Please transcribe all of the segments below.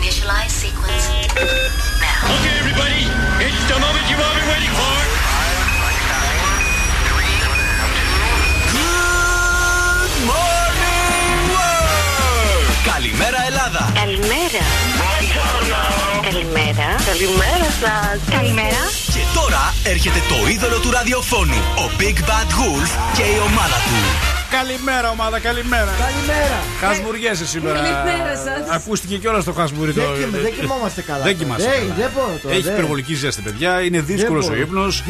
Initialize sequence now. Okay, everybody, it's the moment you've all been waiting for. 5, 4, 3, 2, 1. Good morning, world! Καλημέρα, Ελλάδα! Καλημέρα! Καλημέρα! Καλημέρα σας! Καλημέρα! Και τώρα έρχεται το είδωλο του ραδιοφώνου, ο Big Bad Wolf και η ομάδα του. Καλημέρα, ομάδα, καλημέρα. Καλημέρα. Χασμουριέσαι σήμερα. Καλημέρα σας. Ακούστηκε κιόλας το χασμουρί τώρα. Δεν κοιμόμαστε καλά. Δεν κοιμάσαι καλά. Έχει υπερβολική ζέστη, παιδιά. Είναι δύσκολος ο ύπνος.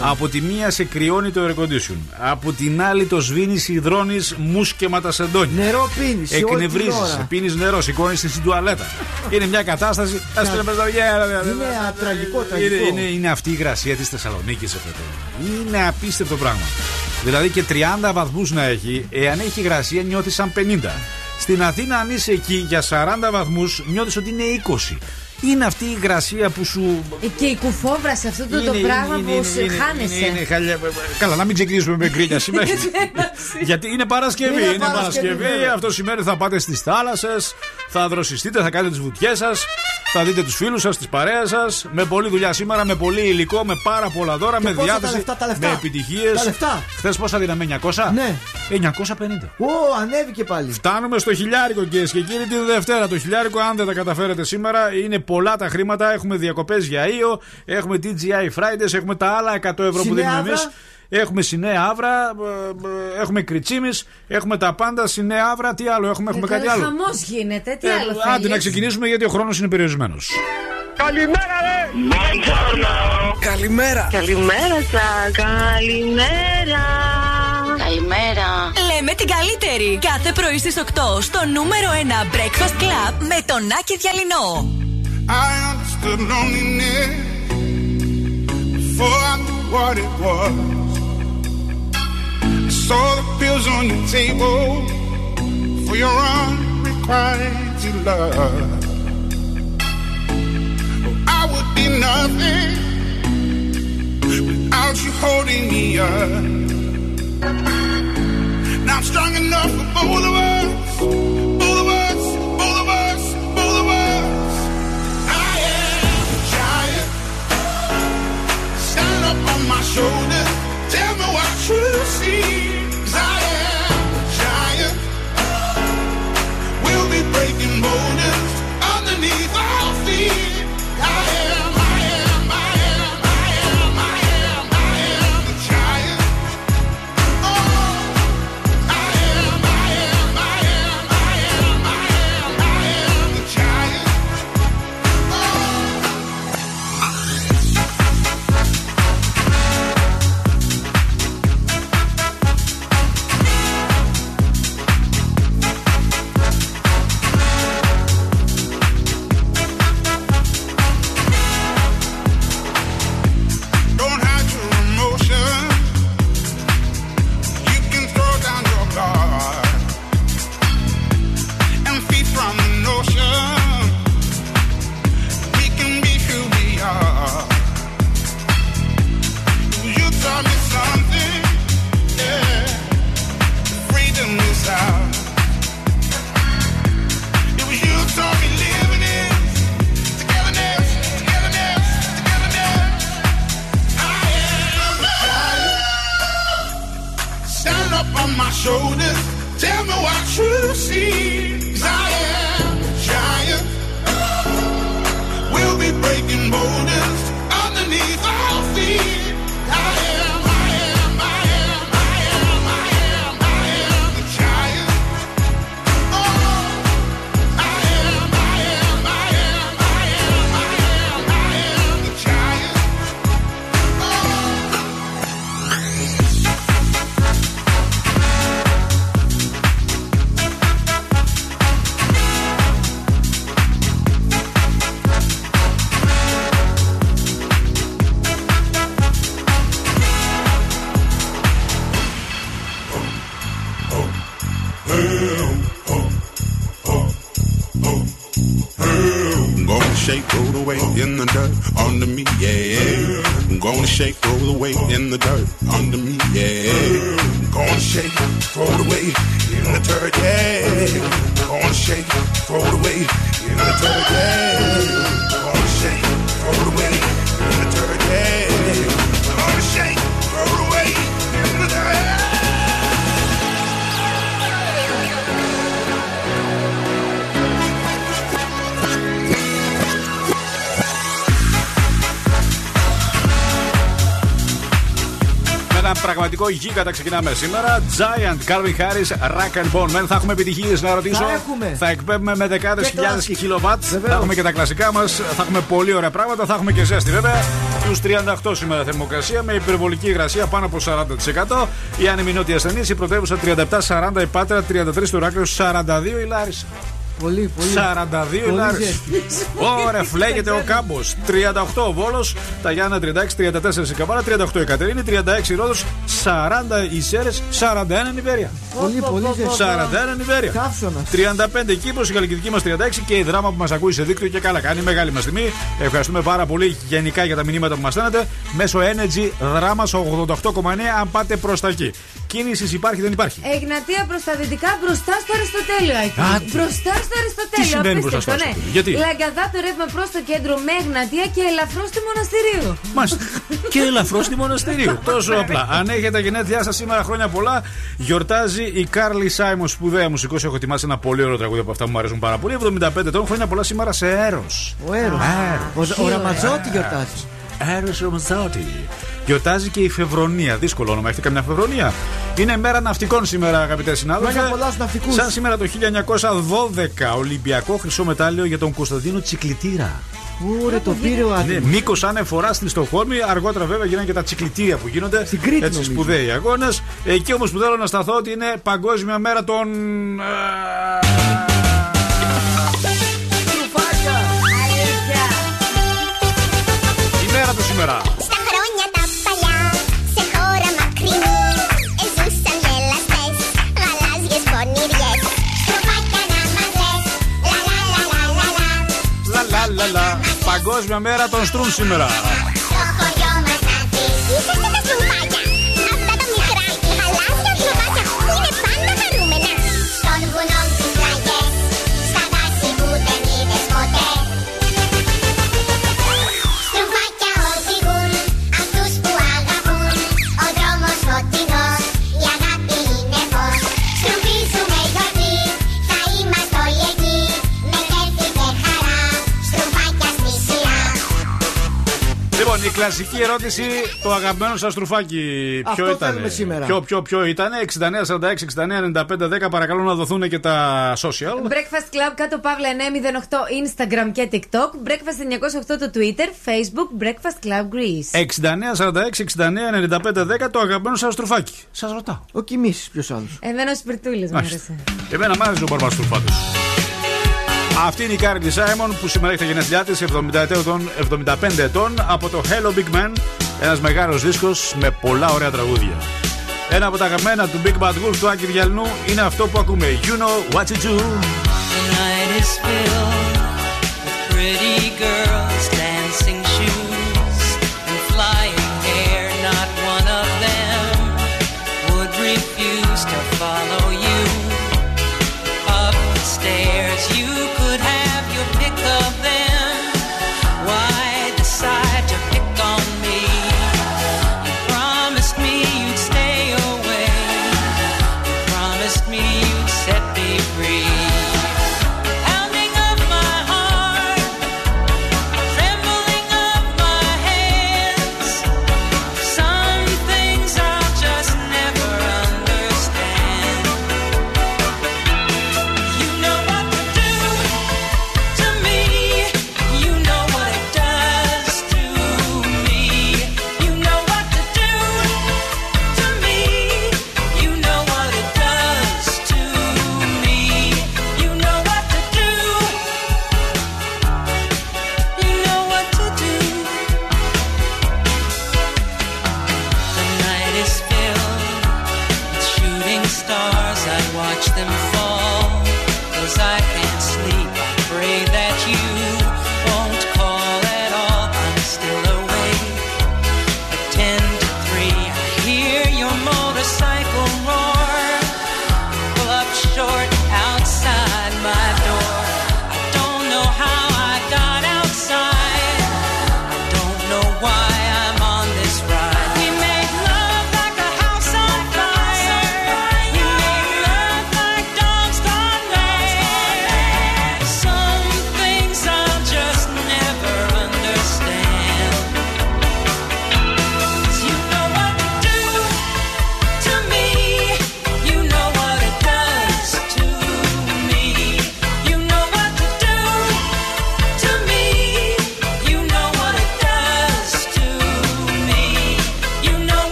Από τη μία σε κρυώνει το air condition. Από την άλλη το σβήνεις, υδρώνεις, μουσκεμα τα σεντόνια. Νερό πίνεις. Εκνευρίζεις. Πίνεις νερό, σηκώνεις στην τουαλέτα. Είναι μια κατάσταση. Είναι τραγικό. Είναι αυτή η υγρασία της Θεσσαλονίκης. Είναι απίστευτο πράγμα. Δηλαδή και 30 βαθμούς να έχει, εάν έχει υγρασία νιώθεις σαν 50. Στην Αθήνα αν είσαι εκεί για 40 βαθμούς νιώθεις ότι είναι 20. Είναι αυτή η υγρασία που σου... Και η κουφόβρα σε αυτό το πράγμα που σου χάνεσαι. Καλά, να μην ξεκινήσουμε με γκρίνια σήμερα. Γιατί είναι Παρασκευή. Είναι Παρασκευή, αυτό σημαίνει θα πάτε στις θάλασσες, θα δροσιστείτε, θα κάνετε τις βουτιές σας, θα δείτε τους φίλους σας, τις παρέες σας. Με πολλή δουλειά σήμερα, με πολύ υλικό, με πάρα πολλά δώρα, με διάθεση, με επιτυχίες. Χθες πόσα δίναμε, 900? Ναι. 950. Ω, ανέβηκε πάλι. Φτάνουμε στο χιλιάρικο, κυρίες και κύριοι, την Δευτέρα. Το χιλιάρικο, αν δεν τα καταφέρετε σήμερα, είναι πολλά τα χρήματα. Έχουμε διακοπές για Ίο, έχουμε TGI Fridays, έχουμε τα άλλα 100 ευρώ που δίνουμε εμείς. Έχουμε Συνέα Αύρα, έχουμε Κριτσίμης, έχουμε τα πάντα. Συνέα Αύρα, τι άλλο έχουμε, έχουμε κάτι άλλο. Χαμός γίνεται, τι άλλο θέλει. Άντε να ξεκινήσουμε γιατί ο χρόνος είναι περιορισμένος. Καλημέρα, ρε! Καλημέρα! Καλημέρα σας! Καλημέρα! Καλημέρα! Λέμε την καλύτερη! Κάθε πρωί στις 8 στο νούμερο 1 Breakfast Club με τον Άκη Διαλυνό. I saw the pills on your table for your unrequited love. Oh, I would be nothing without you holding me up. Now I'm strong enough for both of us, both of us, both of us, both of us. I am a giant, stand up on my shoulders. Tell me what you see, 'cause I am a giant. We'll be breaking borders underneath our feet. I am, I am, I am, I am, I am, I am a giant. Oh, I am, I am, I am, I am, I am, I am a giant. Oh. Gonna shake, throw it away in the turd, yeah. Gonna shake, throw it away in the turd, yeah. Gonna shake, throw it away in the turd, yeah. Gonna shake, throw it away in the turd, yeah. Ένα πραγματικό γίγαντα ξεκινάμε σήμερα. Giant, Calvin Harris, Rock and Bone Men. Θα έχουμε επιτυχίες να ρωτήσω. Θα εκπέμπουμε με δεκάδες χιλιάδες κιλοβάτ. Θα έχουμε και τα κλασικά μας. Θα έχουμε πολύ ωραία πράγματα. Θα έχουμε και ζέστη βέβαια. Τους 38 σήμερα θερμοκρασία με υπερβολική υγρασία πάνω από 40%. Η άνεμη νότια ασθενής, η πρωτεύουσα 37-40, η Πάτρα 33, το Ηράκλειο 42, η Λάρισα. Πολύ, πολύ. 42 Λάρισα. Ωραία, φλέγεται ο κάμπος. 38 Βόλος, τα Γιάννα 36, 34 η Καβάλα, 38 η Κατερίνη, 36 η Ρόδος, 40 οι Σέρες, 41 η Βέρια. Πολύ, πολύ. 41 η Βέρια. Καύσωνα. 35 η Κύπρος, η Χαλκιδική μας 36 και η Δράμα που μας ακούει σε δίκτυο και καλά κάνει. Μεγάλη μας τιμή. Ευχαριστούμε πάρα πολύ γενικά για τα μηνύματα που μας στέλνετε. Μέσω Energy Δράμας 88,9 αν πάτε προς τα εκεί. Κίνησης υπάρχει, δεν υπάρχει. Εγνατία προς τα δυτικά, μπροστά στο Αριστοτέλειο. Τι συμβαίνει μπροστά στο Αριστοτέλειο, ναι. Γιατί? Λαγκαδά το ρεύμα προς το κέντρο με Εγνατία και ελαφρώς του μοναστηρίου. Μάλιστα. Και ελαφρώς του μοναστηρίου. Τόσο απλά. Αν έχετε τα γενέθλιά σας σήμερα, χρόνια πολλά. Γιορτάζει η Carly Simon, σπουδαία μουσικός. Έχω ετοιμάσει ένα πολύ ωραίο τραγούδι από αυτά που μου αρέσουν πάρα πολύ. 75 ετών, χρόνια πολλά σήμερα σε Έρος. Ο Έρος. Ο Ραματζότη γιορτάζει. Έρος Ραματζότη. Γιορτάζει και η Φεβρονία. Δύσκολο όνομα, έχετε καμιά Φεβρονία? Είναι μέρα ναυτικών σήμερα, αγαπητέ συνάδελφοι. Σαν σήμερα το 1912, Ολυμπιακό χρυσό μετάλλιο για τον Κωνσταντίνο Τσικλιτήρα. Ούρε, το πήρε ο Άδωνης. Ναι, μήκος ανεφορά στην Στοχόλμη. Αργότερα βέβαια γίνανε και τα τσικλιτήρια που γίνονται. Στην Κρήτη. Έτσι, σπουδαίοι αγώνες. Εκεί όμως που θέλω να σταθώ ότι είναι Παγκόσμια Μέρα των. Τρουφάκια! Η μέρα του σήμερα. Παγκόσμια Μέρα των Στρούν σήμερα. Η κλασική ερώτηση, το αγαπημένο σας τρουφάκι, ποιο ήταν σήμερα? Ποιο ήταν? 69, 46, 69, 95, 10. Παρακαλώ να δοθούν και τα social. Breakfast Club κάτω παύλα 908 Instagram και TikTok. Breakfast 908 το Twitter, Facebook Breakfast Club Greece. 69, 46, 69, 95, 10. Το αγαπημένο σας τρουφάκι. Σας ρωτάω. Ο Κιμής, ποιος άλλος? Εμένα ο Σπιρτούλης μου άρεσε. Εμένα μ' άρεσε ο Μπαρμπαστρουφάτος. Αυτή είναι η Κάρλι Σάιμον που σήμερα έχει τα γενέθλιά της, 75 ετών, από το Hello Big Man, ένας μεγάλος δίσκος με πολλά ωραία τραγούδια. Ένα από τα αγαπημένα του Big Bad Wolf του Άκη Διαλυνού είναι αυτό που ακούμε, You Know What To Do. Set me free.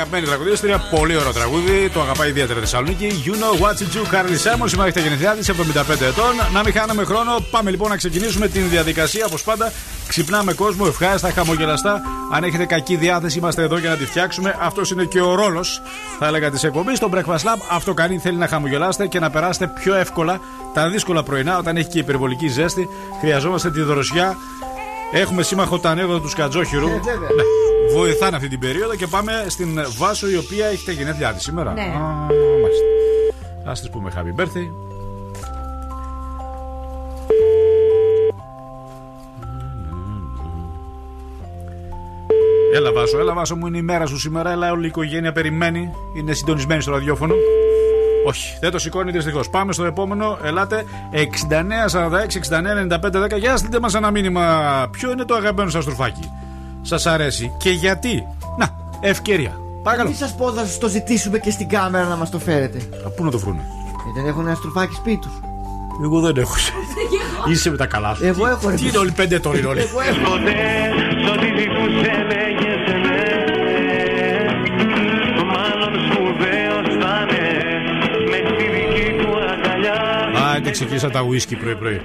αγαπημένη τραγουδίστρια, πολύ ωραίο τραγούδι, το αγαπάει ιδιαίτερα Θεσσαλονίκη. You know what to do, Carly Simon, σήμερα έχει τα γενεθλιά της, 75 ετών. Να μην χάνουμε χρόνο, πάμε λοιπόν να ξεκινήσουμε την διαδικασία. Όπως πάντα, ξυπνάμε κόσμο, ευχάριστα, χαμογελαστά. Αν έχετε κακή διάθεση, είμαστε εδώ για να τη φτιάξουμε. Αυτός είναι και ο ρόλος, θα έλεγα, της εκπομπής. Το Breakfast Club αυτό κάνει, θέλει να χαμογελάσετε και να περάσετε πιο εύκολα τα δύσκολα πρωινά, όταν έχει και υπερβολική ζέστη. Χρειαζόμαστε τη δροσιά. Έχουμε σύμμαχο τα νεύρα του Κατζόχυρου. Βοηθάνε αυτή την περίοδο και πάμε στην Βάσο, η οποία έχει τα γενέθλιά της σήμερα. Ναι. Ας της πούμε happy birthday. Έλα Βάσο, έλα Βάσο μου, είναι η μέρα σου σήμερα. Έλα, όλη η οικογένεια περιμένει. Είναι συντονισμένη στο ραδιόφωνο. Όχι, δεν το σηκώνει δυστυχώς. Πάμε στο επόμενο, ελάτε. 6946-699510. Για στείλτε μας ένα μήνυμα. Ποιο είναι το αγαπημένο σας τρουφάκι, σας αρέσει και γιατί? Να, ευκαιρία. Παρακαλώ. Τι σας πω, θα σας το ζητήσουμε και στην κάμερα να μας το φέρετε. Α, πού να το βρούνε? Δεν έχουν ένα στρουφάκι σπίτι τους? Εγώ δεν έχω. Είσαι με τα καλά σου. Εγώ έχω. Τι είναι όλοι 5 ετών? Εγώ έχω. Άντε, ξεκίνησα τα ουίσκι πρωί-πρωί.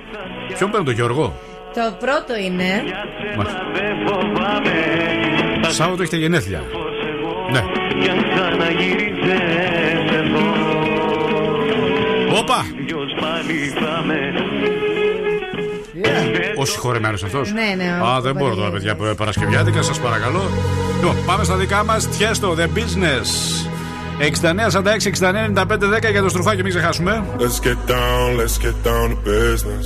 Ποιον παίρνει, το Γιώργο? Το πρώτο είναι. Σάββατο έχετε γενέθλια. Ναι. Όπα! Ο συγχωρεμένος αυτός. Ναι, ναι. Α, δεν μπορώ τώρα, παιδιά, παρασκευιάτικα, σας παρακαλώ. Λοιπόν, πάμε στα δικά μας. Τιέστο, The Business. 69-46-69-95-10 για το στρουφάκι, μην ξεχάσουμε. Let's get down to business.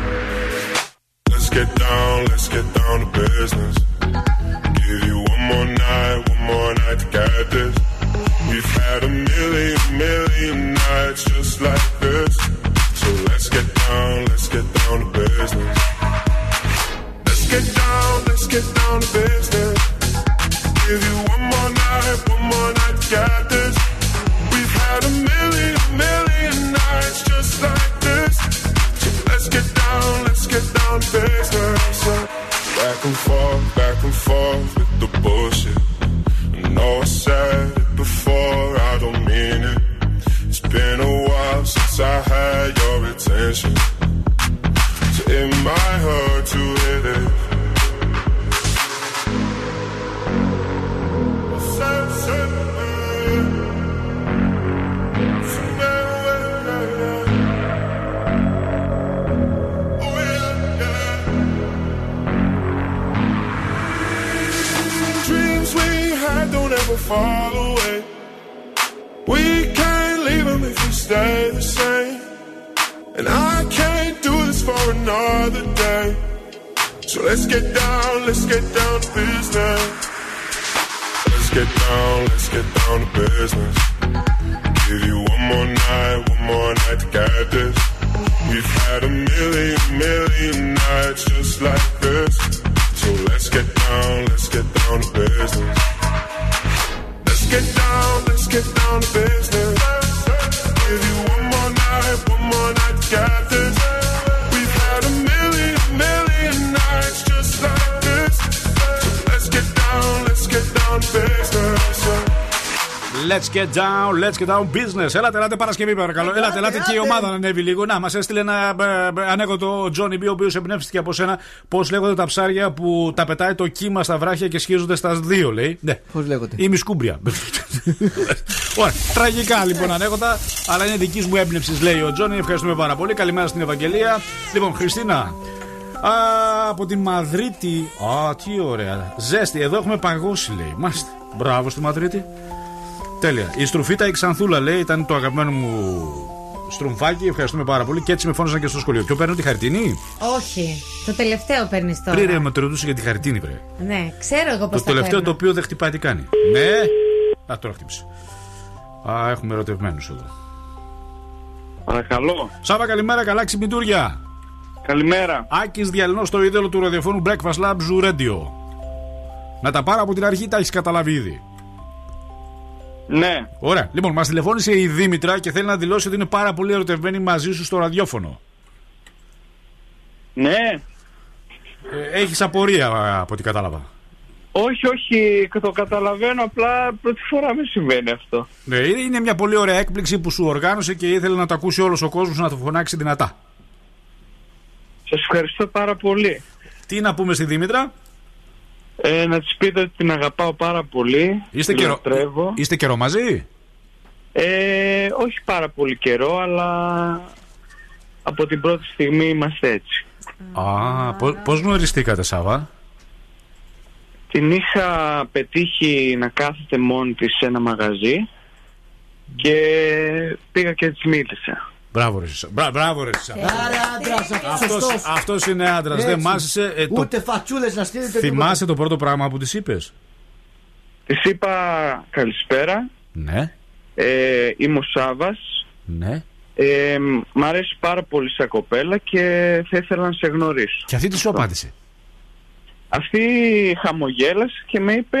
Let's get down to business. Give you one more night to get this. We've had a million nights just like this. So let's get down to business. Let's get down to business. Give you one more night, got this. We've had a million nights just like this. So let's get down to business. Back and forth with the bullshit. I know I said it before, I don't mean it. It's been a while since I had your attention. So it might hurt to hit it. Don't ever fall away. We can't leave them if we stay the same. And I can't do this for another day. So let's get down to business. Let's get down to business. Give you one more night to get this. We've had a million nights just like this. So let's get down to business. Let's get down to business. Give you one more night, got this. We've had a million nights just like this. So let's get down to business. Let's get down business. Έλατε, έλατε Παρασκευή, παρακαλώ. Έλατε, έλατε και η ομάδα να ανέβει λίγο. Να, μας έστειλε ένα ανέκδοτο Τζόνι Μπι, ο οποίος εμπνεύστηκε από σένα. Πώς λέγονται τα ψάρια που τα πετάει το κύμα στα βράχια και σχίζονται στα δύο, λέει. Ναι. Πώς λέγονται? Η μισκούμπρια. Ωραία. Τραγικά λοιπόν ανέκδοτα, αλλά είναι δικής μου έμπνευσης, λέει ο Τζόνι. Ευχαριστούμε πάρα πολύ. Καλημέρα στην Ευαγγελία. Λοιπόν, Χριστίνα. Α, από τη Μαδρίτη. Α, τι ωραία. Ζέστη, εδώ έχουμε παγώσει, λέει. Μάστε. Μπράβο στη Μαδρίτη. Τέλεια. Η στρουφίτα η Ξανθούλα, λέει, ήταν το αγαπημένο μου στρουμφάκι. Ευχαριστούμε πάρα πολύ και έτσι με φώνησαν και στο σχολείο. Ποιο παίρνει, τη Χαρτινή? Όχι. Το τελευταίο παίρνει τώρα. Πριν ρε, με το ρωτούσε για τη Χαρτινή, βρε. Ναι, ξέρω εγώ πώς το τελευταίο παίρνω. Το οποίο δεν χτυπάει, τι κάνει? Ναι. Α, τώρα χτύπησε. Α, έχουμε ερωτευμένους εδώ. Παρακαλώ. Σάβα, καλημέρα, καλά ξυπνητούρια. Καλημέρα. Άκης Διαλυνός, το είδωλο του ραδιοφώνου Breakfast Club, Zoo Radio. Να τα πάρω από την αρχή, τα έχεις καταλάβει ήδη. Ναι. Ωραία. Λοιπόν, μας τηλεφώνησε η Δήμητρα και θέλει να δηλώσει ότι είναι πάρα πολύ ερωτευμένη μαζί σου στο ραδιόφωνο. Ναι. Έχεις απορία από ό,τι κατάλαβα. Όχι, όχι, το καταλαβαίνω, απλά πρώτη φορά με συμβαίνει αυτό. Ναι, είναι μια πολύ ωραία έκπληξη που σου οργάνωσε και ήθελε να το ακούσει όλος ο κόσμος, να το φωνάξει δυνατά. Σας ευχαριστώ πάρα πολύ. Τι να πούμε στη Δήμητρα? Να της πείτε ότι την αγαπάω πάρα πολύ. Είστε καιρό μαζί? Όχι πάρα πολύ καιρό, αλλά από την πρώτη στιγμή είμαστε έτσι. Α, πώς γνωριστήκατε, Σάβα? Την είχα πετύχει να κάθεται μόνη της σε ένα μαγαζί και πήγα και της μίλησα. Μπράβο ρε Σάβα. Αυτός είναι άντρας. Δεν μάσησε. Ούτε φατσούλες να στείλετε. Θυμάσαι το πρώτο πράγμα που της είπες? Της είπα καλησπέρα. Ναι. Είμαι ο Σάβας. Ναι. Μ' αρέσει πάρα πολύ σαν κοπέλα και θα ήθελα να σε γνωρίσω. Και αυτή τι σου απάντησε? Αυτή χαμογέλασε και με είπε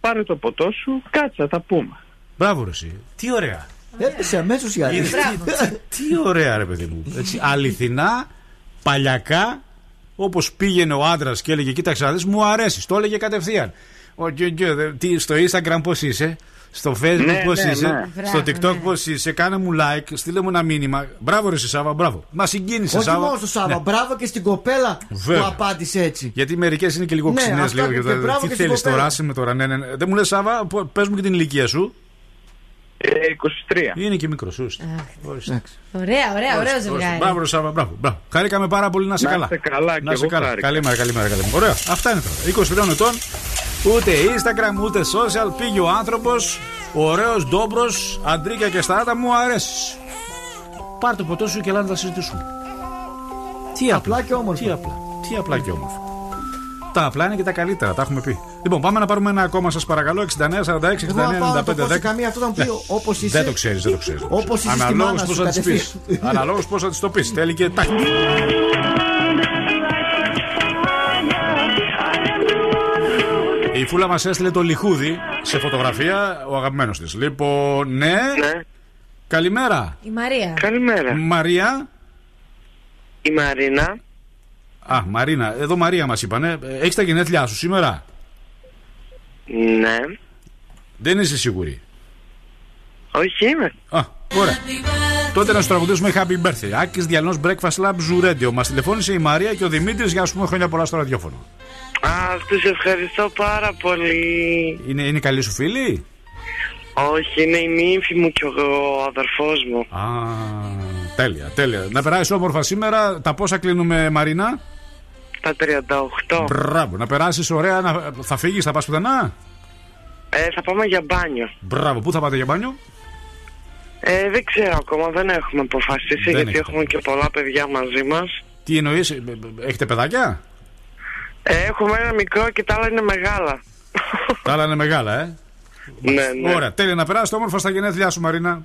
πάρε το ποτό σου, κάτσα, τα πούμε. Μπράβο ρε εσύ, τι ωραία. Έπεσε αμέσως η αλήθεια. Τι ωραία ρε παιδί μου. Έτσι, αληθινά, παλιακά, όπως πήγαινε ο άντρας και έλεγε κοίταξε να δεις, μου αρέσεις, το έλεγε κατευθείαν. Στο Instagram πώς είσαι, στο Facebook πώς είσαι, στο TikTok πώς είσαι, κάνε μου like, στείλε μου ένα μήνυμα. Μπράβο ρε Σάβα, μπράβο. Μα συγκίνησε Σάβα. Όχι μόνο στο Σάβα, μπράβο και στην κοπέλα που απάντησε έτσι. Γιατί μερικές είναι και λίγο ξινές λέω. Τι θέλεις τώρα, σήμερα τώρα. Δεν μου λες Σάβα, πες μου και την ηλικία σου. 23. Είναι και μικρός. Ωραία, ωραίο ζευγάρι. Μπράβο, Σάβα, μπράβο. Χαρήκαμε πάρα πολύ, να είσαι καλά. Να είσαι καλά. Καλημέρα. Ωραία, αυτά είναι τώρα. 23 ετών, ούτε Instagram, ούτε social. Πήγε ο άνθρωπος, ωραίος, ντόμπρος, αντρίκια και σταράτα, μου αρέσει. Πάρ' το ποτό σου και έλα να τα συζητήσουμε. Τι απλά και όμορφα. Τα απλά είναι και τα καλύτερα, τα έχουμε πει. Λοιπόν, πάμε να πάρουμε ένα ακόμα, σας παρακαλώ. 69, 46, 69, 95, 10. Όπως είσαι. Δεν το ξέρεις, Όπως είσαι. Αναλόγως πώς θα της πεις. Θέλει και τάκτη. Η Φούλα μας έστειλε το λιχούδι σε φωτογραφία, ο αγαπημένος της. Λοιπόν, ναι. Καλημέρα. Η Μαρία. Η Μαρίνα. Α, Μαρίνα, εδώ Μαρία μας είπανε. Έχεις τα γενέθλιά σου σήμερα? Ναι. Δεν είσαι σίγουρη? Όχι, είμαι. Α, ωραία. Τότε να σου τραγουδήσουμε Happy Birthday. Άκης Διαλυνός, Breakfast Lab, Zoo Radio. Μας τηλεφώνησε η Μαρία και ο Δημήτρης για να σου πούμε χρόνια πολλά στο ραδιόφωνο. Α, τους ευχαριστώ πάρα πολύ. Είναι καλή σου φίλη? Όχι, είναι η νύμφη μου και ο αδερφός μου. Α, τέλεια. Να περάσεις όμορφα σήμερα. Τα πόσα κλείνουμε, Μαρίνα? Τα 38. Μπράβο, να περάσεις ωραία. Θα φύγεις, θα πας πουθενά? Θα πάμε για μπάνιο. Μπράβο, πού θα πάτε για μπάνιο? Δεν ξέρω ακόμα, δεν έχουμε αποφασίσει. Γιατί έχουμε και πολλά παιδιά μαζί μας. Τι εννοείς, έχετε παιδάκια? Έχουμε ένα μικρό και τα άλλα είναι μεγάλα. Ναι. Ωραία, τέλεια, να περάσεις όμορφα στα γενέθλιά σου, Μαρίνα.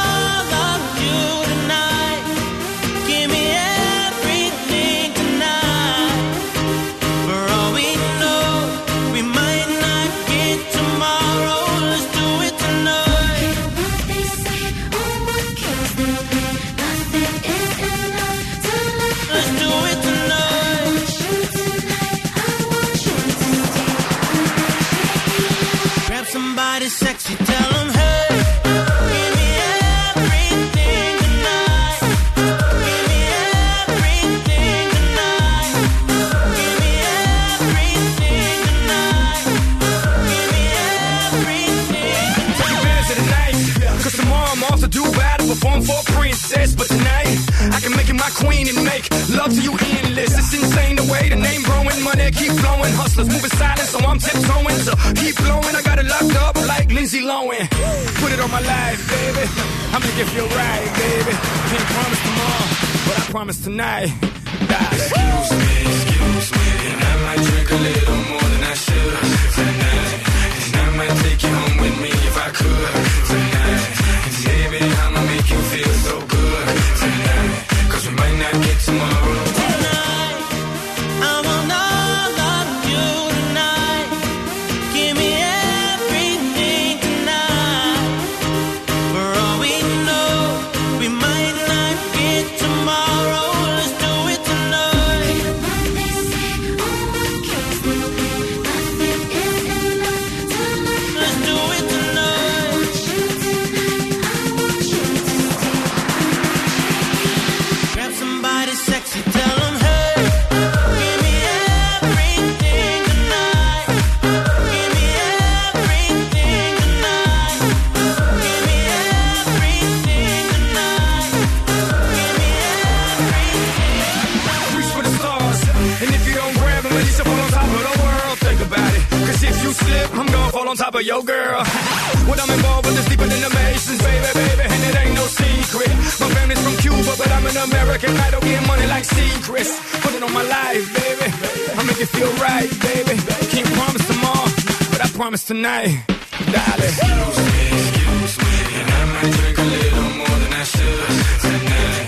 all of you tonight. Give me everything tonight. For all we know, we might not get tomorrow. Let's do it tonight. Somebody sexy, tell them hey. Give me everything tonight. Give me everything tonight. Give me everything tonight. Give me everything tonight. Bears of the night, cause tomorrow I'm off to do battle. Perform for a princess, but tonight I can make it my queen and make love to you endless. It's insane the way the name growing, money keep flowing, hustlers moving silent, so I'm tiptoeing. So keep blowing, I got it locked up like Lindsay Lohan. Put it on my life, baby. I'ma get you right, baby. Can't promise tomorrow, but I promise tonight. Die. Excuse me, and I might drink a little more than I should tonight. And I might take you home with me if I could tonight. And baby, I'ma make you feel so good tonight. 'Cause we might not get tomorrow. Tonight, I wanna love you tonight. Give me everything tonight. For all we know, we might not get tomorrow. Let's do it tonight. Let's do it tonight. Grab somebody sexy, tell them. I'm gonna fall on top of your girl. What I'm involved with is deeper than the Masons, baby, baby, and it ain't no secret. My family's from Cuba, but I'm an American. I don't get money like secrets. Put it on my life, baby. I make it feel right, baby. Can't promise tomorrow, but I promise tonight, darling. Excuse me, and I might drink a little more than I should tonight.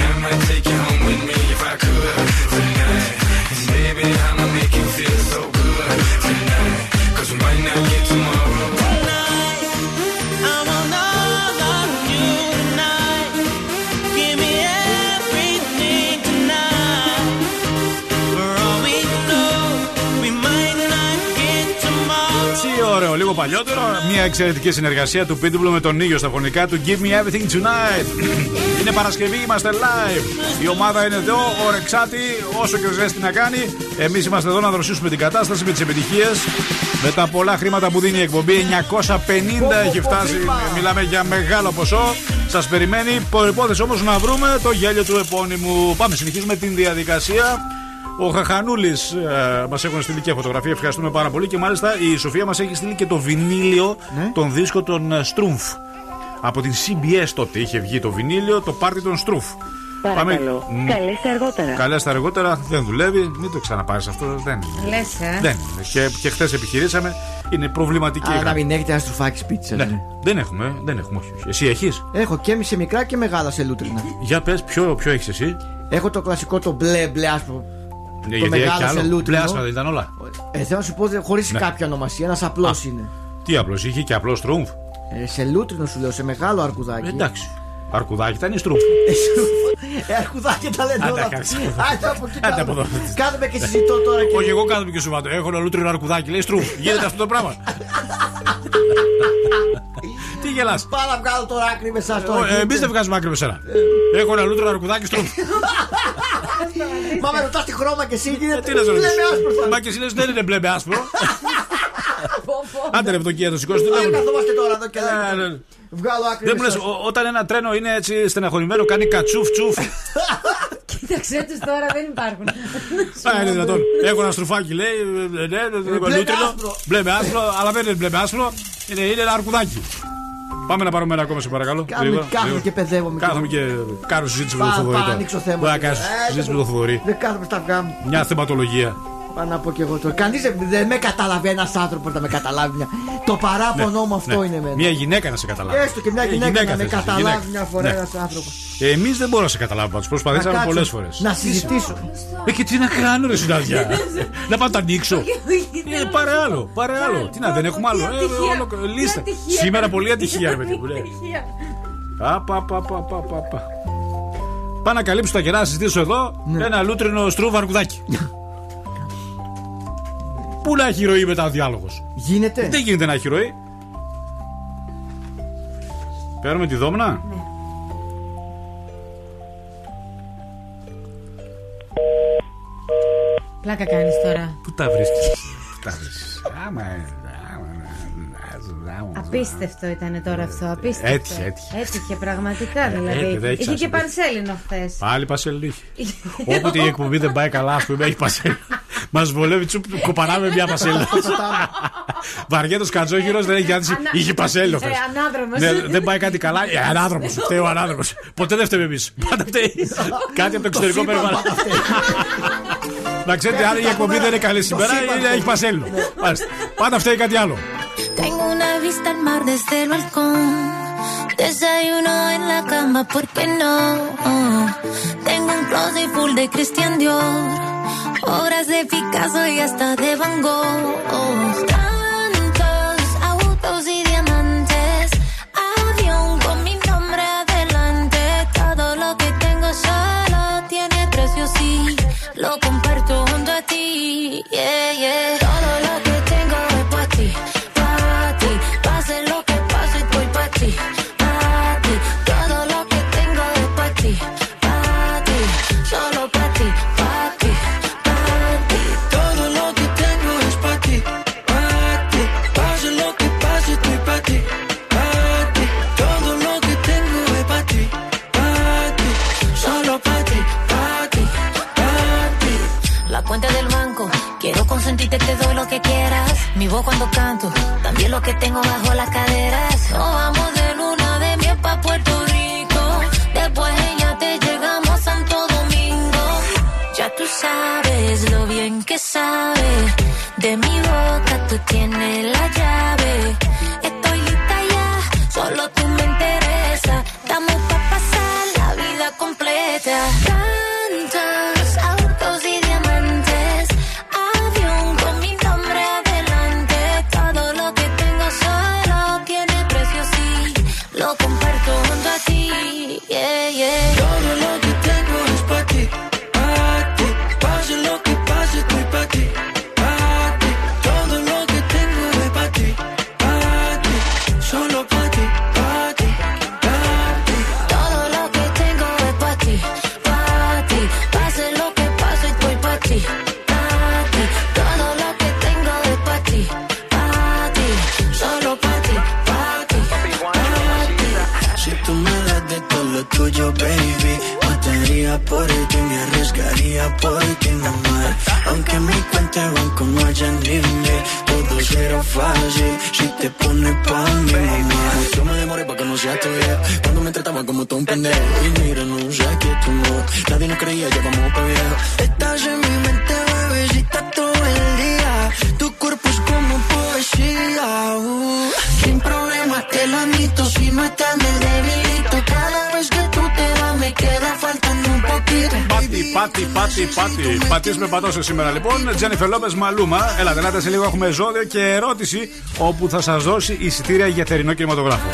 And I might take you home with me if I could tonight. And baby, I'ma make you feel so good tonight. Cause we might not get tomorrow. Tonight, I wanna love you tonight. Give me everything tonight. For all we know, we might not get tomorrow. Τι ωραίο, λίγο παλιότερο. Μια εξαιρετική συνεργασία του Pitbull με τον Ne-Yo στα φωνικά του Give me everything tonight. Είναι Παρασκευή, είμαστε live. Η ομάδα είναι εδώ, ο Ρεξάτη, όσο και ο Ζέστη να κάνει. Εμείς είμαστε εδώ να δροσίσουμε την κατάσταση με τις επιτυχίες. Με τα πολλά χρήματα που δίνει η εκπομπή, 950 έχει φτάσει, μιλάμε για μεγάλο ποσό. Σας περιμένει, προϋπόθεση όμως να βρούμε το γέλιο του επώνυμου. Πάμε, συνεχίζουμε την διαδικασία. Ο Χαχανούλης μας έχουν στείλει και φωτογραφία, ευχαριστούμε πάρα πολύ. Και μάλιστα η Σοφία μας έχει στείλει και το βινίλιο, ναι, τον δίσκο των Στρούμφ. Από την CBS τότε είχε βγει το βινίλιο, το πάρτι των Στρούμφ. Παρακαλώ. Πάμε... Καλέστε αργότερα. Καλέστε αργότερα, δεν δουλεύει, μην το ξαναπάρει αυτό. Δεν είναι. Δεν είναι. Και χθες επιχειρήσαμε, είναι προβληματική. Αλλά μην έχετε ένα στρουφάκι σπίτι σας. Ναι. Δεν έχουμε, όχι. Εσύ έχεις? Έχω και μισή μικρά και μεγάλα σε λούτρινα. Για πες, ποιο έχεις εσύ? Έχω το κλασικό, το μπλε άσπρο. Ναι, το μεγάλο σε λούτρινο. Μπλε άσπρο δεν ήταν όλα. Θέλω να σου πω, χωρίς κάποια ονομασία, ένας απλός είναι. Τι απλός, είχε και απλό Στρούμφ. Σε λούτρινο σου λέω, σε μεγάλο αρκουδάκι. Εντάξει. Αρκουδάκι ήταν η Στρούμφ. Αρκουδάκια τα λένε όλα. Άντε από εδώ. Κάθομαι και συζητώ τώρα. Όχι, εγώ κάθομαι και σουβάτω. Έχω ένα λούτρινο αρκουδάκι. Λέει Στρούμφ. Γίνεται αυτό το πράγμα. Τι γελάς? Πάω να βγάλω τώρα άκρη με εσάς. Εμείς δεν βγάζουμε άκρη με εσένα. Έχω ένα λούτρινο αρκουδάκι Στρούμφ. Μα με ρωτάς τη χρώμα και εσύ. Τι να ζωρίζεις? Μα και εσύ λες δεν είναι μπλε με άσπρο. Άντε ρε φτωχία, το σηκώσει. Καθόμαστε τώρα εδώ και λέμε. Βγάλω άκρη. Όταν ένα τρένο είναι έτσι στεναχωρημένο, κάνει κατσούφ τσούφ. Κοίταξε τους τώρα, δεν υπάρχουν. Α, είναι δυνατόν. Έχω ένα στρουφάκι, λέει. Μπλε με άσπρο, αλλά δεν είναι μπλε με άσπρο. Είναι ένα αρκουδάκι. Πάμε να πάρουμε ένα ακόμα, σε παρακαλώ. Κάθομαι και παιδεύομαι. Κάθομαι και κάνω συζήτηση με το Θοδωρή. Να ανοίξω θέμα. Να κάνω συζήτηση με το Θοδωρή. Δεν κάθομαι στα αυγά μου. Μια θεματολογία. Να πω και εγώ τώρα. Κανείς δεν με καταλαβαίνει, ένας άνθρωπος να με καταλάβει. Το παράπονο μου αυτό είναι εμένα. Μια γυναίκα να σε καταλάβει. Έστω και μια γυναίκα να με καταλάβει μια φορά, ένας άνθρωπος. Εμείς δεν μπορούμε να σε καταλάβουμε. Τους προσπαθήσαμε πολλές φορές. Να συζητήσω. Και τι να κάνω, ρε συνάδια. Να πάω να το ανοίξω. Πάρε άλλο. Τι να, δεν έχουμε άλλο. Λίστα. Σήμερα πολύ ατυχία, ρε παιδί μου. Πά να καλύψω τα κενά, να συζητήσω εδώ ένα λούτρινο Στρούμφ αρκουδάκι. Πού να έχει ροή μετά ο διάλογος? Γίνεται. Δεν γίνεται να έχει ροή. Παίρνουμε τη Δόμνα. Ναι. Πλάκα κάνεις τώρα. Πού τα βρίσκεις? Άμα Απίστευτο ήταν τώρα αυτό. Απίστευτο. Έτυχε πραγματικά δηλαδή. Είχε και πανσέλινο χθες. Πάλι πανσέλινο. Όποτε η εκπομπή δεν πάει καλά, α πούμε, έχει πανσέλινο. Μας βολεύει, τσουπ, κοπανάμε μια πανσέλινο. Βαριέτο Κατζόγυρος δεν έχει άνθηση. Είχε πανσέλινο χθες. Δεν πάει κάτι καλά. Ανάδρομος. Φταίει ο ανάδρομος. Ποτέ δεν φταίμε εμείς. Πάντα φταίει κάτι από το εξωτερικό περιβάλλον. Να ξέρετε, αν η εκπομπή δεν είναι καλή σήμερα, έχει πασέλινο. Πάντα φταίει κάτι άλλο. Tengo una vista al mar desde el balcón. Desayuno en la cama, ¿por qué no? Tengo un closet full de Christian Dior. Obras de Picasso y hasta de Van Gogh. Tantos autos y diamantes. Avión con mi nombre adelante. Todo lo que tengo solo tiene precio, sí. Lo comparto junto a ti. Yeah, yeah. Todo lo que tengo es para ti. Para ti, pase lo que pase, estoy para ti. Para ti, todo lo que tengo es para ti. Para ti, solo para ti. Para ti, para ti. Todo lo que tengo es para ti. Para ti, pase lo que pase, estoy para ti. Para ti, todo lo que tengo es para ti. Para ti, solo para ti. Para ti, para ti. La cuenta del banco, quiero consentirte, te doy lo que quieras. Mi voz cuando canto, también lo que tengo bajo las caderas. Nos vamos de luna de miel pa' Puerto Rico. Después en yate llegamos a Santo Domingo. Ya tú sabes lo bien que sabes. De mi boca tú tienes la llave. Estoy lista ya, solo tú me interesa. Estamos pa' pasar la vida completa. Tantos autos y diamantes. Avión con mi nombre adelante. Todo lo que tengo solo tiene precio, sí. Lo comparto junto a ti. Yeah, yeah. Todo lo que tengo es pa' ti. Pa' ti. Pase lo que pase, estoy pa' ti. Pa' ti. Todo lo que tengo es pa' ti. Pa' ti. Solo pa' ti. Pa' ti. Pa' ti. Todo lo que tengo es pa' ti. Pa' ti. Pase lo que pase, estoy pa' ti. Tuyo, baby, mataría por ti, me arriesgaría por ti, mamá. Aunque mi cuenta de banco no haya niñez, todo será fácil si te pones pa' mi mamá. Yo me demoré pa' que no seas tu vieja, cuando me trataba como todo un pendejo. Y mira, no sé qué tú no, nadie nos creía, ya vamos pa' viejo. Estás en mi mente, bebecita, todo el día. Tu cuerpo es como poesía, Sin problemas, te lo admito, si no estás en el debilito. Cada vez que tú te vas, me queda faltando un poquito. Πάτη. Πατήσουμε πατώσεως σήμερα λοιπόν. Jennifer Lopez, Maluma. Έλα, τελάτε σε λίγο. Έχουμε ζώδιο και ερώτηση όπου θα σας δώσει εισιτήρια για θερινό κινηματογράφο.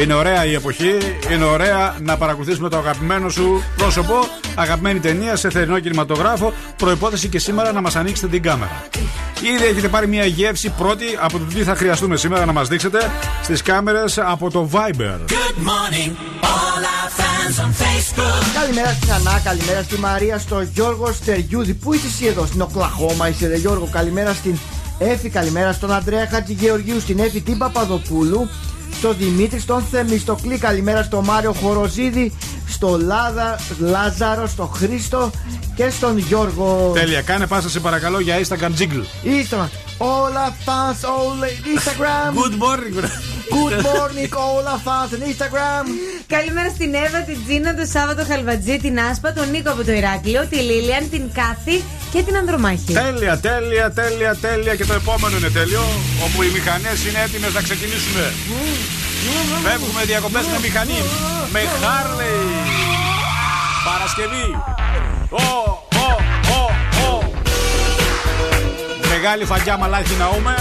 Είναι ωραία η εποχή. Είναι ωραία να παρακολουθήσουμε το αγαπημένο σου πρόσωπο. Αγαπημένη ταινία σε θερινό κινηματογράφο. Προϋπόθεση και σήμερα να μας ανοίξετε την κάμερα. Ήδη έχετε πάρει μια γεύση πρώτη από το τι θα χρειαστούμε σήμερα να μας δείξετε στις κάμερες από το Viber. Good morning, all our fans on Facebook. Καλημέρα στην Ανά, καλημέρα στη Μαρία, στο Γιώργο Στεριούδη. Πού είσαι εσύ εδώ, στην Οκλαχώμα είσαι ρε Γιώργο? Καλημέρα στην Έφη, καλημέρα στον Αντρέα Χατζηγεωργίου, στην Έφη την Παπαδοπούλου, στον Δημήτρη, στον Θεμιστοκλή, καλημέρα στον Μάριο Χοροζίδη, στον Λάζαρο, στον Χρήστο και στον Γιώργο. Τέλεια, κάνε πάσα σε παρακαλώ για Instagram jingle. Instagram, όλα fans, όλα Instagram. Good morning, Good morning, όλα fans on Instagram. Καλημέρα στην Εύα, την Τζίνα, τον Σάββατο Χαλβατζή, την Άσπα, τον Νίκο από το Ηράκλειο, τη Λίλιαν, την Κάθη και την Ανδρομάχη. Τέλεια. Και το επόμενο είναι τέλειο, όπου οι μηχανές είναι έτοιμες να ξεκινήσουμε. Φεύγουμε διακοπές με μηχανή, με Χάρλεϊ. Παρασκευή. Μεγάλη φαγιά μαλάχη ναούμε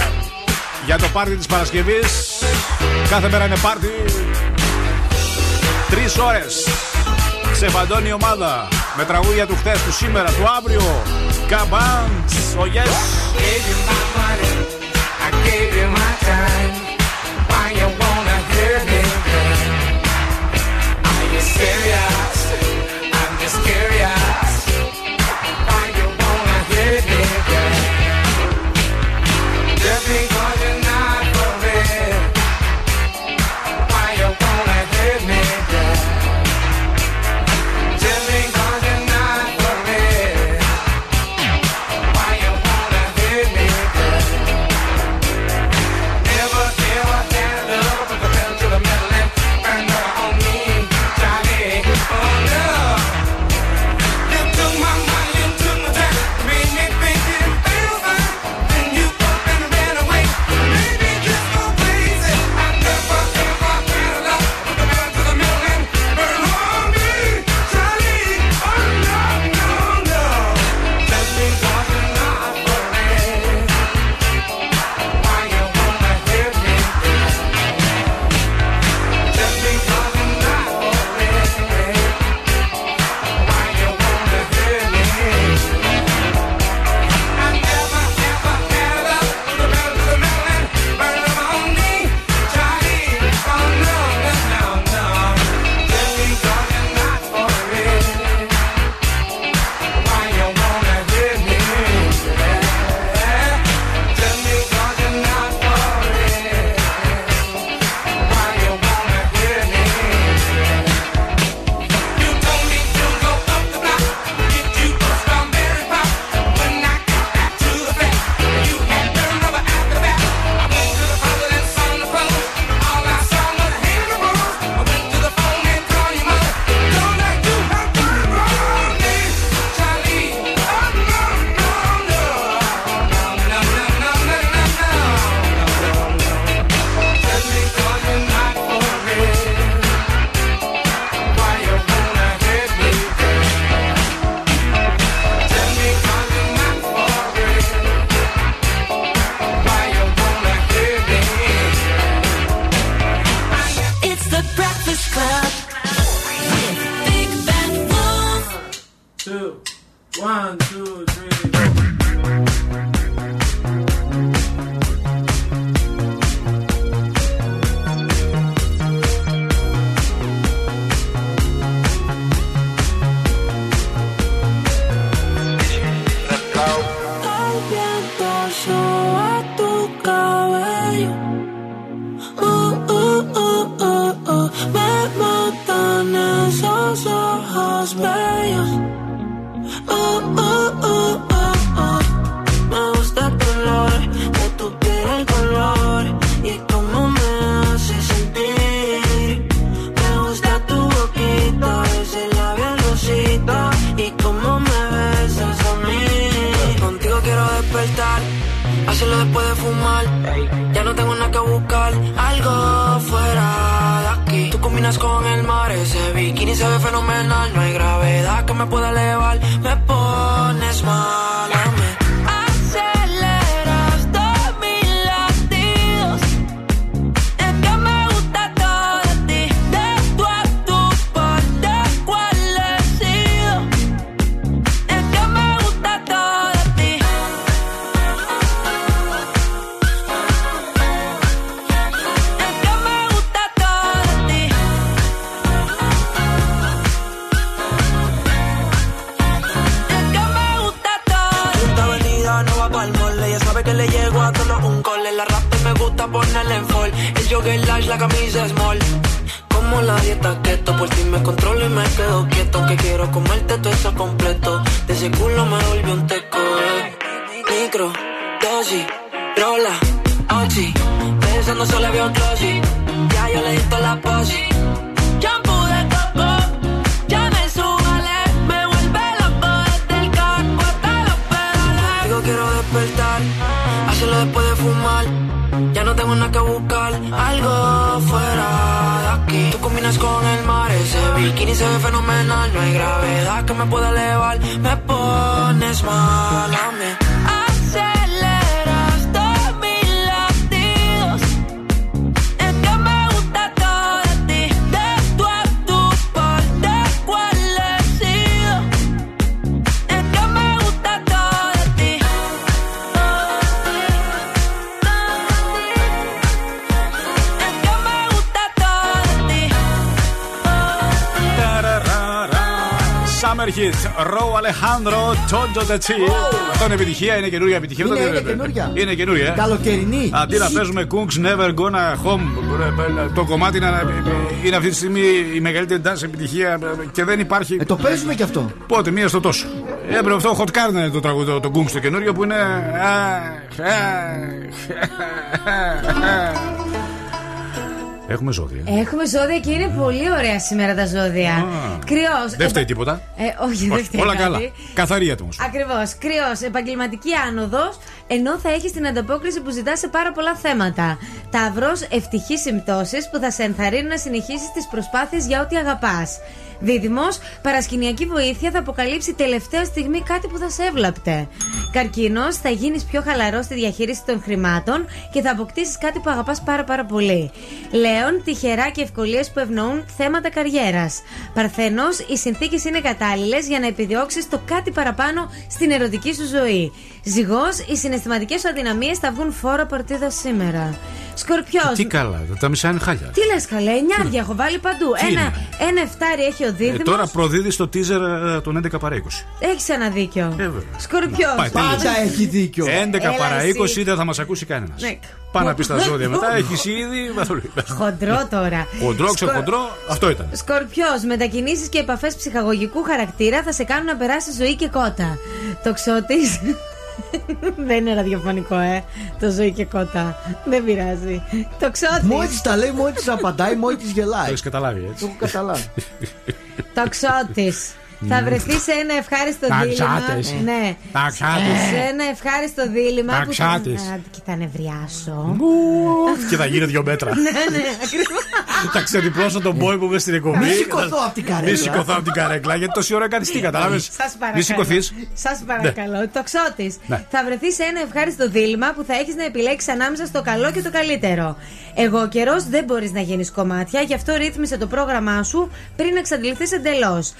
για το πάρτι της Παρασκευής. Κάθε μέρα είναι πάρτι. 3 ώρες ξεφαντώνει η ομάδα με τραγούδια του χθες, του σήμερα, του αύριο. Καμπάντς, oh yes. Serious, I'm just curious. Why you wanna hit me, girl? Just because you're not for real. hacerlo después de fumar. Ya no tengo nada que buscar, algo fuera de aquí. Tú combinas con el mar, ese bikini se ve fenomenal. No hay gravedad que me pueda elevar, me pones mal a mí. Ponerle en fall, el jogger lash, la camisa small. Como la dieta keto, por ti me controlo y me quedo quieto. Que quiero comerte todo eso completo. De ese culo me volvió un teco. Micro, dosis, rola, oxi. Pensando solo había un closet. Ya yo le di toda la posi. Shampoo de coco. Hacerlo después de fumar. Ya no tengo nada que buscar, algo fuera de aquí. Tú combinas con el mar, ese bikini se ve fenomenal. No hay gravedad que me pueda elevar. Me pones mal a mí. Ρο Αλεχάνδρο, Τόντο Τατσί. Αυτό είναι επιτυχία, είναι καινούργια επιτυχία. Είναι καινούργια. Καλοκαιρινή. Αντί να παίζουμε Cooks Never Gonna Home, το κομμάτι είναι αυτή τη στιγμή η μεγαλύτερη dance επιτυχία και δεν υπάρχει. Το παίζουμε κι αυτό. Πότε, μία στο τόσο. Έπρεπε αυτό, Hot Car είναι το τραγούδι, το Cooks το καινούργιο που είναι. Έχουμε ζώδια. Έχουμε ζώδια και είναι πολύ ωραία σήμερα τα ζώδια. Κρυός. Δεν φταίει τίποτα. Όχι, δεν φταίει. Όλα κάτι. Καλά. Καθαρή ατμόσφαιρα. Ακριβώς. Κρυός. Επαγγελματική άνοδος. Ενώ θα έχεις την ανταπόκριση που ζητάς σε πάρα πολλά θέματα. Ταύρος. Ευτυχείς συμπτώσεις που θα σε ενθαρρύνουν να συνεχίσεις τις προσπάθειες για ό,τι αγαπάς. Δίδυμος, παρασκηνιακή βοήθεια θα αποκαλύψει τελευταία στιγμή κάτι που θα σε έβλαπτε. Καρκίνος, θα γίνεις πιο χαλαρός στη διαχείριση των χρημάτων και θα αποκτήσεις κάτι που αγαπάς πάρα πολύ. Λέων, τυχερά και ευκολίες που ευνοούν θέματα καριέρας. Παρθένος, οι συνθήκες είναι κατάλληλες για να επιδιώξεις το κάτι παραπάνω στην ερωτική σου ζωή. Ζυγός, οι συναισθηματικές σου αδυναμίες θα βγουν φόρο πορτίδα σήμερα. Σκορπιός. Τι καλά, τα μισά είναι χάλια. Τι λες καλέ, 9 έχω βάλει παντού. Ένα εφτάρι έχει ο Δίδυμος. Τώρα προδίδεις το teaser των 11 παρά 20. Έχεις ένα δίκιο. Σκορπιός. Πάντα έχει δίκιο. 11 παρά 20 δεν θα μας ακούσει κανένας. Πάνω να πει τα ζώδια μετά, έχεις ήδη βαθολή. Χοντρό τώρα. Χοντρό, ξεχοντρό, αυτό ήταν. Σκορπιός, μετακινήσεις και επαφές ψυχαγωγικού χαρακτήρα θα σε κάνουν να περάσεις ζωή και κότα. Τοξότης. Δεν είναι ραδιοφωνικό, το ζωή και κότα. Δεν πειράζει. Το Τοξότης. Μόλι τα λέει, μόλι απαντάει, μόλι γελάει. Το έχει καταλάβει έτσι. Το έχω καταλάβει. Το Τοξότης. Θα βρεθεί σε ένα ευχάριστο δίλημμα. Ναι. Σε ένα ευχάριστο δίλημμα. Ταξάτης. Και θα νευριάσω. Και θα γίνει 2 μέτρα. Ναι, ναι, ακριβώς. Θα ξεδιπλώσω τον boy που είμαι στην εκπομπή. Μη σηκωθώ από την καρέκλα. Μη σηκωθώ από την καρέκλα, γιατί τόση ώρα κάνει τι, κατάλαβε. Μη σηκωθεί. Σας παρακαλώ. Τοξότης. Θα βρεθεί σε ένα ευχάριστο δίλημμα που θα έχει να επιλέξει ανάμεσα στο καλό και το καλύτερο. Εγώ καιρό δεν μπορεί να γίνει κομμάτια, γι' αυτό ρύθμισε το πρόγραμμά σου πριν εξαντληθεί εντελώς.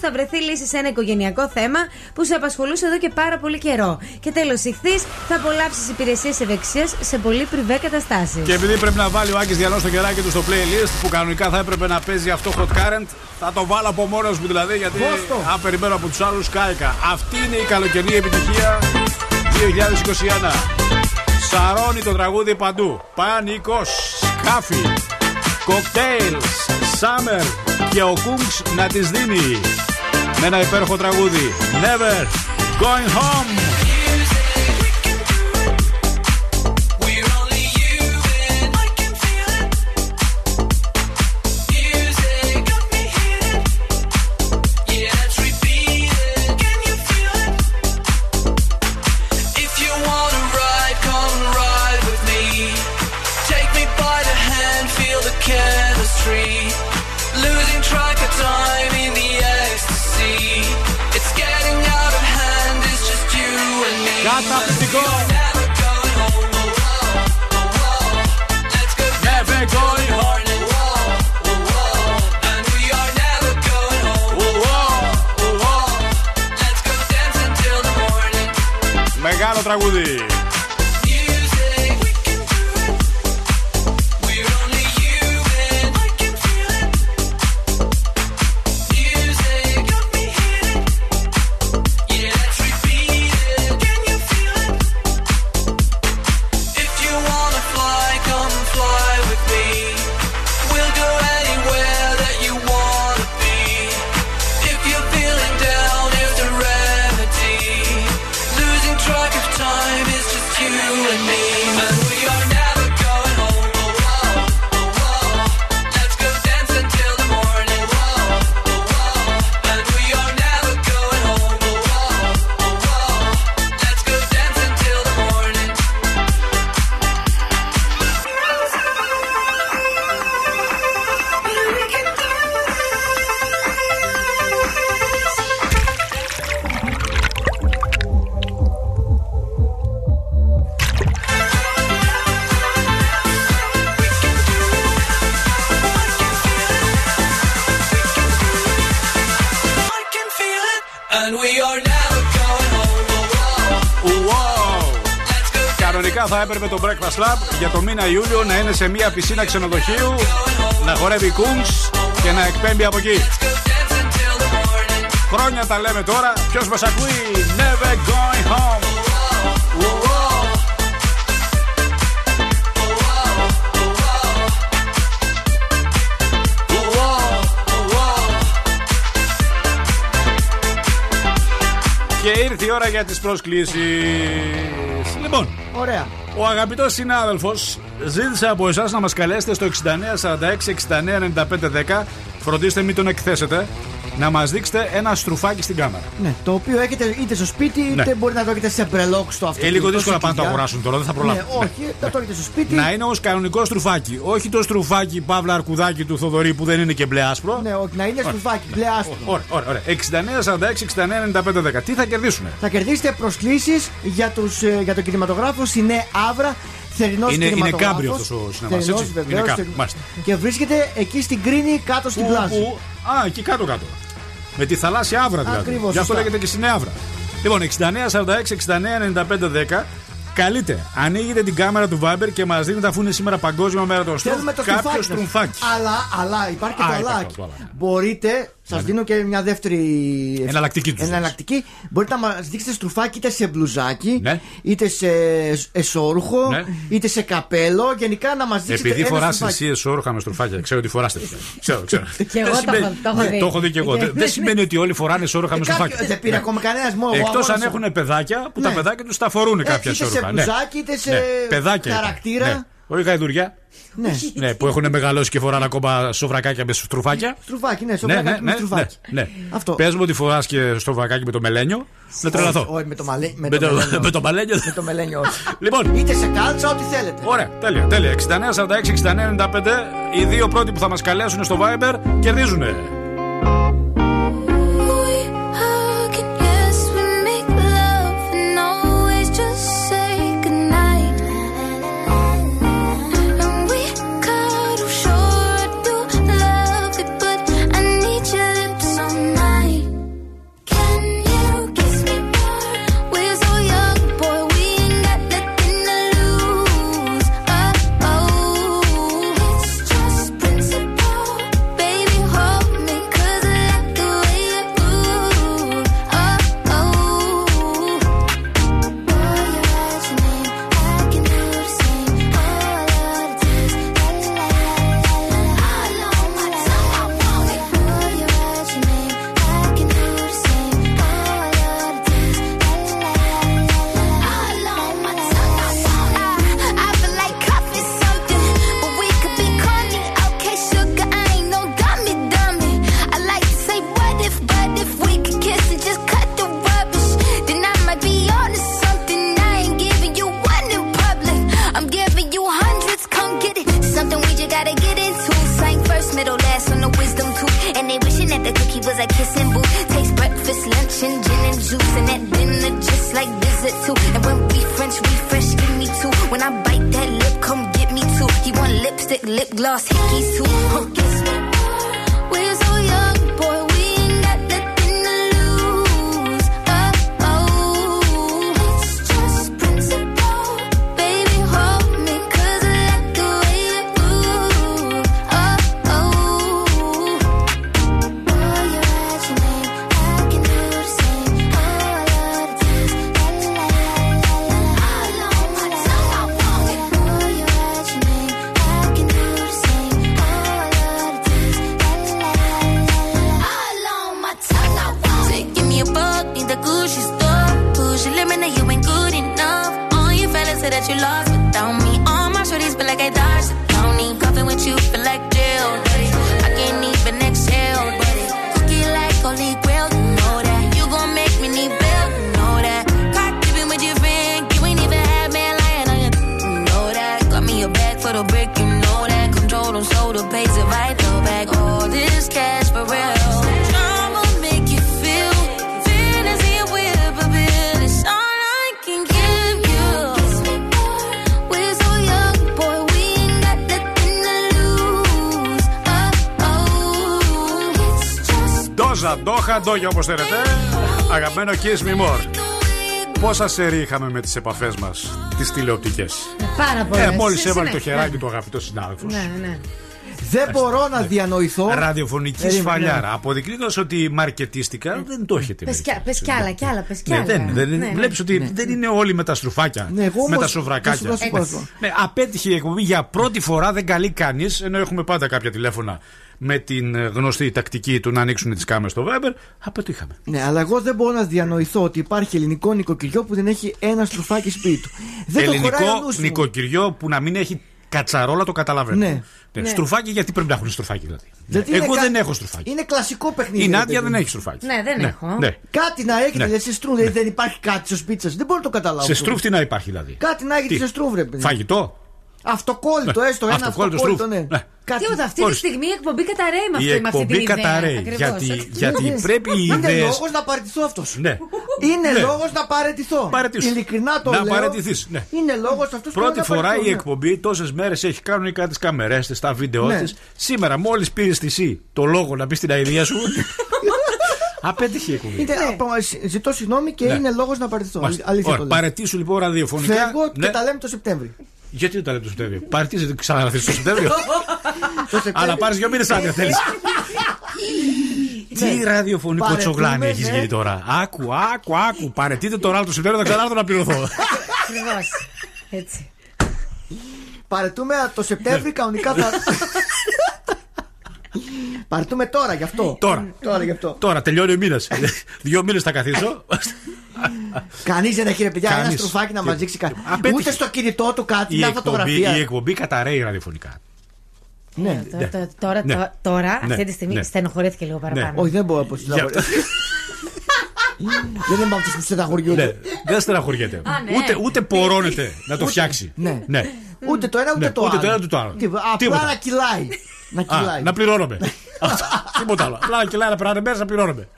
Θα βρεθεί λύση σε ένα οικογενειακό θέμα που σε απασχολούσε εδώ και πάρα πολύ καιρό. Και τέλος, ηχθείς, θα απολαύσεις υπηρεσίες ευεξίας σε πολύ πριβέ καταστάσεις. Και επειδή πρέπει να βάλει ο Άκης Διαλυνός το κεράκι του στο playlist που κανονικά θα έπρεπε να παίζει αυτό Hot Current, θα το βάλω από μόνος μου δηλαδή, γιατί αν περιμένω από τους άλλους, κάηκα. Αυτή είναι η καλοκαιρινή επιτυχία 2021. Σαρώνει το τραγούδι παντού. Πανικός, σκάφι, κοκτέιλς, summer και ο Κούγκς να τις δίνει με ένα υπέροχο τραγούδι, Never Going Home. You want Καταπληκτικό! Never going home. And we are never going home. Let's go dance until the morning. Μεγάλο τραγούδι! Θα έπρεπε το Breakfast Club για το μήνα Ιούλιο να είναι σε μια πισίνα ξενοδοχείου, να χορεύει κούγκς και να εκπέμπει από εκεί. Χρόνια τα λέμε τώρα. Ποιος μας ακούει? Never going home. Και ήρθε η ώρα για τις προσκλήσεις. Λοιπόν, ωραία. Ο αγαπητός συνάδελφος ζήτησε από εσάς να μας καλέσετε στο 6946-699510. Φροντίστε μην τον εκθέσετε. Να μας δείξετε ένα στρουφάκι στην κάμερα. Ναι, το οποίο έχετε είτε στο σπίτι, είτε μπορεί να το έχετε σε μπρελόκ στο αυτοκίνητο. Είναι λίγο δύσκολο να πάνε να το αγοράσουν τώρα, δεν θα προλάβουν. Ναι, όχι, θα το έχετε στο σπίτι. Να είναι ως κανονικό στρουφάκι. Όχι το στρουφάκι παύλα αρκουδάκι του Θοδωρή που δεν είναι και μπλε άσπρο. Ναι, όχι, να είναι στρουφάκι μπλε άσπρο. Ωραία. 6946-699510. Τι θα κερδίσουμε? Θα κερδίσετε προσκλήσεις για τον κινηματογράφο Σινέ Αύρα. Είναι κάμπριο αυτό ο συνάδελφος. Και βρίσκεται εκεί στην Κρίνη, κάτω στην πλάζα. Α, εκεί κάτω-κάτω. Με τη θαλάσσια αύρα δηλαδή. Ακριβώς. Γι' αυτό λέγεται και συνεαύρα. Λοιπόν, 6946-699510. Καλείτε, ανοίγετε την κάμερα του Viber και μας δίνετε, αφού είναι σήμερα Παγκόσμια Μέρα των Στρουφ, κάποιο στρουμφάκι. Αλλά, υπάρχει και το αλάκι. Μπορείτε, σας δίνω και μια δεύτερη εναλλακτική. Μπορείτε να μας δείξετε στρουφάκι είτε σε μπλουζάκι, είτε σε εσώρουχο, είτε σε καπέλο. Γενικά να μας δείξετε. Επειδή φοράς εσύ εσώρουχα με στρουφάκια, ξέρω ότι φοράς τέτοια. Το έχω δει και εγώ. Δεν σημαίνει ότι όλοι φοράνε εσώρουχα με στρουφάκια. Δεν πήρε ακόμα κανένας, μόνο εγώ. Εκτός αν έχουν παιδάκια που τα παιδάκια τους τα φορούν κάποια εσώρουχα. Είτε σε μπλουζάκι, είτε σε χαρακτήρα. Όχι γαϊδουριά. Ναι, που έχουν μεγαλώσει και φοράνε ακόμα σοβρακάκια με στρουφάκια. Στρουφάκι, ναι, σοβρακάκι με στρουφάκι. Πες μου ότι φοράς και στρουφακάκι με το μελένιο. Να τρελαθώ. Όχι, με το μελένιο. Με το μελένιο, όχι. Είτε σε κάλτσα, ό,τι θέλετε. Ωραία, τέλεια. 6946-6995. Οι δύο πρώτοι που θα μας καλέσουν στο Viber κερδίζουνε. like kissing boo. Taste breakfast, lunch, and gin and juice. And that dinner just like dessert too. And when we French refresh, give me two. When I bite that lip, come get me two. He want lipstick, lip gloss, hickeys too. Guess what? We're so young, boy. We ain't got nothing to lose. Oh, oh. It's just principle. Baby, hold me, cause I like the way you move. Oh, oh. Boy, you're at your name. I can do the same. Oh, I love the dance. La, la, la, la, la. I love what I want it. Boy, you're at your name. I can do the same. Oh, I love the dance. So you give me a bug, need the Gucci store. Push your limit, now you ain't good enough. All you fellas say that you lost without me. All my shorties feel like I dodged the Tony. Coughing with you feel like jail. I can't even exhale, but cookie like Holy Grail, you know that. You gon' make me need bail, you know that. Cock dipping with your friend, you ain't even had man lying on you know that. Got me a bag for the brick, you know that. Control them so the pace it right though back. All this cash for real. Ντόχα, ντόγια όπως θέλετε. Αγαπημένο Kiss Me More. Πόσα σερί είχαμε με τις επαφές μας, τις τηλεοπτικές. Πάρα πολλές. Μόλις έβαλε το χεράκι του αγαπητό συνάδελφος. Ναι. Δεν μπορώ να διανοηθώ. Ραδιοφωνική σφαλιάρα. Αποδεικνύοντας ότι μαρκετίστικα δεν το έχετε. Πες κι άλλα, κι άλλα. Βλέπεις ότι δεν είναι όλοι με τα στρουφάκια, με τα σοβρακάκια. Απέτυχε η εκπομπή για πρώτη φορά, δεν καλεί κανείς, ενώ έχουμε πάντα κάποια τηλέφωνα. Με την γνωστή τακτική του να ανοίξουν τις κάμερες στο Viber, αποτύχαμε. Ναι, αλλά εγώ δεν μπορώ να διανοηθώ ότι υπάρχει ελληνικό νοικοκυριό που δεν έχει ένα στρουφάκι σπίτι του. Ελληνικό νοικοκυριό που να μην έχει κατσαρόλα, το καταλαβαίνω. Ναι. Στρουφάκι, γιατί πρέπει να έχουν στρουφάκι, δηλαδή. Εγώ δεν έχω στρουφάκι. Είναι κλασικό παιχνίδι. Η Νάντια δεν έχει στρουφάκι. Ναι, δεν έχω. Ναι. Κάτι να έχετε, σε στρούφ. Δηλαδή δεν υπάρχει κάτι στο σπίτι σας. Δεν μπορώ να το καταλάβω. Σε στρούφ τι να υπάρχει, δηλαδή. Κάτι να έχετε σε στρούφ, ρε παιδί. Φαγητό. Αυτοκόλλητο, έστω ένα αυτοκόλλητο. Τίποτα, αυτή τη στιγμή η εκπομπή καταραίει με αυτή την εκπομπή καταραίει. Γιατί πρέπει οι ιδέες. Είναι λόγος να παραιτηθώ αυτός. Είναι λόγος να παραιτηθώ. Ειλικρινά το λέω. Να παραιτηθείς. Είναι λόγος αυτός. Πρώτη φορά η εκπομπή τόσες μέρες έχει κάνει κάτι τις καμερές της, τα βίντεό της. Σήμερα, μόλις πήρες τη ΣΥ το λόγο να πεις την αηδία σου. Απέτυχε η εκπομπή. Ζητώ συγγνώμη και είναι λόγος να παραιτηθώ. Παραιτήσου λοιπόν ραδιοφωνικά. Φεύγω και τα λέμε το Σεπτέμβρη. Γιατί δεν τα λέτε το Σεπτέμβριο. Παρτίζετε ξανά να θέλεις το Σεπτέμβριο. Αλλά πάρεις 2 μήνες άδεια θέλεις. Τι ραδιοφωνικό τσογλάνι έχεις γίνει τώρα. Άκου. Παρετείτε τον άλλο το Σεπτέμβριο, θα ξανάρθω να πληρωθώ. Ακριβώς. Έτσι. Παρετούμε το Σεπτέμβριο, κανονικά θα... Παρετούμε τώρα γι' αυτό. Τώρα τελειώνει ο μήνας. 2 μήνες θα καθίσω. Κανείς δεν έχει, ρε παιδιά, ένα στρουφάκι να μας δείξει κάτι. Ούτε στο κινητό του κάτι, μια φωτογραφία. Η εκπομπή καταραίει ραδιοφωνικά. Ναι, τώρα αυτή τη στιγμή στενοχωρέθηκε λίγο παραπάνω. Όχι, δεν μπορώ να πω. Δεν είμαι από αυτούς που στεναχωριούνται. Δεν στεναχωριέται. Ούτε πορώνεται να το φτιάξει. Ούτε το ένα ούτε το άλλο. Απλά να κυλάει. Να πληρώνομαι. Τίποτα άλλο. Απλά να κυλάει, να περνάνε μέρες, να πληρώνομαι.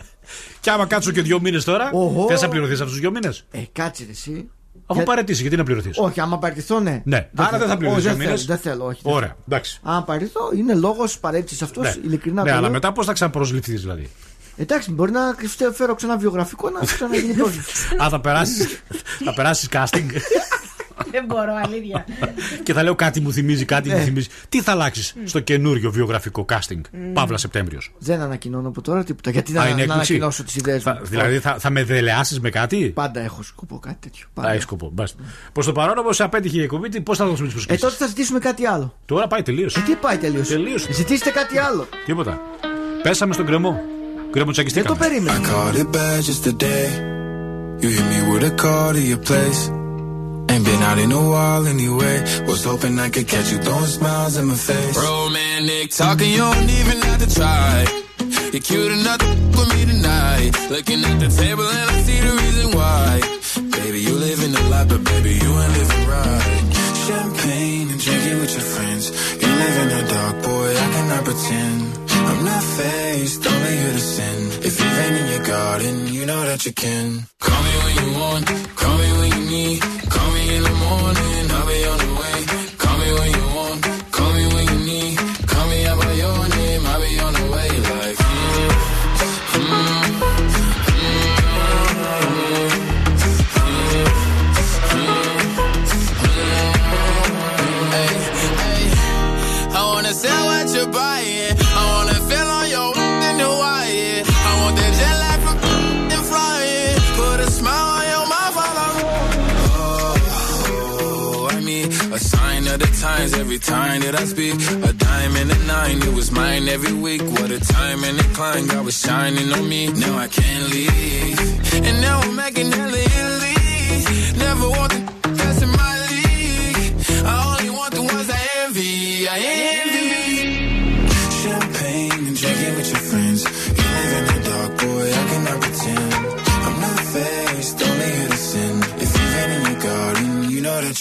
Και άμα κάτσω και 2 μήνες τώρα, θες να πληρωθείς αυτούς τους 2 μήνες. Κάτσε εσύ. Αφού παραιτήσει, γιατί να πληρωθείς. Όχι, άμα παραιτηθώ, ναι. Άρα δεν θα πληρωθείς 2 μήνες. Δεν θέλω, όχι. Ωραία, εντάξει. Αν παραιτηθώ, είναι λόγος παραίτησης αυτός, ειλικρινά. Ναι, αλλά μετά πώς θα ξαναπροσληφθείς, δηλαδή. Εντάξει, μπορεί να φέρω ξανά βιογραφικό να ξαναγίνει τόσο. Α, θα περάσεις casting. Δεν μπορώ, αλήθεια. Και θα λέω κάτι μου θυμίζει, κάτι μου θυμίζει. Τι θα αλλάξεις στο καινούριο βιογραφικό casting, Παύλα Σεπτέμβριος. Δεν ανακοινώνω από τώρα τίποτα. Γιατί να ανακοινώσω τις ιδέες μου. Δηλαδή θα με δελεάσεις με κάτι. Πάντα έχω σκοπό κάτι τέτοιο. Πάντα έχει σκοπό. Προς το παρόν όμως απέτυχε η εκπομπή, πώς θα δώσουμε τις προσκλήσεις. Τότε θα ζητήσουμε κάτι άλλο. Τώρα πάει τελείως. Τι πάει τελείως. Ζητήστε κάτι άλλο. Τίποτα. Πέσαμε στον κρεμό. Δεν το περίμενα. Ain't been out in a while anyway. Was hoping I could catch you throwing smiles in my face. Romantic talking, you don't even have to try. You're cute enough to with me tonight. Looking at the table and I see the reason why. Baby, you live in the light, but baby, you ain't living right. Champagne and drinking with your friends. You live in the dark, boy, I cannot pretend. I'm not faced, only here to sin. If you've been in your garden, you know that you can. Call me when you want, call me when you need. Call me in the morning, I'll be on the way. Call me when you want, call me when you need. Call me out by your name, I'll be on the way. Like, sell what you're buying. I wanna feel on your in Hawaii. I want that jet lag from and flying. Put a smile on your mouth while I'm oh, I mean, a sign of the times every time that I speak. A dime and a nine, it was mine every week. What a time and a climb, God was shining on me. Now I can't leave, and now I'm making hella Italy. Never want the best in my league. I only want the ones I envy. I envy. That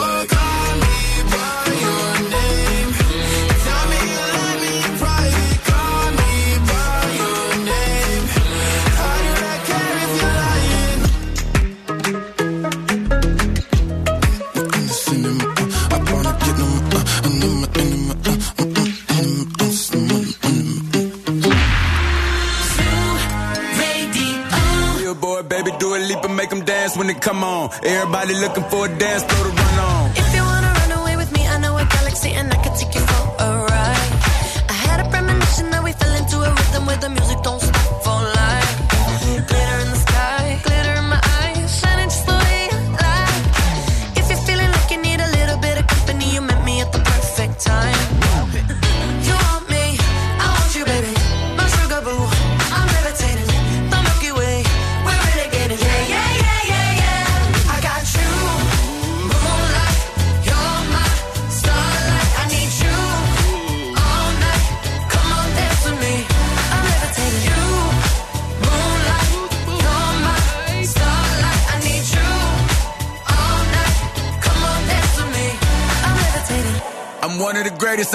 Like, call me by your name, tell me you love me in private. Call me by your name, how do I care if you're lying? I'm gonna get them, when it come on, everybody looking for a dance floor to run on. If you wanna run away with me, I know a galaxy and I can take you for a ride. I had a premonition that we fell into a rhythm where the music don't stop for life. Glitter in the sky, glitter in my eyes, shining just the way I like. If you're feeling like you need a little bit of company, you met me at the perfect time. You want me, I want you, baby, my sugar boo, I'm levitating, the Milky Way, we're renegading, yeah, yeah, yeah. One of the greatest,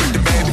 with the baby.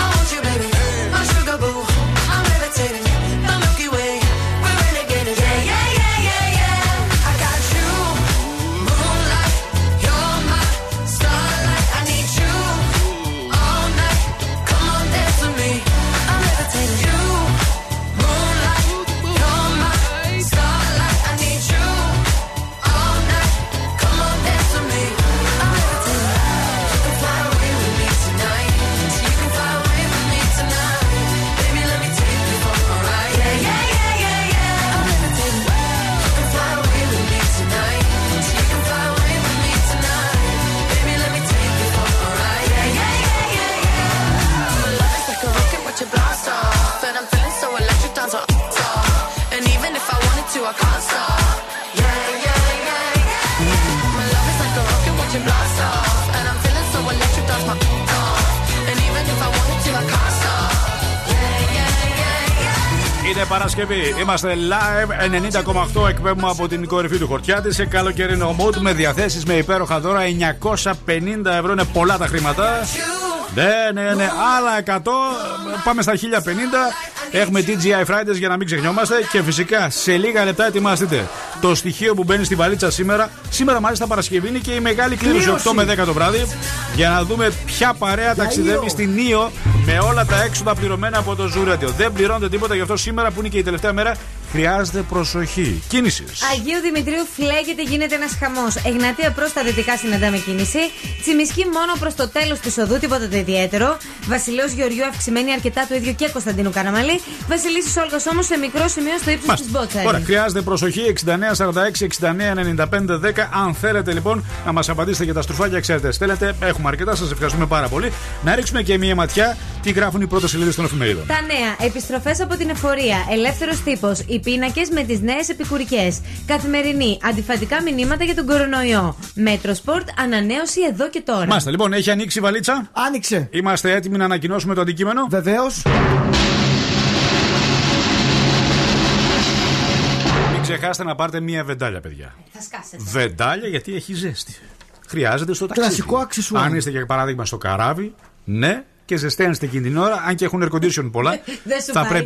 I want you, baby, my sugar boo, I'm levitating. I can't stop. Yeah, yeah, yeah, yeah. My love is like a rocket watching blast off, and I'm feeling so electric, that's my off. And even if I wanted to, I can't stop. Yeah, yeah, yeah, yeah. Είναι Παρασκευή, είμαστε live 90,8, εκπέμπουμε από την κορυφή του χορτιάτη σε καλοκαιρινό mood με διαθέσεις με υπέροχα δώρα. 950 ευρώ, είναι πολλά τα χρήματα. Ναι, άλλα 100, πάμε στα 1050. Έχουμε TGI Fridays για να μην ξεχνιόμαστε. Και φυσικά σε λίγα λεπτά ετοιμαστείτε το στοιχείο που μπαίνει στην βαλίτσα σήμερα. Σήμερα, μάλιστα, Παρασκευή είναι και η μεγάλη κλήρωση 8 με 10 το βράδυ. Για να δούμε ποια παρέα ταξιδεύει στην Ne-Yo με όλα τα έξοδα πληρωμένα από το Zoo Radio. Δεν πληρώνεται τίποτα, γι' αυτό σήμερα που είναι και η τελευταία μέρα Χρειάζεται προσοχή. Κίνηση. Αγίου Δημητρίου φλέγεται, γίνεται ένας χαμός. Εγνατία προς τα δυτικά συναντάμε κίνηση. Τσιμισκή μόνο προς το τέλος της οδού, τίποτα το ιδιαίτερο. Βασιλέως Γεωργιού αυξημένη αρκετά, το ίδιο και Κωνσταντίνου Καραμαλή. Βασιλίσσης Όλγας όμως σε μικρό σημείο στο ύψος της Μπότσαρης. Ωραία, χρειάζεται προσοχή. 6946-699510. Αν θέλετε λοιπόν να μας απαντήσετε για τα στρουφάκια, ξέρετε, στέλνετε. Έχουμε αρκετά, σας ευχαριστούμε πάρα πολύ. Να ρίξουμε και μία ματιά τι γράφουν οι πρώτες σελίδες των εφημερίδων. Τα νέα. Επιστροφές από την εφορία. Ελεύθερος τύπος. Οι πίνακες με τις νέες επικουρικές. Καθημερινή. Αντιφατικά μηνύματα για τον κορονοϊό. Μέτρο Σπορτ. Ανανέωση εδώ και τώρα. Μάλιστα, λοιπόν, έχει ανοίξει η βαλίτσα. Άνοιξε. Είμαστε έτοιμοι να ανακοινώσουμε το αντικείμενο. Βεβαίως. Μην ξεχάσετε να πάρετε μία βεντάλια, παιδιά. Θα σκάσετε. Βεντάλια γιατί έχει ζέστη. Χρειάζεται στο ταξίδι. Κλασικό αξισουάρ. Αν είστε για παράδειγμα στο καράβι, ναι. Και ζεσταίνεστε εκείνη την ώρα, αν και έχουν air condition πολλά,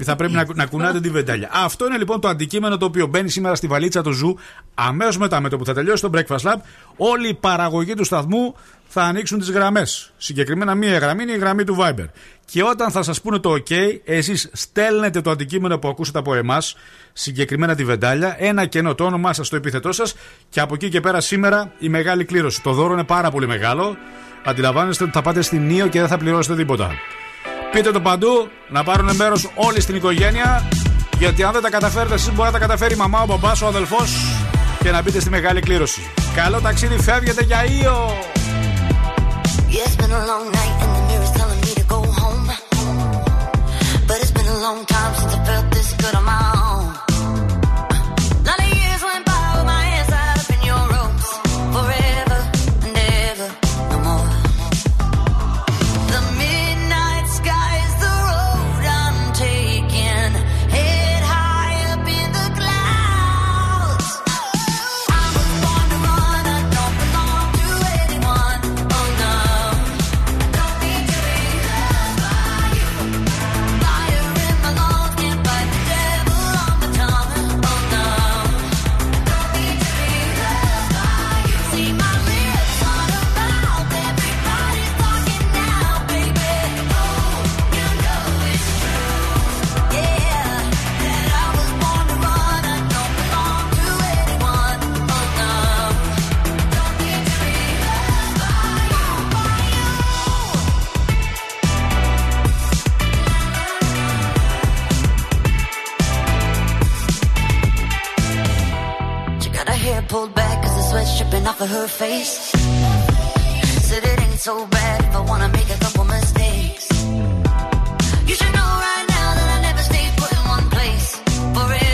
θα πρέπει να κουνάτε την βεντάλια. Αυτό είναι λοιπόν το αντικείμενο το οποίο μπαίνει σήμερα στη βαλίτσα του Ζου. Αμέσως μετά, με το που θα τελειώσει το Breakfast Lab, όλη η παραγωγή του σταθμού θα ανοίξουν τις γραμμές. Συγκεκριμένα, μία γραμμή είναι η γραμμή του Viber. Και όταν θα σας πούνε το OK, εσείς στέλνετε το αντικείμενο που ακούσατε από εμάς, συγκεκριμένα τη βεντάλια, ένα κενό, το όνομά σας, το επίθετό σας, και από εκεί και πέρα σήμερα η μεγάλη κλήρωση. Το δώρο είναι πάρα πολύ μεγάλο. Αντιλαμβάνεστε ότι θα πάτε στην Ne-Yo και δεν θα πληρώσετε τίποτα. Πείτε το παντού, να πάρουν μέρος όλοι στην οικογένεια. Γιατί αν δεν τα καταφέρετε εσείς, μπορεί να τα καταφέρει η μαμά, ο μπαμπάς, ο αδελφός, και να μπείτε στη μεγάλη κλήρωση. Καλό ταξίδι, φεύγετε για Ίο! Pulled back cause the sweat's dripping off of her face. Said it ain't so bad if I wanna make a couple mistakes. You should know right now that I never stay put in one place forever.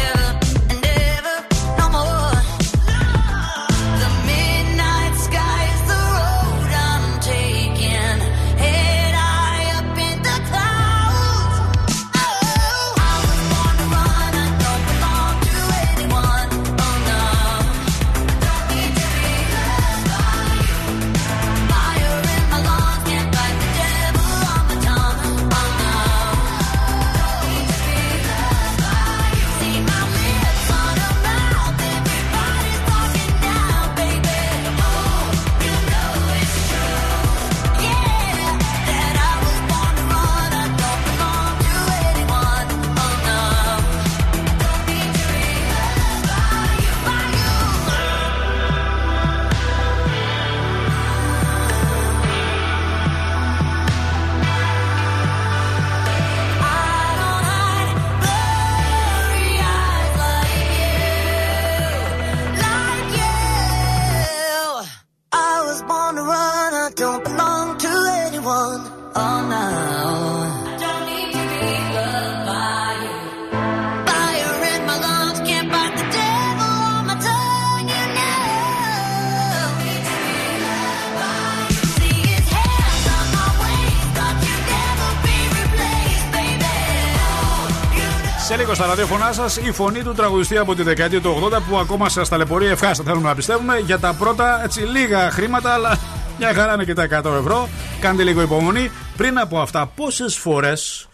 Στα ραδιοφωνά σας η φωνή του τραγουδιστή από τη δεκαετία του 80 που ακόμα σας ταλαιπωρεί ευχάριστα, θέλουμε να πιστεύουμε, για τα πρώτα έτσι λίγα χρήματα, αλλά μια χαρά είναι και τα 100 ευρώ. Κάντε λίγο υπομονή. Πριν από αυτά, πόσες φορές,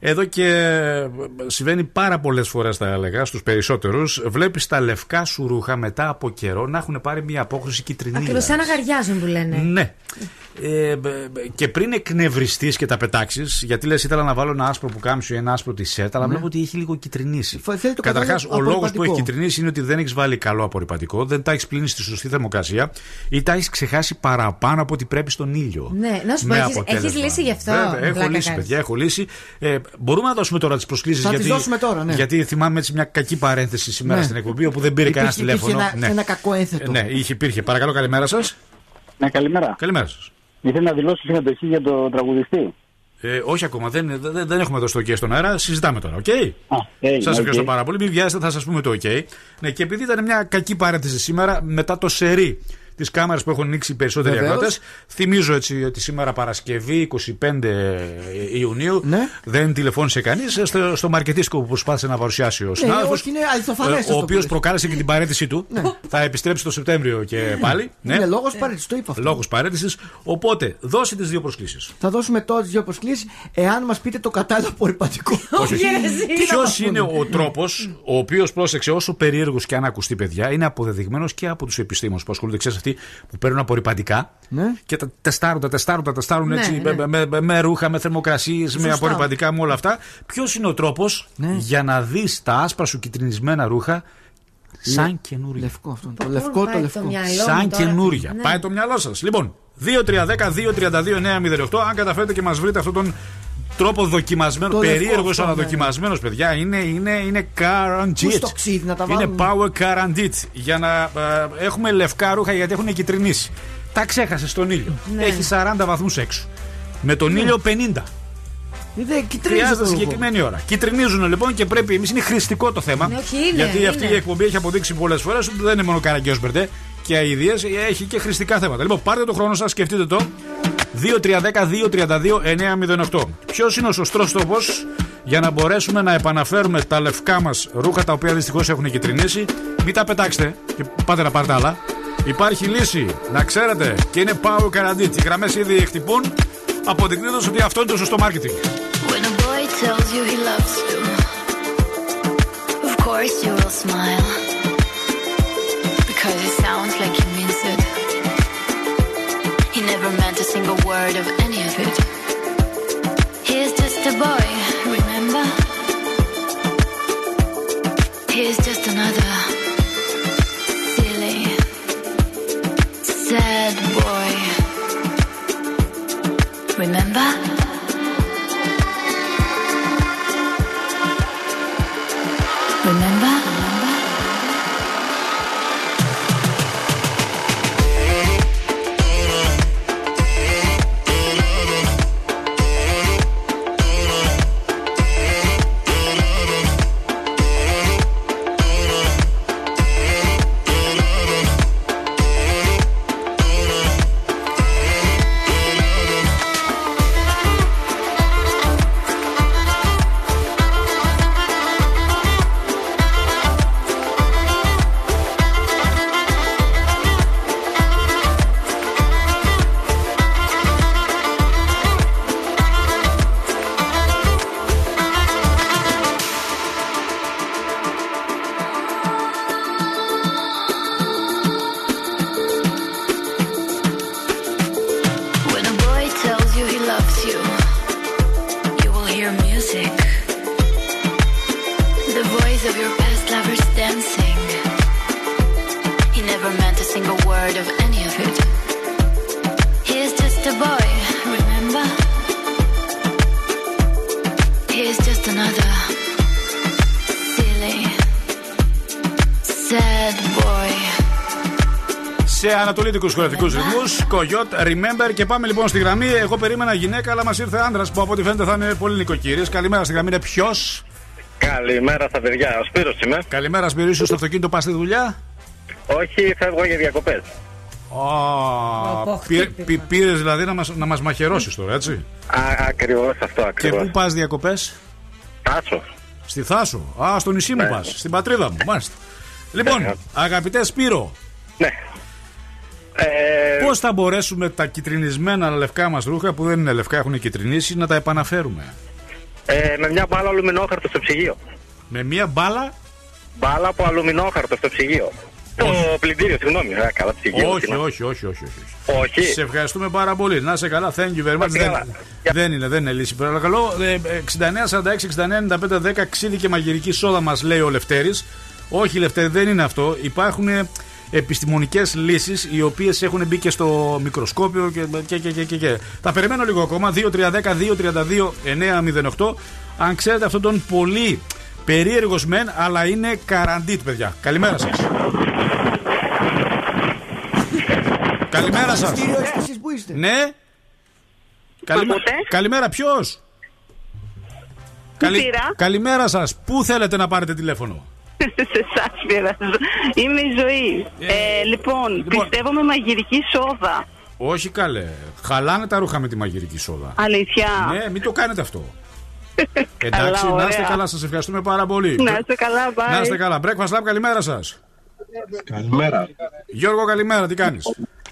εδώ και συμβαίνει πάρα πολλές φορές θα έλεγα στους περισσότερους, βλέπεις τα λευκά σου ρούχα μετά από καιρό να έχουν πάρει μια απόχρωση κυτρινή. Ακριβώς, σαν να γαριάζουν που λένε. Ναι. Και πριν εκνευριστείς και τα πετάξεις, γιατί λες ήθελα να βάλω ένα άσπρο πουκάμισο ή ένα άσπρο τισέρτ, αλλά βλέπω ότι έχει λίγο κυτρινήσει. Καταρχάς, ο λόγος που έχει κυτρινήσει είναι ότι δεν έχεις βάλει καλό απορρυπαντικό, δεν τα έχεις πλύνει στη σωστή θερμοκρασία ή τα έχεις ξεχάσει παραπάνω από ό,τι πρέπει στον ήλιο. Ναι, να σου πω, έχεις λύσει γι' αυτό. Βέβαια, έχω λύσει, παιδιά, έχω λύσει. Μπορούμε να δώσουμε τώρα τις προσκλήσεις. Θα τις δώσουμε τώρα, ναι. Γιατί θυμάμαι έτσι μια κακή παρένθεση σήμερα στην εκπομπή, όπου δεν πήρε κανένα τηλέφωνο. Ένα κακό ένθετο. Ναι, υπήρχε. Παρακαλώ, καλημέρα σας. Ναι, καλημέρα. Καλημέρα σας. Ήθελα να δηλώσω συμμετοχή για τον τραγουδιστή. Όχι ακόμα, δεν έχουμε δώσει το OK στον αέρα, συζητάμε τώρα, OK? Σας ευχαριστώ πάρα πολύ, μην βιάζετε, θα σας πούμε το OK. Ναι, και επειδή ήταν μια κακή παρένθεση σήμερα, μετά το σερί τις κάμερες που έχουν ανοίξει οι περισσότεροι αγρότες. Θυμίζω έτσι ότι σήμερα Παρασκευή 25 Ιουνίου δεν τηλεφώνησε κανείς στο μαρκετίσκο που προσπάθησε να παρουσιάσει ο συνάδελφος. Ο οποίος προκάλεσε και την παρέτησή του. Θα επιστρέψει το Σεπτέμβριο και πάλι. Είναι λόγος παρέτησης, το είπα αυτό. Λόγος παρέτησης. Οπότε δώσε τις δύο προσκλήσεις. Θα δώσουμε τώρα τις δύο προσκλήσεις εάν μας πείτε το κατάλληλο απορρυπαντικό. Ποιος είναι ο τρόπος, ο οποίος, πρόσεξε, όσο περίεργος και αν ακουστεί, παιδιά, είναι αποδεδειγμένος και από τους επιστήμονες που ασχολούνται, ξέρεις, που παίρνουν απορρυπαντικά και τα τεστάρουν, έτσι, με ρούχα, με θερμοκρασίες, με απορρυπαντικά, με όλα αυτά. Ποιος είναι ο τρόπος για να δεις τα άσπρα σου κυτρινισμένα ρούχα σαν καινούρια? Λευκό αυτό. Το λευκό, το λευκό. Σαν καινούρια. Πάει το μυαλό σας. Λοιπόν, 2-3-10-2-32-9-08. Αν καταφέρετε και μας βρείτε αυτόν τον τρόπο δοκιμασμένο, περίεργος αλλά δοκιμασμένος, παιδιά, είναι καραντίτ. Είναι power καραντίτ. Για να έχουμε λευκά ρούχα, γιατί έχουν κυτρινήσει. Τα ξέχασες στον ήλιο. Ναι. Έχει 40 βαθμούς έξω. Με τον ήλιο 50. Χρειάζεται συγκεκριμένη ώρα. Κυτρινίζουν λοιπόν και πρέπει εμείς. Είναι χρηστικό το θέμα. Γιατί αυτή η εκπομπή έχει αποδείξει πολλές φορές ότι δεν είναι μόνο καραγκιός μπερδέ και αηδίες, έχει και χρηστικά θέματα. Λοιπόν, πάρτε το χρόνο σας, σκεφτείτε το. 2-3-10-2-32-9-08. Ποιος είναι ο σωστός τρόπος για να μπορέσουμε να επαναφέρουμε τα λευκά μας ρούχα, τα οποία δυστυχώς έχουν κυτρινήσει? Μην τα πετάξετε και πάτε να πάρετε άλλα. Υπάρχει λύση, να ξέρετε, και είναι Power Guarantee. Οι γραμμές ήδη χτυπούν, αποδεικνύοντας ότι αυτό είναι το σωστό marketing. He never meant a single word of any of it. He's just a boy, remember? He's just another silly, sad boy, remember? Remember? Ανατολίτικους χορευτικούς ρυθμούς, Κογιότ, Remember. Και πάμε λοιπόν στη γραμμή. Εγώ περίμενα γυναίκα, αλλά μας ήρθε άντρας που από ό,τι φαίνεται θα είναι πολύ νοικοκύρης. Καλημέρα, στη γραμμή είναι ποιος? Καλημέρα στα παιδιά, ο Σπύρος είμαι. Καλημέρα, Σπύρο, στο αυτοκίνητο πας στη δουλειά? Όχι, φεύγω για διακοπές. Πήρες δηλαδή να μας μαχαιρώσεις τώρα, έτσι? Ακριβώς αυτό, ακριβώς. Και πού πας διακοπές? Θάσο. Στη Θάσο. Α, στο νησί μου πας, στην πατρίδα μου, μάλιστα. Λοιπόν, αγαπητέ Σπύρο. Ναι. Πώς θα μπορέσουμε τα κυτρινισμένα λευκά μας ρούχα, που δεν είναι λευκά, έχουν κυτρινήσει, να τα επαναφέρουμε? Με μια μπάλα αλουμινόχαρτο στο ψυγείο. Με μια μπάλα από αλουμινόχαρτο στο ψυγείο. Το πλυντήριο, συγγνώμη. Καλά, όχι. Σε ευχαριστούμε πάρα πολύ. Να είσαι καλά. Thank you very much. Δεν είναι λύση. Παρακαλώ. 69-46-69-95-10 ξύδι και μαγειρική σόδα μας λέει ο Λευτέρης. Όχι, Λευτέρη, δεν είναι αυτό. Υπάρχουν επιστημονικές λύσεις οι οποίες έχουν μπει και στο μικροσκόπιο και. Θα περιμένω λίγο ακόμα. 2-3-10-2-32-9-08. Αν ξέρετε αυτόν τον πολύ περίεργος μεν, αλλά είναι καραντίτ, παιδιά. Καλημέρα σας. Καλημέρα σας. Ναι. Καλημέρα, ποιος? Καλημέρα σας. Πού θέλετε να πάρετε τηλέφωνο? Σε εσάς πειράζω. Είμαι η Ζωή. Λοιπόν, πιστεύω με μαγειρική σόδα. Όχι καλέ. Χαλάνε τα ρούχα με τη μαγειρική σόδα. Αλήθεια? Ναι, μην το κάνετε αυτό. Εντάξει, να είστε καλά. Σας ευχαριστούμε πάρα πολύ. Να είστε καλά, bye. Να είστε καλά. Breakfast Club, καλημέρα σας. Καλημέρα. Γιώργο, καλημέρα. Τι κάνεις?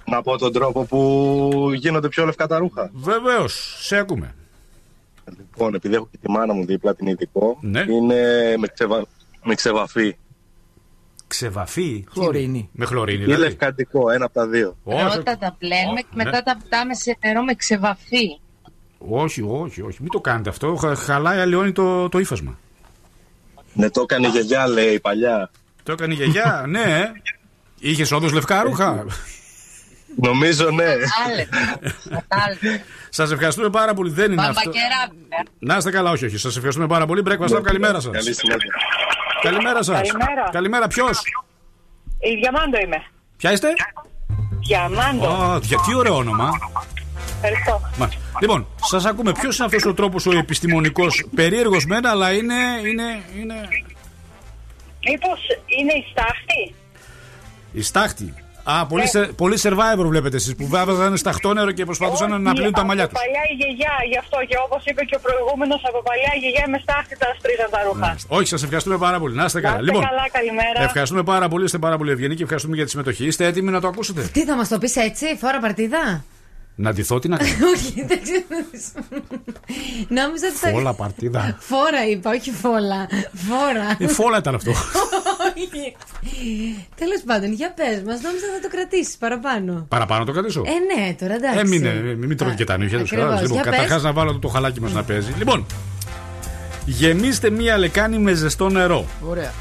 Να πω τον τρόπο που γίνονται πιο λευκά τα ρούχα. Βεβαίως, σε ακούμε. Λοιπόν, επειδή έχω και τη μάνα μου δίπλα, την ειδικό, ναι. Είναι με ξεβαφή. Ξεβαφή? Χλωρίνη. Με χλωρίνη, δηλαδή. Ή λευκαντικό, ένα από τα δύο. Όταν τα πλένουμε και μετά τα πτάμε σε νερό με ξεβαφή. Όχι, μην το κάνετε αυτό. Χαλάει, αλλοιώνει το ύφασμα. Ναι, το έκανε η γιαγιά, λέει, παλιά. Το έκανε η γιαγιά, ναι. Είχες όντως λευκά ρούχα? Νομίζω ναι. Σας ευχαριστούμε πάρα πολύ. Δεν είναι αυτό. Να είστε καλά, όχι. Σας ευχαριστούμε πάρα πολύ. Breakfast Club, καλημέρα σας. Καλημέρα σας. Καλημέρα, ποιος? Η Διαμάντο είμαι. Ποια είστε? Διαμάντο. Τι ωραίο όνομα. Ευχαριστώ. Λοιπόν, σας ακούμε. Ποιος είναι αυτός ο τρόπος ο επιστημονικός? Περίεργος μένα, αλλά είναι... Μήπως είναι η στάχτη? Η στάχτη. Α, πολύ survivor βλέπετε εσείς που βάβαζαν σταχτόνερο και προσπαθούσαν να πλύνουν τα μαλλιά τους. Από παλιά η γιαγιά, γι' αυτό και όπως είπε και ο προηγούμενος, από παλιά η γιαγιά με στάχτη τα στρίζαν τα ρούχα. Όχι, σας ευχαριστούμε πάρα πολύ. Να είστε καλά. Λοιπόν, καλημέρα. Ευχαριστούμε πάρα πολύ, είστε πάρα πολύ ευγενοί και ευχαριστούμε για τη συμμετοχή. Είστε έτοιμοι να το ακούσετε? Τι θα μας το πεις έτσι, φορά παρτίδα? Να ντυθώ, τι να κάνω? Όχι, δεν ξέρω. Νόμιζα ότι θα... Φόλα παρτίδα. Φόρα είπα, όχι φόλα. Φόρα. Φόλα ήταν αυτό. Όχι. Τέλος πάντων, για πες μας, νόμιζα θα το κρατήσεις παραπάνω. Παραπάνω το κρατήσω? Ναι, τώρα εντάξει. Μην τρώτε και τα νύχια τους. Καταρχάς να βάλω το χαλάκι μας να παίζει. Λοιπόν, γεμίστε μία λεκάνη με ζεστό νερό. Ωραία.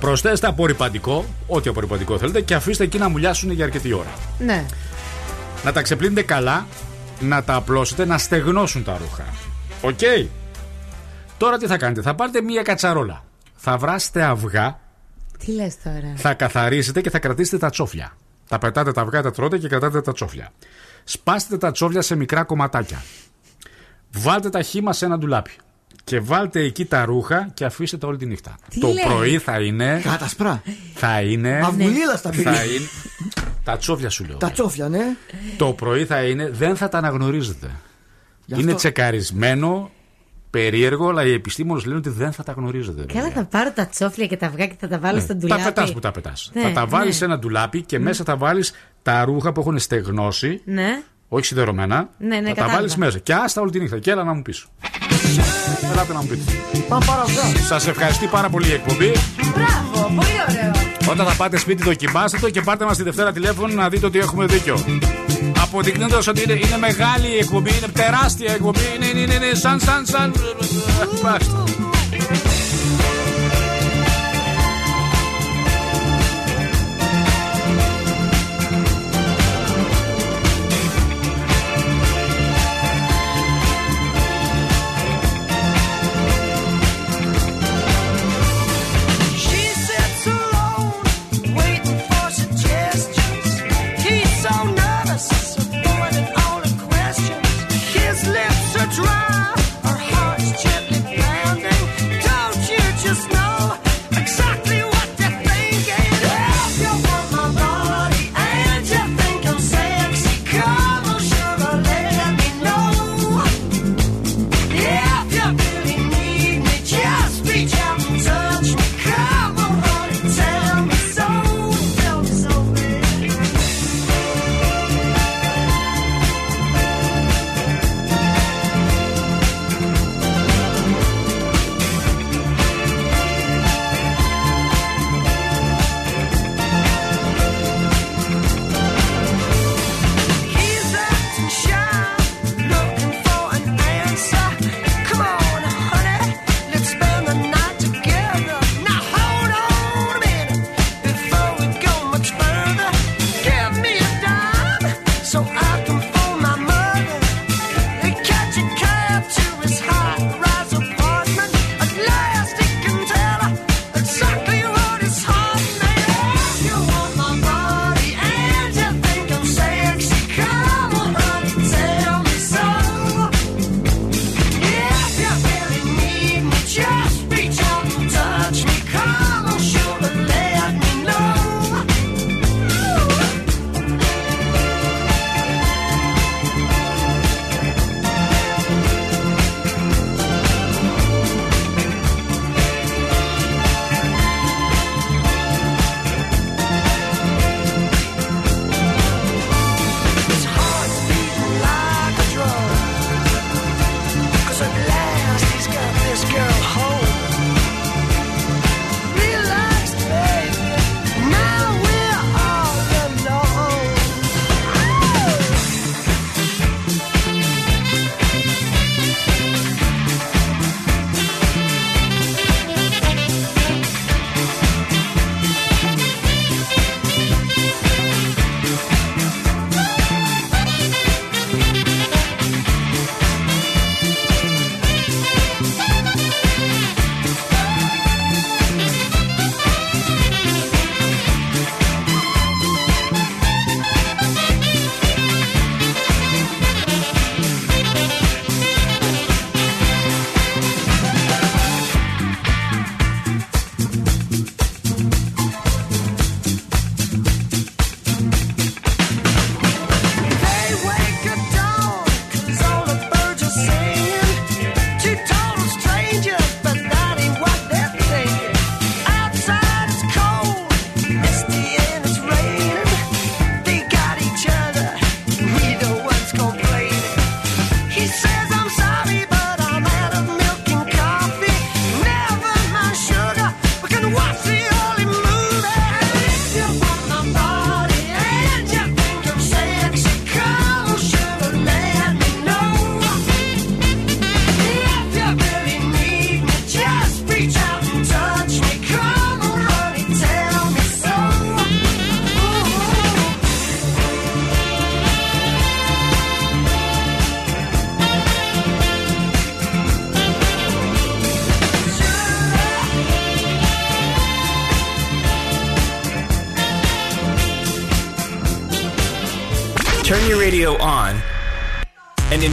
Προσθέστε απορρυπαντικό, ό,τι απορρυπαντικό θέλετε, και αφήστε εκεί να μουλιάσουν για αρκετή ώρα. Ναι. Να τα ξεπλύνετε καλά, να τα απλώσετε, να στεγνώσουν τα ρούχα. Οκ. Okay. Τώρα τι θα κάνετε? Θα πάρετε μία κατσαρόλα. Θα βράσετε αυγά. Τι λες τώρα? Θα καθαρίσετε και θα κρατήσετε τα τσόφλια. Τα πετάτε τα αυγά, τα τρώτε και κρατάτε τα τσόφλια. Σπάστε τα τσόφλια σε μικρά κομματάκια. Βάλτε τα χύμα σε ένα ντουλάπι. Και βάλτε εκεί τα ρούχα και αφήστε τα όλη τη νύχτα. Τι το λέει? Πρωί θα είναι. Κατασπρά. Θα είναι. Αυγουλίλα στα πηγαίνει. Τα τσόφλια σου λέω. Τα τσόφλια, ναι. Το πρωί θα είναι, δεν θα τα αναγνωρίζετε. Είναι τσεκαρισμένο, περίεργο, αλλά οι επιστήμονες λένε ότι δεν θα τα γνωρίζετε. Καλά, θα πάρω τα τσόφλια και τα αυγά και θα τα βάλω στον ντουλάπι. Τα πετάς που τα πετάς. Ναι, θα τα βάλεις σε ένα ντουλάπι και μέσα θα βάλεις τα ρούχα που έχουν στεγνώσει. Ναι. Όχι σιδερωμένα. Ναι, θα τα βάλεις μέσα. Και άστα όλη τη νύχτα. Και έλα να μου πεις. Ελάτε να μου πείτε. Σας ευχαριστεί πάρα πολύ η εκπομπή. Μπράβο, πολύ ωραίο. Όταν θα πάτε σπίτι, δοκιμάστε το και πάρτε μας τη Δευτέρα τηλέφωνο να δείτε ότι έχουμε δίκιο. Αποδεικνύοντας ότι είναι μεγάλη η εκπομπή, είναι τεράστια η εκπομπή. Είναι σαν. Dry, our hearts gently pounding. so I can phone my mother and catch a cab to his high-rise apartment. At last he can tell her exactly what his heart meant. You want my body and you think I'm sexy? Come on, honey, tell me so. If you really need me, just reach out and touch me. Come on, sugar, let me know.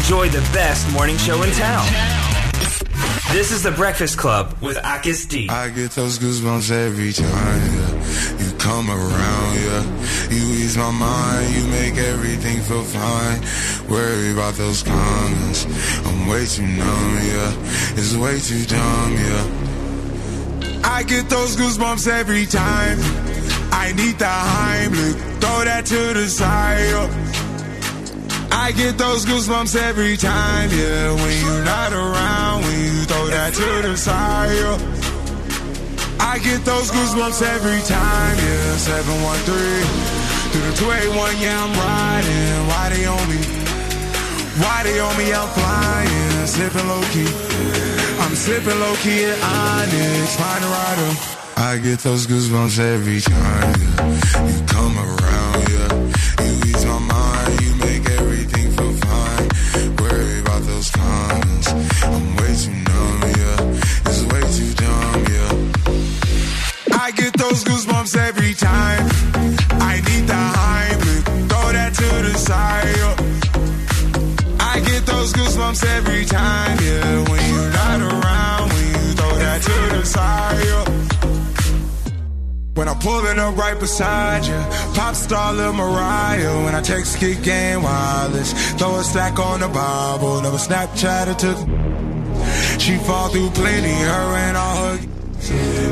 Enjoy the best morning show in town. This is the Breakfast Club with Άκης D. I get those goosebumps every time yeah. You come around, yeah. You ease my mind, you make everything feel fine. Worry about those comments, I'm way too numb, yeah. It's way too dumb, yeah. I get those goosebumps every time. I need the Heimlich, throw that to the side, yeah. I get those goosebumps every time, yeah. When you're not around, when you throw that to the side, yeah. I get those goosebumps every time, yeah. 713 through the 281, yeah, I'm riding. Why they on me? Why they on me? I'm flying, sipping low key. I'm sipping low key at Onyx, find a rider. I get those goosebumps every time, yeah. You come around, yeah. You ease my mind, you make everything. I'm way too numb, yeah. It's way too dumb, yeah. I get those goosebumps every time. I need the Heimlich, throw that to the side, yeah. I get those goosebumps every time, yeah. When you're not around, when you throw that to the side, yeah. When I'm pulling up right beside you, pop star Lil Mariah. When I text Kick Game Wireless, throw a stack on the Bible. Never Snapchat or took. She fall through plenty, her and all her.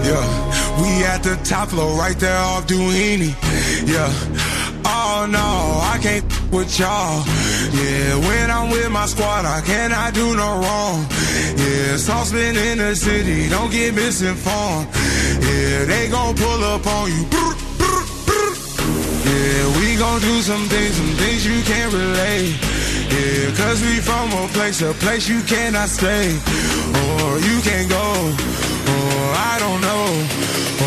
Yeah, we at the top floor, right there off Duini. Yeah, oh no, I can't with y'all. Yeah, when I'm with my squad, I cannot do no wrong. Yeah, saucepan in the city, don't get misinformed. Yeah, they gon' pull up on you. Yeah, we gon' do some things you can't relate. Yeah, cause we from a place you cannot stay. Or you can't go, or I don't know.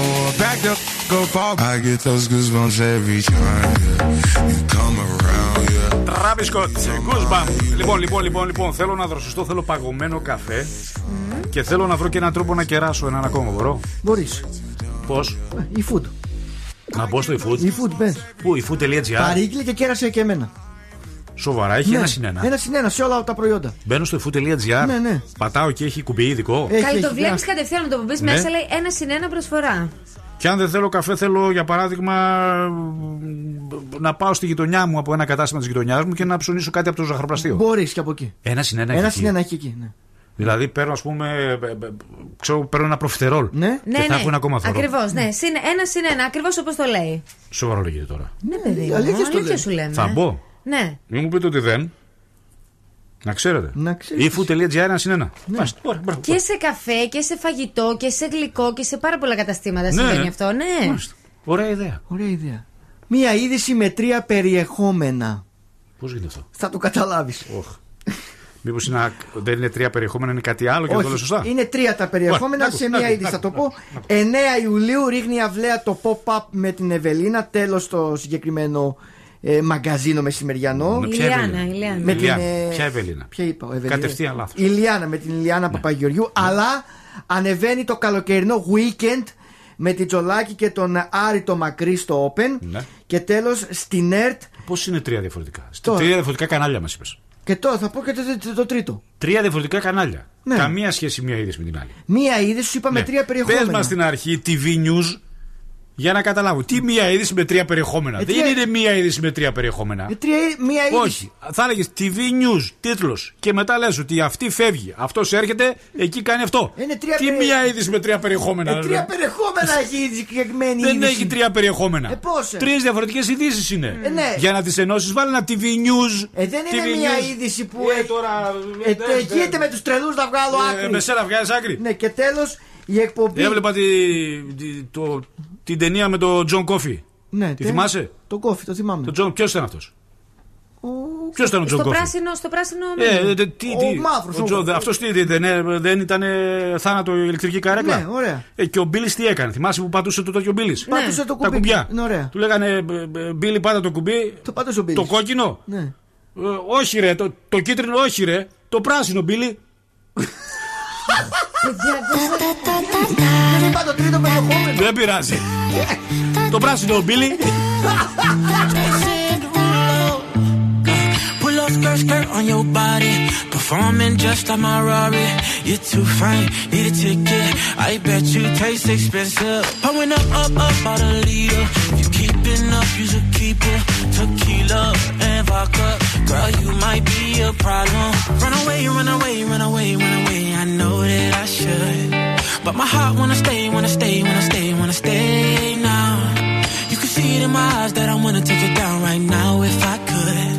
Or back the f*** up off. I get those goosebumps every time, yeah. You come around, yeah. μπισκότ. Κούσμπα. Λοιπόν, θέλω να δροσιστώ, θέλω παγωμένο καφέ. Και θέλω να βρω και έναν τρόπο να κεράσω έναν ακόμα. Μπορώ? Μπορείς. Πώς? E-food. Να μπω στο e-food. E-food, πες. Πού? e-food.gr. Παρήγγειλε και κέρασε και εμένα. Σοβαρά, έχει, ναι, 1-1. 1-1 σε όλα τα προϊόντα. Μπαίνω στο e-food.gr. Ναι, ναι. Πατάω και έχει κουμπί ειδικό. Καλή, το βλέπει κατευθείαν να το μπει, ναι, μέσα, λέει 1-1 προσφορά. Και αν δεν θέλω καφέ, θέλω για παράδειγμα να πάω στη γειτονιά μου από ένα κατάστημα τη γειτονιά μου και να ψωνίσω κάτι από το ζαχαροπλαστείο. Μπορείς και από εκεί. 1-1 έχει εκεί. Ναι. Δηλαδή παίρνω, ας πούμε, παίρνω ένα προφιτερόλ. Ναι, και ναι, θα έχω ένα ακόμα θωρό. Ακριβώς, ναι. 1-1, ακριβώς όπως το λέει. Σοβαρό λέγεται τώρα. Ναι, παιδί, αλήθεια σου λέμε. Θα μπω. Ναι. Μην μου πείτε ότι δεν. Να ξέρετε. efood.gr 1-1. Και σε καφέ και σε φαγητό και σε γλυκό και σε πάρα πολλά καταστήματα, ναι, συμβαίνει αυτό, ναι. Μάλιστα. Ωραία ιδέα. Ωραία ιδέα. Μία είδηση με 3 περιεχόμενα. Πώς γίνεται αυτό? Θα το καταλάβεις. Μήπως δεν είναι 3 περιεχόμενα, είναι κάτι άλλο και όχι, δεν το λέω σωστά. Είναι 3 τα περιεχόμενα, σε μία είδηση θα το πω. 9 Ιουλίου ρίχνει αυλαία το pop-up με την Ευελίνα. Τέλος το συγκεκριμένο μαγκαζίνο μεσημεριανό. Ηλιάνα. Με Ηλιάνα. Ποια Ευελίνα? Ποια είπα? Κατευθείαν λάθος. Ηλιάνα, με την Ηλιάνα, ναι, Παπαγεωργιού, ναι. Αλλά ανεβαίνει το καλοκαιρινό weekend με την Τζολάκη και τον Άρη το Μακρύ στο Open, ναι. Και τέλος στην ΕΡΤ. Πώς είναι 3 διαφορετικά? 3 διαφορετικά κανάλια μας είπες. Και τώρα θα πω και το τρίτο. 3 διαφορετικά κανάλια, ναι. Καμία σχέση μία είδηση με την άλλη. Μία είδηση σου είπαμε, ναι, 3 περιεχόμενα. Πες μας στην αρχή TV News για να καταλάβω. Τι μία είδηση με 3 περιεχόμενα? Δεν είναι μία είδηση με 3 περιεχόμενα. Μία είδηση. Όχι. Θα έλεγες TV News, τίτλος. Και μετά λες ότι αυτή φεύγει. Αυτός έρχεται, εκεί κάνει αυτό. Μία είδηση με 3 περιεχόμενα. 3 περιεχόμενα έχει η συγκεκριμένη είδηση. Δεν έχει 3 περιεχόμενα. Πώς? 3 διαφορετικές ειδήσεις είναι. Ναι. Για να τις ενώσεις, βάλει ένα TV News. Δεν TV είναι μία είδηση που τώρα. Γίνεται με τους τρελούς να βγάλω άκρη. Με σένα βγάζεις άκρη. Ναι, και τέλος. Η εκπομπή. Έβλεπα την ταινία με τον Τζον Κόφι. Ναι, τη θυμάσαι? Τον Κόφι, το θυμάμαι. Ποιος ήταν αυτός? Ποιος ήταν ο Τζον Κόφι? Στο πράσινο. Ο μαύρος. Αυτός δεν ήταν θάνατο η ηλεκτρική καρέκλα? Ναι, ωραία. Και ο Μπίλης τι έκανε? Θυμάσαι που πατούσε το τέτοιο Μπίλης? Πατούσε το κουμπί. Τα κουμπιά. Του λέγανε Μπίλη πάτα το κουμπί. Το κόκκινο. Όχι ρε. Το κίτρινο όχι ρε. Το πράσινο Μπίλη. Δεν είπα το τρίτο περιεχόμενο. Δεν πειράζει. Το πράσινο ο Μπίλι. Skirt, skirt on your body, performing just like my Rari. You're too fine, need a ticket. I bet you taste expensive. Pouring up out a leader. If you keeping up, you should keep it. Tequila and vodka, girl, you might be a problem. Run away, run away, run away, run away. I know that I should, but my heart wanna stay, wanna stay, wanna stay, wanna stay now. You can see it in my eyes that I wanna take it down right now if I could.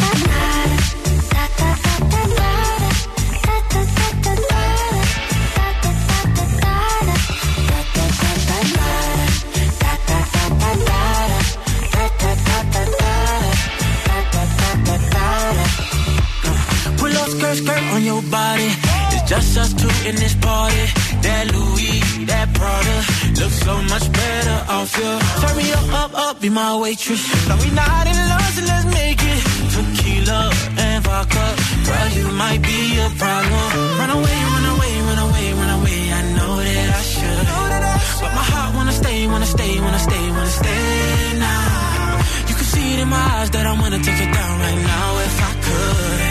da da. Skirt, skirt on your body. It's just us two in this party. That Louis, that Prada, looks so much better off you. Turn me up, be my waitress. No, we not in love, so let's make it. Tequila and vodka, girl, you might be a problem. Run away, run away, run away, run away. I know that I should, but my heart wanna stay, wanna stay, wanna stay, wanna stay now. You can see it in my eyes that I wanna take it down right now if I could.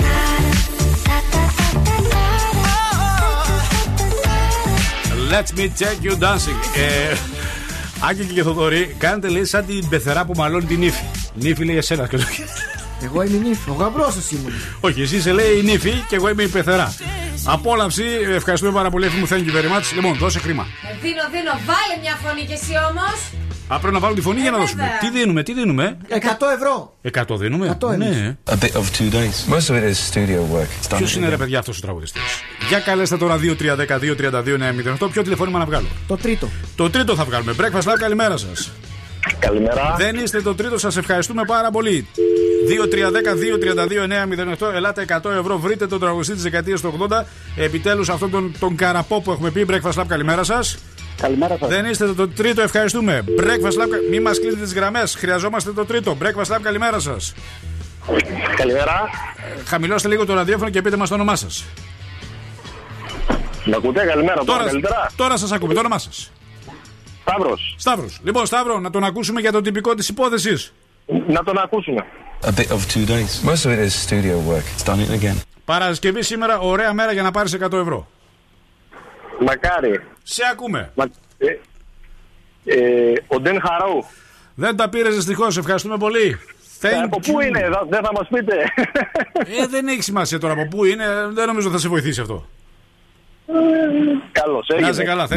da. Let me take you dancing. Άκη και Θοδωρή, κάνετε λέει σαν την πεθερά που μαλώνει την ύφη. Νύφη λέει εσένα. Εγώ είμαι η νύφη, ο γαμπρός σου ήμουν. Όχι, εσύ σε λέει η νύφη και εγώ είμαι η πεθερά. Απόλαυση, ευχαριστούμε πάρα πολύ. Εφή μου, thank you very much. Λοιπόν, δώσε χρήμα. Δίνω, βάλε μια φωνή κι εσύ όμως. Α, πρέπει να βάλω τη φωνή για να δώσουμε. Τι δίνουμε, 100 ευρώ. 100 δίνουμε. 100 ναι. A bit of 2 days. Most of it is studio work. Ποιος είναι ρε παιδιά αυτός ο τραγουδιστής? Για καλέστε τώρα 2-3-10-2-32-9-08. Ποιο τηλεφώνημα να βγάλω? Το τρίτο. Το τρίτο θα βγάλουμε. Breakfast Club, καλημέρα σας. Καλημέρα. Δεν είστε το τρίτο, σας ευχαριστούμε πάρα πολύ. 2-3-10-2-32-9-08. Ελάτε 100 ευρώ. Βρείτε τον τραγουδιστή της δεκαετίας του 80. Επιτέλους αυτόν τον καραπό που έχουμε πει. Breakfast Club, καλημέρα σας. Καλημέρα σας. Δεν είστε το τρίτο, ευχαριστούμε. Breakfast Lab, μη μας κλείνετε τις γραμμές. Χρειαζόμαστε το τρίτο. Breakfast Lab, καλημέρα σας. Καλημέρα. Χαμηλώστε λίγο το ραδιόφωνο και πείτε μας το όνομά σας. Να ακούτε, καλημέρα. Τώρα σας ακούμε, το όνομά σας. Σταύρος. Σταύρος. Λοιπόν, Σταύρο, να τον ακούσουμε για το τυπικό της υπόθεσης. Να τον ακούσουμε. A bit of 2 days. Most of it is studio work. It's done it again. Παρασκευή σήμερα, ωραία μέρα για να πάρεις 100 ευρώ. Μακάρι. Σε ακούμε. Ο Ντεν Χαρού. Δεν τα πήρες δυστυχώς, ευχαριστούμε πολύ. Από πού είναι, δεν θα μας πείτε? Δεν έχει σημασία τώρα από πού είναι, δεν νομίζω θα σε βοηθήσει αυτό. Καλώς, έγινε. Να είσαι καλά,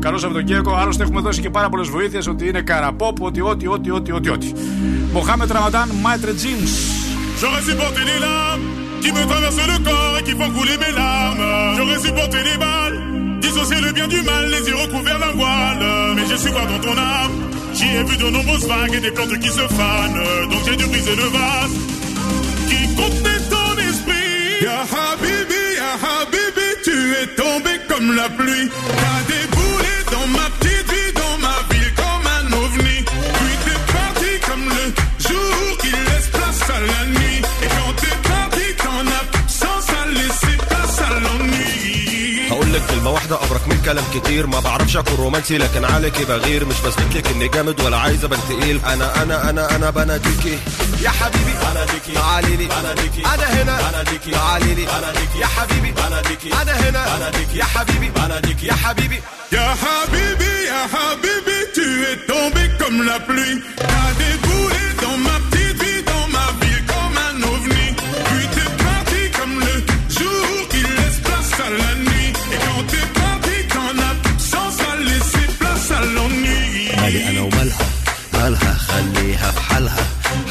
καλό Σαββατοκύριακο. Άλλωστε έχουμε δώσει και πάρα πολλές βοήθειες, ότι είναι καραπόπ, ότι. Μοχάμετ Ραμαντάν, Μάιτρε Τζιμς. J'aurais supporté les larmes qui me traversent le corps et qui font couler mes larmes. J'aurais supporté les balles, dissocier le bien du mal, les yeux recouverts d'un voile. Mais j'ai su voir dans ton âme, j'y ai vu de nombreuses vagues et des plantes qui se fanent. Donc j'ai dû briser le vase qui contenait ton esprit. Ya habibi, tu es tombé comme la pluie. T'as déboulé dans ma petite vie, dans ma ville comme un ovni. Puis t'es parti comme le jour qui laisse place à la nuit. قولك كلمة واحدة أبرك من كلام كتير. ما بعرفش أكون رومانسي لكن عليكي بغير. مش بثبتلك إني جامد ولا عايز أبان تقيل. أنا بناديكي يا حبيبي بناديكي تعالي لي. أنا هنا بناديكي تعالي لي. يا حبيبي بناديكي أنا هنا بناديكي يا حبيبي بناديكي يا حبيبي يا حبيبي يا حبيبي. Tu es tombé comme la pluie. T'as déboulé dans ma petite vie, dans ma ville comme un ovni. Puis t'es parti comme le jour qui laisse place à la nuit. قالي انا ومالها مالها خليها في حالها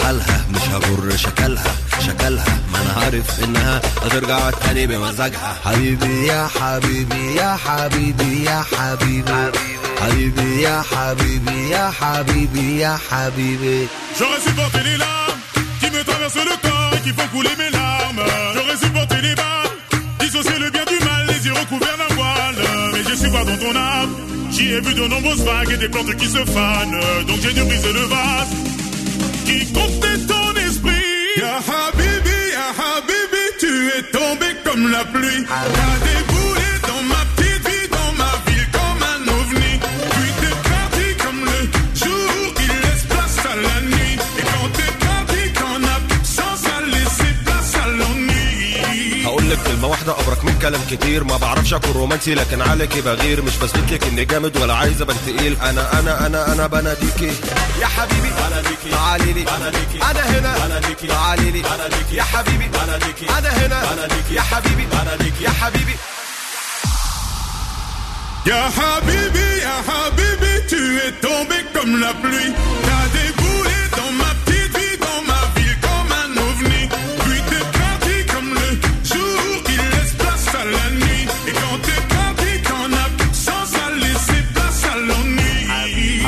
حالها مش هغر شكلها شكلها ما انا عارف انها هترجع تاني بمزاجها. حبيبي يا حبيبي يا حبيبي يا حبيبي حبيبي يا حبيبي يا حبيبي يا حبيبي. J'aurais supporté les larmes qui me traversent le corps et qui font couler mes larmes. J'aurais supporté les balles, dissocier le bien du mal, les yeux recouverts d'un voile. Mais je suis voir dans ton âme. J'y ai vu de nombreuses vagues et des plantes qui se fanent. Donc j'ai dû briser le vase qui contenait ton esprit. Ya habibi, tu es tombé comme la pluie. T'as déboulé dans ma petite vie, dans ma ville comme un ovni. Puis t'es parti comme le jour qui laisse place à la nuit. Et quand t'es parti, qu'en absence a laissé place à l'ennui. هقولك كلمة واحدة أبرك من كلام كتير. ما بعرفش أكون رومانسي لكن عليكي بغير. مش بثبتلك إني جامد ولا عايز أبان تقيل. أنا بناديكي يا حبيبي بناديكي تعالي لي. أنا هنا بناديكي تعالي لي. يا حبيبي بناديكي أنا هنا بناديكي يا حبيبي بناديكي يا حبيبي يا حبيبي يا حبيبي. Tu es tombé comme la pluie. T'as déboulé dans ma petite vie, dans ma ville comme un ovni. Puis t'es parti comme le jour qui laisse place à la nuit. Et quand t'es parti, qu'en absence a laissé place à l'ennui.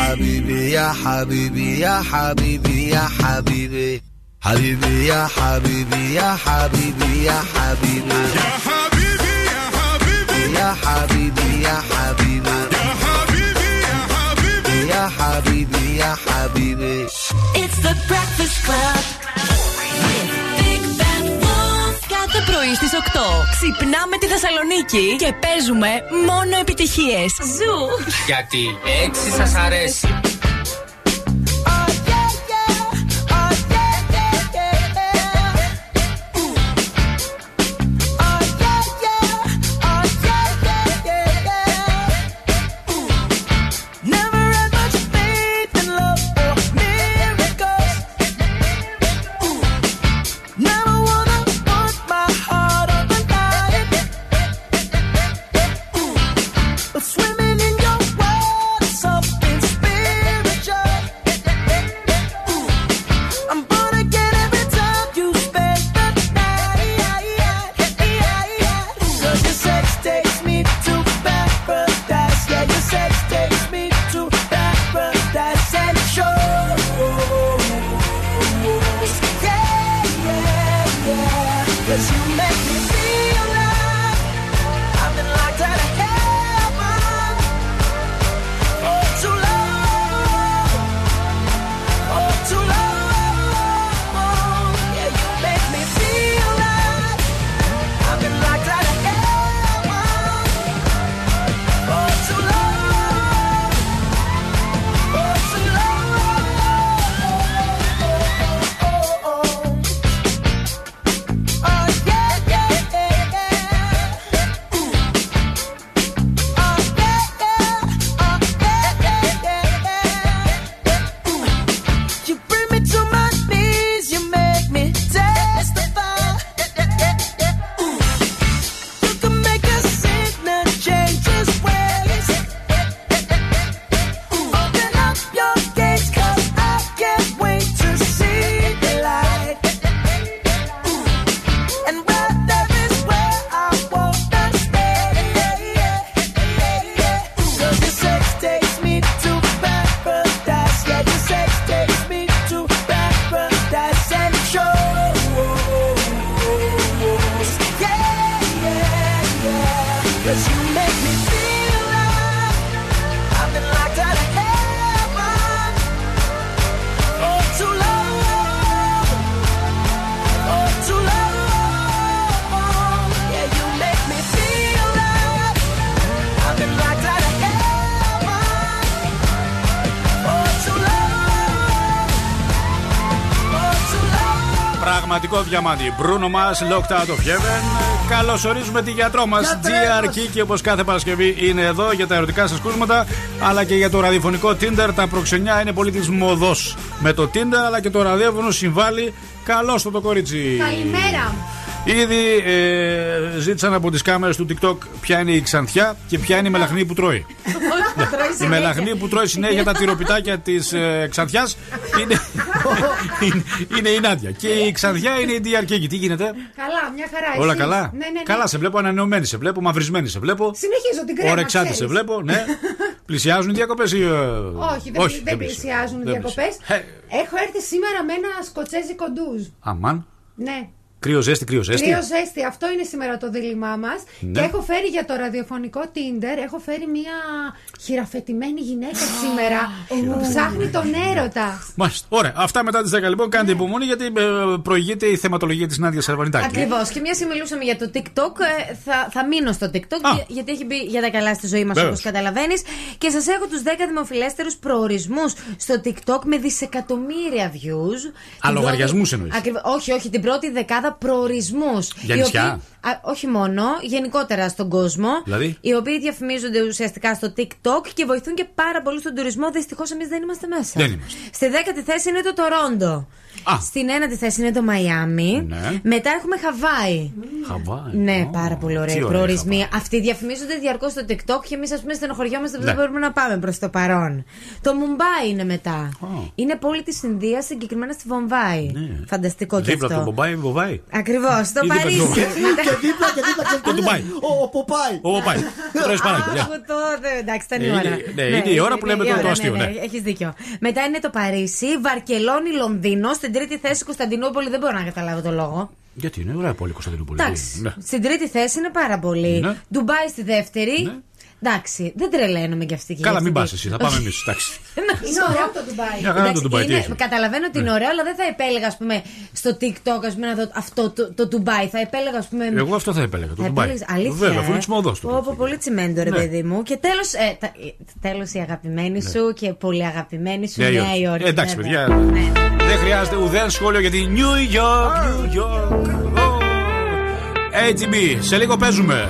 Habibi ya habibi ya habibi ya habibi. Habibi ya habibi ya habibi ya habibi. Ya habibi ya habibi ya habibi ya habibi. Ya habibi ya habibi ya habibi ya habibi. It's the Breakfast Club. Κάθε πρωί στις 8 ξυπνάμε τη Θεσσαλονίκη και παίζουμε μόνο επιτυχίες. Ζου! Γιατί έξι σας αρέσει. Never ever πραγματικό διαμάντι. Μπρούνο μας, Locked Out of Heaven. Καλωσορίζουμε τη γιατρό μας, GRK, και όπως κάθε Παρασκευή είναι εδώ για τα ερωτικά σας κρούσματα, αλλά και για το ραδιοφωνικό Tinder. Τα προξενιά είναι πολύ της μοδός με το Tinder, αλλά και το ραδιόφωνο συμβάλλει. Καλώς το κορίτσι. Καλημέρα. Ήδη ζήτησαν από τις κάμερες του TikTok ποια είναι η Ξανθιά και ποια είναι η μελαχνή που τρώει. Η μελαχνή που τρώει συνέχεια τα τυροπιτάκια της Ξανθιάς είναι η Νάντια. Και η Ξανθιά είναι η Διαρκέκη. Τι γίνεται? Καλά, μια χαρά. Όλα καλά. Καλά, σε βλέπω ανανεωμένη, σε βλέπω μαυρισμένη, σε βλέπω. Συνεχίζω την κρέμα. Ορεξάτη, σε βλέπω, ναι. Πλησιάζουν οι διακοπές? Όχι, δεν πλησιάζουν οι διακοπές. Έχω έρθει σήμερα με ένα σκοτσέζικο ντουζ. Αμάν. Ναι. Κρύο ζέστη, αυτό είναι σήμερα το δίλημά μας. Ναι. Και έχω φέρει για το ραδιοφωνικό Tinder, έχω φέρει μια χειραφετημένη γυναίκα σήμερα που ψάχνει τον έρωτα. Μάλιστα. Ωραία, αυτά μετά τις 10 λοιπόν. Κάντε υπομονή, γιατί προηγείται η θεματολογία της Νάντιας Αρβανιτάκη. Ακριβώς. Και μια μιλούσαμε για το TikTok, θα μείνω στο TikTok, γιατί έχει μπει για τα καλά στη ζωή μας, όπως καταλαβαίνεις. Και σας έχω τους 10 δημοφιλέστερους προορισμούς στο TikTok με δισεκατομμύρια views. Αλογαριασμούς εννοείς? Όχι, την πρώτη δεκάδα προορισμούς. Για νησιά. Όχι μόνο, γενικότερα στον κόσμο. Δηλαδή? Οι οποίοι διαφημίζονται ουσιαστικά στο TikTok και βοηθούν και πάρα πολύ στον τουρισμό. Δυστυχώς εμείς δεν είμαστε μέσα. Στη 10η θέση είναι το Τορόντο. Στην 1η θέση είναι το Μαϊάμι. Ναι. Μετά έχουμε Χαβάη. Ναι, πάρα πολύ ωραίοι προορισμοί. Αυτοί διαφημίζονται διαρκώς στο TikTok και εμείς, ας πούμε, στενοχωριόμαστε που δεν μπορούμε να πάμε προς το παρόν. Το Μουμπάι είναι μετά. Είναι πόλη της Ινδίας, συγκεκριμένα στη Βομβάη. Ναι. Φανταστικό και αυτό. Δίπλα το Μουμπάι. Ακριβώς. Το Παρίσι. Και δίπλα. Ο Ποπάι. Εντάξει, ήταν η ώρα. Είναι η ώρα που λέμε το αστείο. Έχεις δίκιο. Μετά είναι το Παρίσι, Βαρκελόνη, Λονδίνο. Στην τρίτη θέση Κωνσταντινούπολη, δεν μπορώ να καταλάβω το λόγο. Γιατί είναι ωραία πόλη Κωνσταντινούπολη. Ναι. Στην τρίτη θέση είναι πάρα πολύ. Ναι. Ντουμπάι στη δεύτερη. Ναι. Εντάξει, δεν τρελαίνουμε κι αυτή. Καλά, μην πας εσύ, θα πάμε εμείς. Είναι ωραίο το Ντουμπάι. Καταλαβαίνω ότι είναι ωραίο, αλλά δεν θα επέλεγα, ας πούμε, στο TikTok, ας πούμε, να δω αυτό το Ντουμπάι. Θα επέλεγα, ας πούμε. Εγώ αυτό θα επέλεγα. Το Ντουμπάι. Βέβαια, αφού είναι τσιμωδό του. Όπω πολύ τσιμέντο, ρε παιδί μου. Και τέλος η αγαπημένη σου και πολύ αγαπημένη σου Νέα Υόρκη. Εντάξει, παιδιά. Δεν χρειάζεται ουδέν σχόλιο για τη New York. ATB, σε λίγο παίζουμε.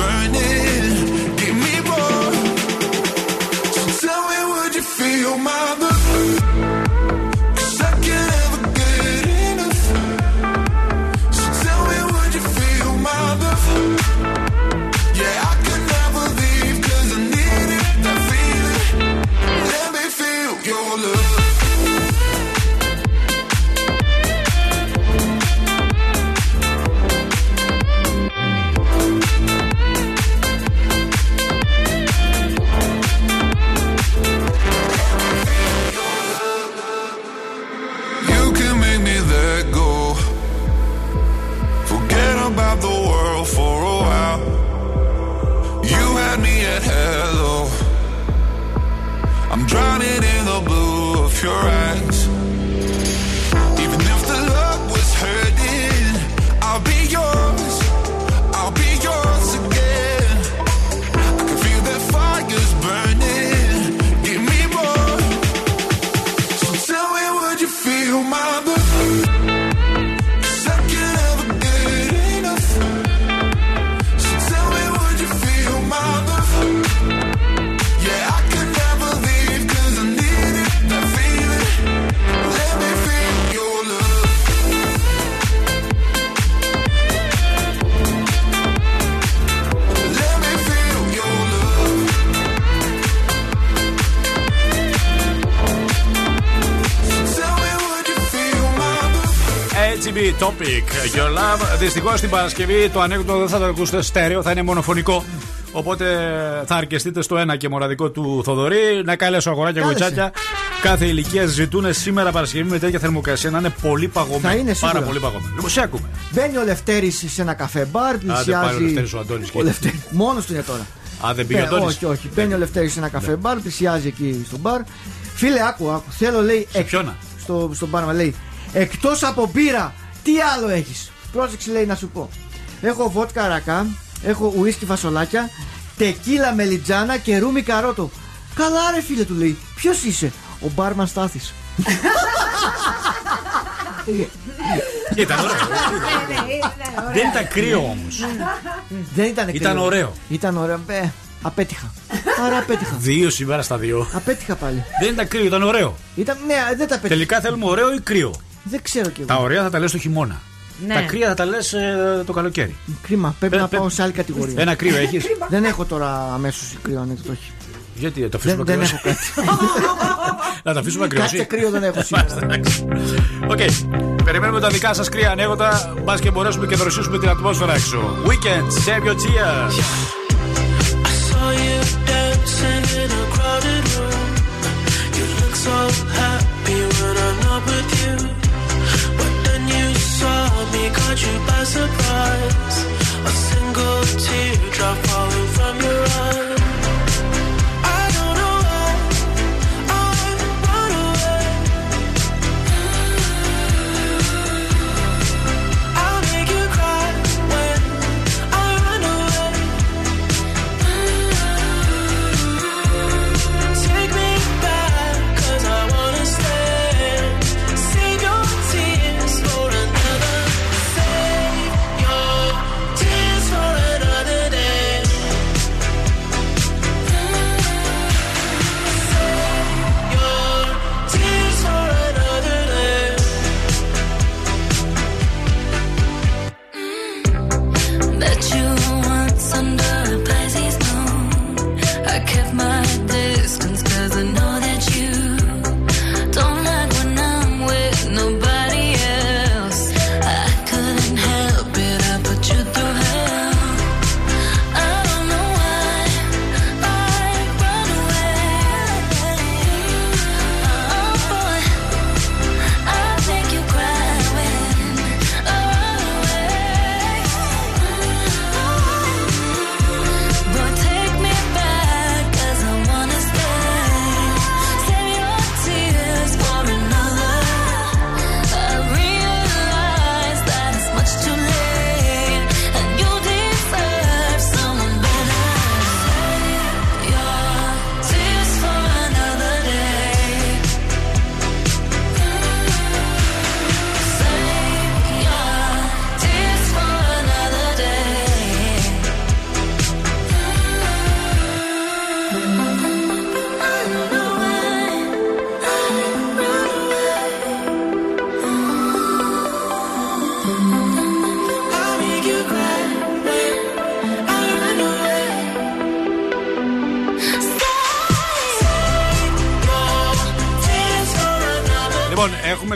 burning, give me more, so tell me would you feel my love? About the world for a while, you had me at hello, I'm drowning in the blue of your eyes, even if the love was hurting, I'll be yours again, I can feel that fire's burning, give me more, so tell me would you feel my love? Topic Your Love. Δυστυχώς την Παρασκευή το ανέκδοτο δεν θα το ακούσετε στέρεο, θα είναι μονοφωνικό. Οπότε θα αρκεστείτε στο ένα και μοναδικό του Θοδωρή. Να καλέσω αγοράκια γουτσάκια. Κάθε ηλικία ζητούν σήμερα Παρασκευή με τέτοια θερμοκρασία να είναι πολύ παγωμένοι. Πάρα πολύ παγωμένοι. Λοιπόν, σε ακούμε. Μπαίνει ο Λευτέρης σε ένα καφέ μπαρ. Πλησιάζει. Ο Λευτέρης ο Αντώνης. Μόνος του είναι τώρα. Α, δεν πήγε ο Αντώνης. Όχι, όχι. Μπαίνει ο Λευτέρης σε ένα καφέ μπαρ. Πλησιάζει εκεί στο μπαρ. Φίλε, άκου. Θέλω, λέει. Στον μπαρ, λέει. Εκτός από μπύρα, τι άλλο έχεις? Πρόσεξε, λέει, να σου πω. Έχω βότκα ρακά, έχω ουίσκι φασολάκια, τεκίλα μελιτζάνα και ρούμι καρότο. Καλά, ρε φίλε, του λέει. Ποιος είσαι? Ο μπάρμαν Στάθης. Ήταν ωραίο. Δεν ήταν κρύο όμως. Δεν ήταν κρύο. Ήταν ωραίο. Ήταν ωραίο. Απέτυχα. Άρα απέτυχα. 2 σήμερα στα 2. Απέτυχα πάλι. Δεν ήταν κρύο, ήταν ωραίο. Ήταν, ναι, δεν τα πέτυχα. Τελικά θέλουμε ωραίο ή κρύο. Δεν ξέρω κι εγώ. Τα ωραία θα τα λες το χειμώνα. Ναι. Τα κρύα θα τα λες το καλοκαίρι. Κρίμα, πρέπει να πάω σε άλλη κατηγορία. Ένα κρύο έχεις? Δεν έχω τώρα αμέσως κρύο, αν το έχει. Γιατί το αφήσουμε κρύο? Δεν έχω κάτι. Να τα αφήσουμε κρύο. Κάτσε κρύο δεν έχω σήμερα. Οκ. Περιμένουμε τα δικά σας κρύα ανέγωτα. Μπας και μπορέσουμε και δροσίσουμε την ατμόσφαιρα έξω. Weekend, save your tears. Me caught you by surprise. A single teardrop falling from your eye. I don't know why I run away. I'll make you cry when I run away. Take me back 'cause I wanna stay. Save your tears for another.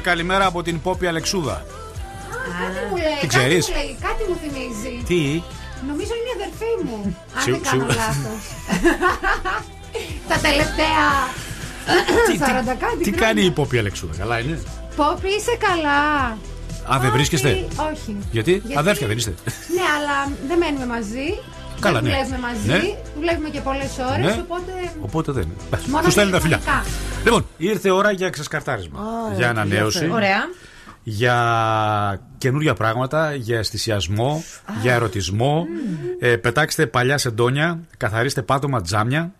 Καλημέρα από την Πόπη Αλεξούδα. Α, τι μου λέει, κάτι μου θυμίζει. Τι? Νομίζω είναι η αδερφή μου. Αν δεν κάνω λάθος. Τα τελευταία 40 κάτι. Τι κάνει η Πόπη Αλεξούδα, καλά είναι? Πόπη, είσαι καλά? Α, δεν βρίσκεστε? Όχι. Γιατί? Αδέρφια δεν είστε? Ναι, αλλά δεν μένουμε μαζί. Καλά, ναι. Δουλεύουμε μαζί, δουλεύουμε και πολλές ώρες. Οπότε δεν. Του στέλνει τα φιλιά. Λοιπόν, ήρθε η ώρα για ξεσκαρτάρισμα. Για ανανέωση. Ωραία. Για καινούργια πράγματα, για αισθησιασμό, για ερωτισμό. Πετάξτε παλιά σεντόνια, καθαρίστε πάτωμα τζάμια,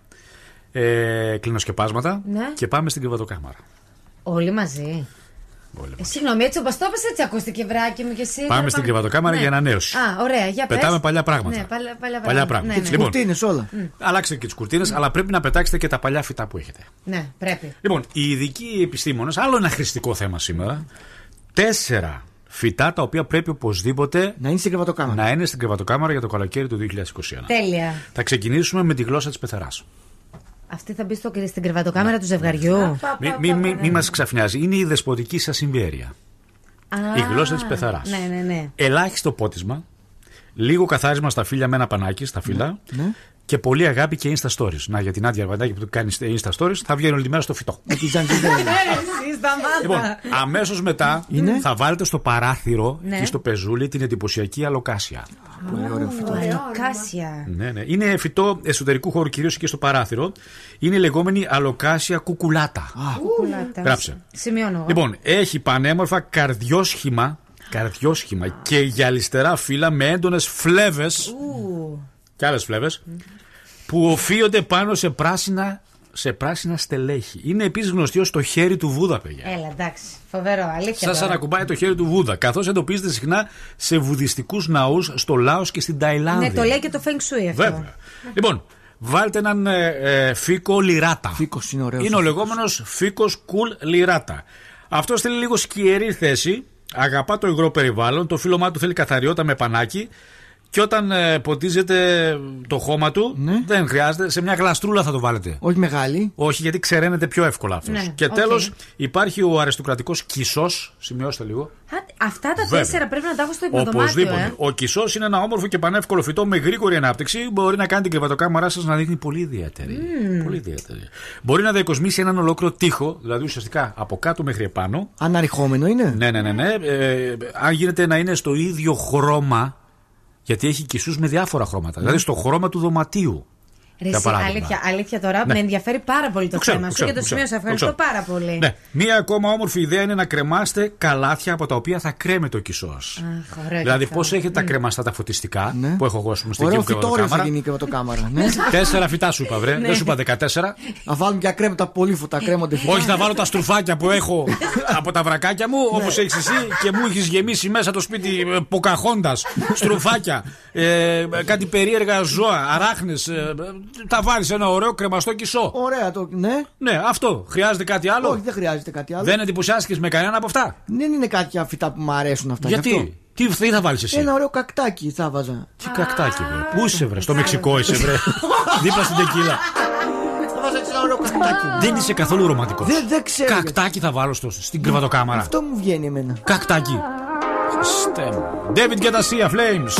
κλινοσκεπάσματα. Και πάμε στην κρεβατοκάμαρα. Όλοι μαζί. Συγγνώμη, έτσι όπως το είπες, έτσι ακούστηκε, βράκι μου και εσύ. Πάμε στην κρεβατοκάμαρα για ανανέωση. Α, ωραία, για πες. Πετάμε παλιά πράγματα. Ναι, παλιά πράγματα. Και τις κουρτίνες όλα. Αλλάξτε και τις κουρτίνες, αλλά πρέπει να πετάξετε και τα παλιά φυτά που έχετε. Ναι, πρέπει. Λοιπόν, οι ειδικοί επιστήμονες, άλλο ένα χρηστικό θέμα σήμερα. 4 φυτά τα οποία πρέπει οπωσδήποτε να είναι στην κρεβατοκάμαρα. Να είναι στην κρεβατοκάμαρα για το καλοκαίρι του 2021. Τέλεια. Θα ξεκινήσουμε με τη γλώσσα της πεθεράς. Αυτή θα μπει στην κρεβατοκάμερα του ζευγαριού. Μη μας ξαφνιάζει. Είναι η δεσποτική σας συμβιέρεια. Η γλώσσα της πεθαράς. Ναι. Ελάχιστο πότισμα. Λίγο καθάρισμα στα φύλλα με ένα πανάκι. Στα φύλλα. Και πολύ αγάπη και Insta Stories. Να, για την Άντια Αρβαντάκη που κάνει Insta Stories, θα βγαίνει όλη τη μέρα στο φυτό. Λοιπόν, αμέσως μετά θα βάλετε στο παράθυρο και στο πεζούλι την εντυπωσιακή αλοκάσια. Πολύ ωραίο φυτό. Αλοκάσια. Είναι φυτό εσωτερικού χώρου, κυρίως και στο παράθυρο. Είναι λεγόμενη αλοκάσια κουκουλάτα. Γράψε. Σημειώνω. Λοιπόν, έχει πανέμορφα καρδιόσχημα και γυαλιστερά φύλλα με έντονες φλέβες. Και άλλες φλέβες που οφείονται πάνω σε πράσινα στελέχη. Είναι επίσης γνωστή ως το χέρι του Βούδα, παιδιά. Έλα, εντάξει, φοβερό, αλήθεια. Σας ανακουμπάει το χέρι του Βούδα, καθώς εντοπίζεται συχνά σε βουδιστικούς ναούς στο Λάος και στην Ταϊλάνδη. Ναι, το λέει και το Feng Shui αυτό. Βέβαια. Λοιπόν, βάλτε έναν φίκο λιράτα. Φίκος είναι ωραίος. Είναι ο λεγόμενος φίκος κουλ λιράτα. Αυτό θέλει λίγο σκιερή θέση. Αγαπά το υγρό περιβάλλον. Το φύλλωμά του θέλει καθαριότητα με πανάκι. Και όταν ποτίζετε το χώμα του, δεν χρειάζεται. Σε μια γλαστρούλα θα το βάλετε. Όχι μεγάλη. Όχι, γιατί ξεραίνεται πιο εύκολα αυτός. Ναι, και τέλος, υπάρχει ο αριστοκρατικός κισός. Σημειώστε λίγο. Αυτά τα τέσσερα πρέπει να τα έχω στο υπνοδωμάτιο. Οπωσδήποτε. Ο κισός είναι ένα όμορφο και πανεύκολο φυτό με γρήγορη ανάπτυξη. Μπορεί να κάνει την κρεβατοκάμαρά σας να δείχνει πολύ ιδιαίτερη. Μπορεί να διακοσμήσει έναν ολόκληρο τοίχο, δηλαδή ουσιαστικά από κάτω μέχρι επάνω. Αναρριχόμενο είναι. Ναι. Αν γίνεται να είναι στο ίδιο χρώμα. Γιατί έχει κισούς με διάφορα χρώματα. Δηλαδή στο χρώμα του δωματίου. Αλήθεια τώρα, με ενδιαφέρει πάρα πολύ το θέμα σου και το σημείο. Σε ευχαριστώ πάρα πολύ. Ναι. Μία ακόμα όμορφη ιδέα είναι να κρεμάστε καλάθια από τα οποία θα κρέμε το κισό. Δηλαδή, πώς έχετε τα κρεμαστά τα φωτιστικά που έχω εγώ στην κρεβατοκάμαρα. Τέσσερα φυτά σου είπα, βρε. Δεν σου είπα 14. Να βάλουν και ακρέμματα πολύ φωτά. Όχι, θα βάλω τα στρουφάκια που έχω από τα βρακάκια μου, όπως έχεις εσύ και μου έχεις γεμίσει μέσα το σπίτι ποκαχώντας στρουφάκια, κάτι περίεργα ζώα, αράχνες. Τα βάλεις ένα ωραίο κρεμαστό κισό. Ωραία, ναι, αυτό. Χρειάζεται κάτι άλλο? Όχι, δεν χρειάζεται κάτι άλλο. Δεν εντυπωσιάστηκες με κανένα από αυτά? Δεν είναι κάποια φυτά που μου αρέσουν αυτά. Γιατί? Τι θα βάλεις εσύ? Ένα ωραίο κακτάκι θα βάζα. Τι κακτάκι, βρε? Πού είσαι, βρε? Στο Μεξικό είσαι, βρε? Δίπλα στην τεκίλα. Δεν είσαι καθόλου ρομαντικός. Δεν ξέρω. Κακτάκι θα βάλω στην κρεβατοκάμαρα. Αυτό μου βγαίνει εμένα. Κακτάκι. David Guetta, Sia, Flames.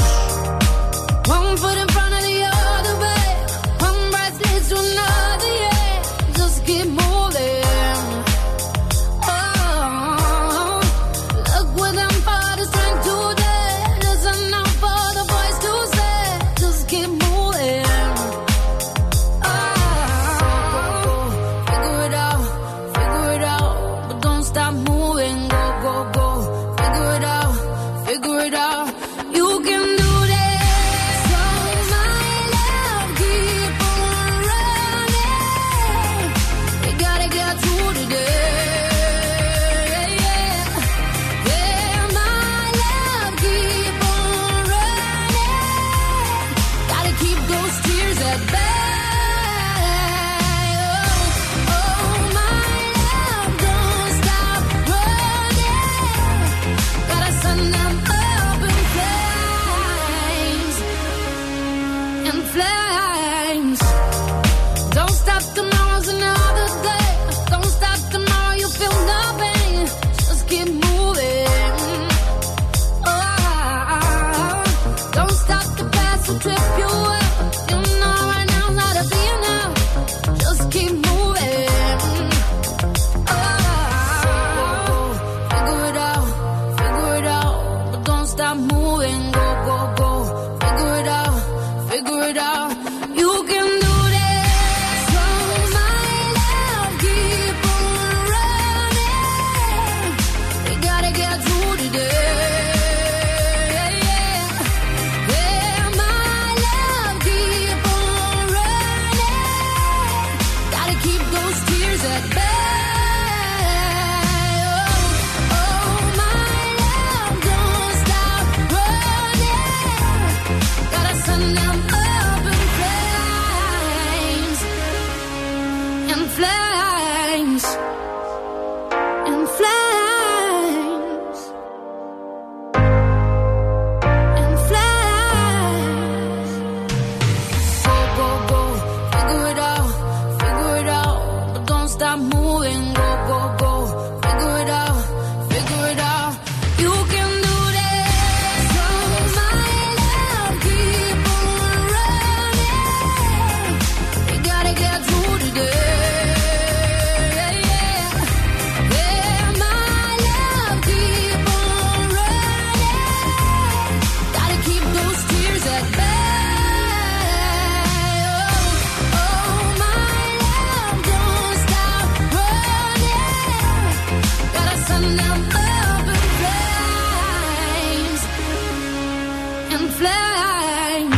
butterflies.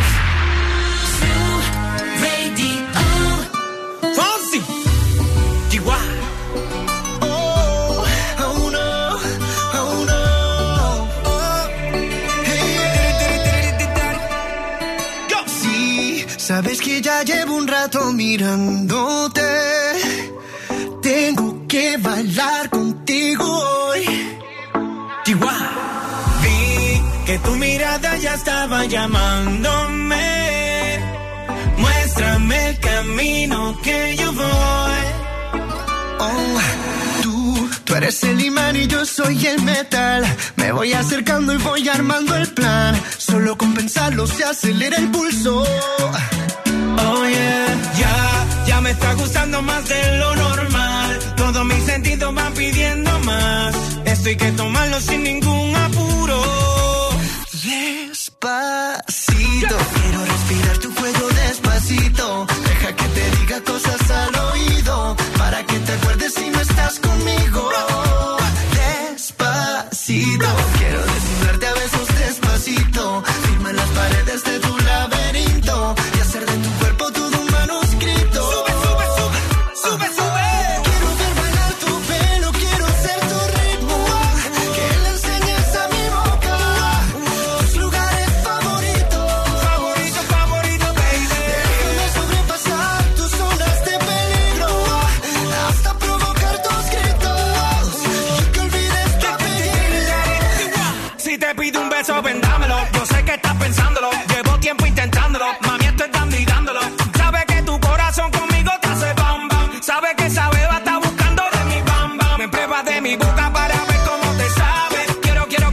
Zoo Radio. Fancy. Kiwa. Oh, oh no, oh no. Hey, go. Sí, sabes que ya llevo un rato mirándote. Tengo que bailar contigo hoy. Kiwa. Que tu mirada ya estaba llamándome. Muéstrame el camino que yo voy. Oh, tú eres el imán y yo soy el metal. Me voy acercando y voy armando el plan. Solo con pensarlo se acelera el pulso. Oh yeah, ya me está gustando más de lo normal. Todos mis sentidos van pidiendo más. Esto hay que tomarlo sin ningún apuro. Despacito, quiero respirar tu cuello despacito. Deja que te diga cosas al oído, para que te acuerdes si no estás conmigo. Despacito, quiero desnudarte a besos despacito. Firma las paredes de tu laberinto y hacer de tu cuerpo todo un manuscrito. Sube, sube, sube, sube, sube. Vendámelo, yo sé que estás pensándolo. Llevo tiempo intentándolo, mami, estoy dando y dándolo. Sabes que tu corazón conmigo te hace bam bam. Sabes que esa beba está buscando de mi bam bam. Me pruebas de mi boca para ver cómo te sabe.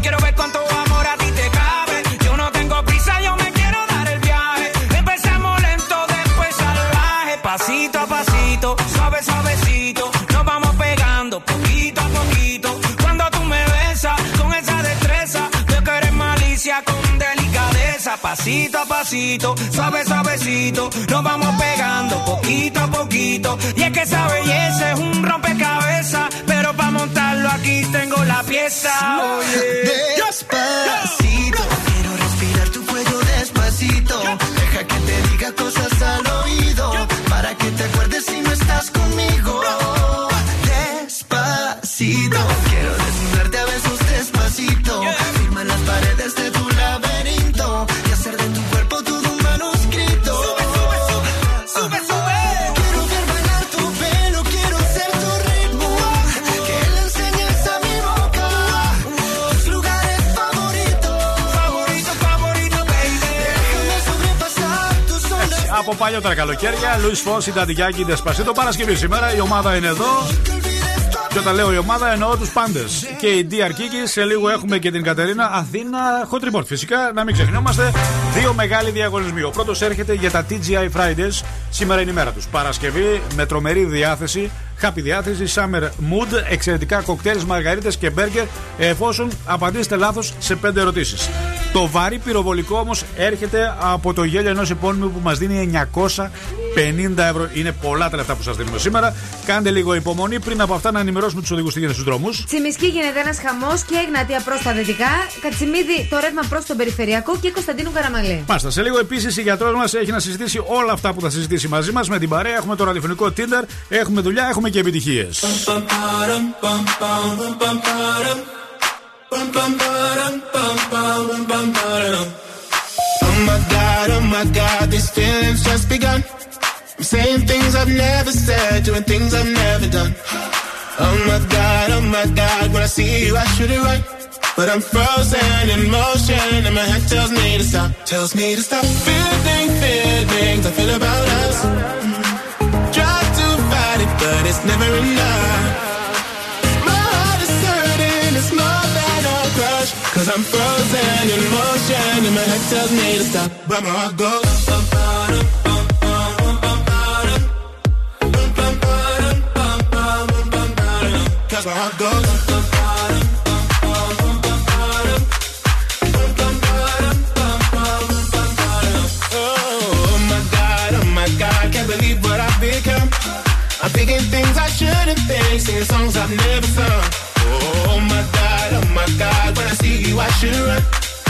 Quiero ver cuánto amor a ti te cabe. Yo no tengo prisa, yo me quiero dar el viaje. Empecemos lento, después salvaje. Pasito a pasito, suave, suavecito. Nos vamos pegando poquito a poquito. Cuando tú me besas con esa destreza, con delicadeza, pasito a pasito, suave, suavecito, nos vamos pegando poquito a poquito. Y es que esa belleza es un rompecabezas, pero para montarlo aquí tengo la pieza. Oye, despacito, quiero respirar tu cuello despacito. Deja que te diga cosas al oído, para que te acuerdes si no estás conmigo. Despacito, quiero desnudarte a besos despacito. Firma las paredes de tu laberinto y hacer de tu cuerpo todo un manuscrito. Sube, sube, sube, sube, sube. Quiero ver bailar tu pelo, quiero ser tu ritmo. Que le enseñes a mi boca tus lugares favoritos. Favorito, favorito, baby. Déjame sobrepasar tus ondas. Από παλιότερα καλοκαίρια, Λουίς Φος, η Τατιγιάκη, Δεσπασίτο. Παρασκευή σήμερα, η ομάδα είναι εδώ. Και όταν λέω η ομάδα εννοώ τους πάντες. Και η DR Kiki, σε λίγο έχουμε και την Κατερίνα. Αθήνα, hot report. Φυσικά, να μην ξεχνιόμαστε. Δύο μεγάλοι διαγωνισμοί. Ο πρώτος έρχεται για τα TGI Fridays. Σήμερα είναι η μέρα τους. Παρασκευή με τρομερή διάθεση. Happy διάθεση, summer mood, εξαιρετικά κοκτέιλ, μαργαρίτες και μπέργκερ. Εφόσον απαντήσετε λάθος σε 5 ερωτήσεις. Το βαρύ πυροβολικό όμως έρχεται από το γέλιο ενός υπόνομου που μας δίνει 950 ευρώ. Είναι πολλά τα λεφτά που σας δίνουμε σήμερα. Κάντε λίγο υπομονή. Πριν από αυτά, να ενημερώσουμε τους οδηγούς τι γίνεται στους δρόμους. Τσιμισκή γίνεται ένας χαμός και Εγνατία προς τα δυτικά. Κατσιμίδη το ρεύμα προς τον περιφερειακό και Κωνσταντίνου Καραμαλή. Μάστα, σε λίγο επίσης η γιατρός μας έχει να συζητήσει όλα αυτά που θα συζητήσει μαζί μας με την παρέα. Έχουμε το ραδιοφωνικό Tinder, έχουμε δουλειά, έχουμε και επιτυχίες. Bum bum bum bum bum bum bum. Oh my God, these feelings just begun. I'm saying things I've never said, doing things I've never done. Oh my God, when I see you, I should it right, but I'm frozen in motion, and my head tells me to stop, tells me to stop. Feelings I feel about us. Try to fight it, but it's never enough. 'Cause I'm frozen in motion and my head tells me to stop, but my heart goes bum bum bum bum bum bum bum bum bum bum. 'Cause my heart goes bum bum bum bum bum bum. Oh my God, can't believe what I've become. I'm thinking things I shouldn't think, singing songs I've never sung. Oh my God, when I see you I should run,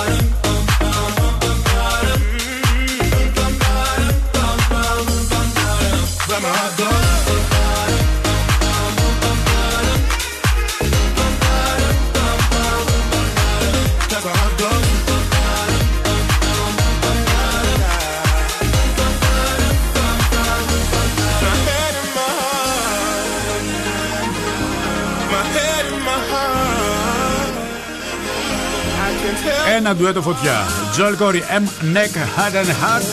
go. That's where I go. My head in my heart. My head in my heart. Ένα ντουέτο φωτιά. Joel Corey, M. Neck, Heart and Heart.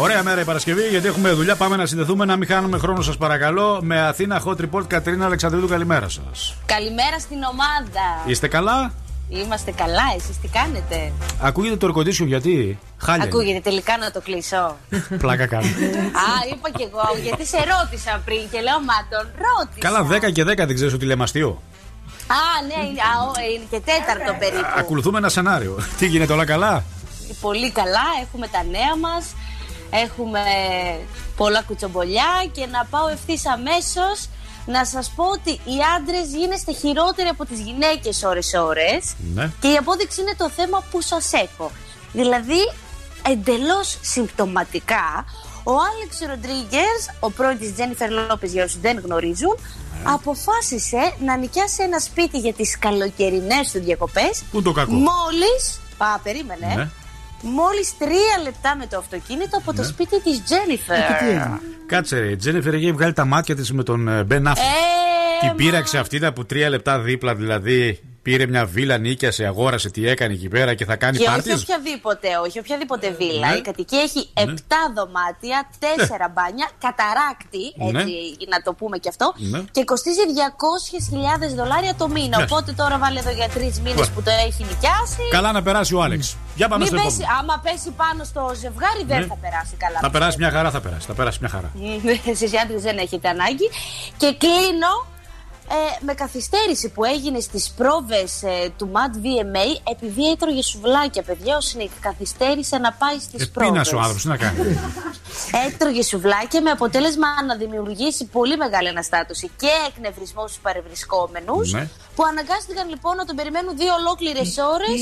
Ωραία μέρα η Παρασκευή, γιατί έχουμε δουλειά. Πάμε να συνδεθούμε, να μην χάνουμε χρόνο, σας παρακαλώ. Με Αθήνα Hot Report, Κατερίνα Αλεξανδρίδου, καλημέρα σας. Καλημέρα στην ομάδα. Είστε καλά? Είμαστε καλά, εσείς τι κάνετε? Ακούγεται το ορκοντήσιο, γιατί? Χάλια. Ακούγεται, τελικά να το κλείσω. Πλάκα κάνω. Είπα κι εγώ, γιατί σε ρώτησα πριν και λέω μα τον ρώτησα. Καλά, 10 και 10 δεν ξέρεις ότι λέμε αστείο. Ναι, είναι και τέταρτο περίπου. Ακολουθούμε ένα σενάριο. Τι γίνεται, όλα καλά? Πολύ καλά, έχουμε τα νέα μας. Έχουμε πολλά κουτσομπολιά. Και να πάω ευθύς αμέσως να σας πω ότι οι άντρες γίνεστε χειρότεροι από τις γυναίκες ώρες-ώρες. Ναι. Και η απόδειξη είναι το θέμα που σας έχω. Δηλαδή, εντελώς συμπτωματικά, ο Άλεξ Ροντρίγκες, ο πρώην της Τζένιφερ Λόπες, για όσους δεν γνωρίζουν, αποφάσισε να νοικιάσει ένα σπίτι για τις καλοκαιρινές του διακοπές. Πού το κακό? Μόλις. Περίμενε. Ναι. Μόλις 3 λεπτά με το αυτοκίνητο από το σπίτι της Τζένιφερ. Κάτσε ρε, η Τζένιφερ είχε βγάλει τα μάτια της με τον Μπεν Αφλεκ. Την πείραξε αυτή από 3 λεπτά δίπλα, δηλαδή. Πήρε μια βίλα, νίκιασε, αγόρασε, τι έκανε εκεί πέρα και θα κάνει πάρτι. Όχι οποιαδήποτε βίλα. Η κατοικία έχει 7 δωμάτια, 4 μπάνια, καταράκτη, έτσι να το πούμε και αυτό, και κοστίζει $200,000 το μήνα. Οπότε τώρα βάλε εδώ για 3 μήνες που το έχει νοικιάσει. Καλά να περάσει ο Άλεξ. Για πάμε στο επόμενο. Άμα πέσει πάνω στο ζευγάρι, δεν θα περάσει καλά. Θα περάσει μια χαρά, Εσείς οι άντρες δεν έχετε ανάγκη. Και κλείνω. Με καθυστέρηση που έγινε στις πρόβες του Mad VMA, επειδή έτρωγε σουβλάκια, παιδιά, ο Σνικ καθυστέρησε να πάει στις πρόβες. Πείνασε ο άνθρωπος, τι να κάνει. Έτρωγε σουβλάκια με αποτέλεσμα να δημιουργήσει πολύ μεγάλη αναστάτωση και εκνευρισμό στους παρευρισκόμενους, που αναγκάστηκαν λοιπόν να τον περιμένουν 2 ολόκληρες ώρες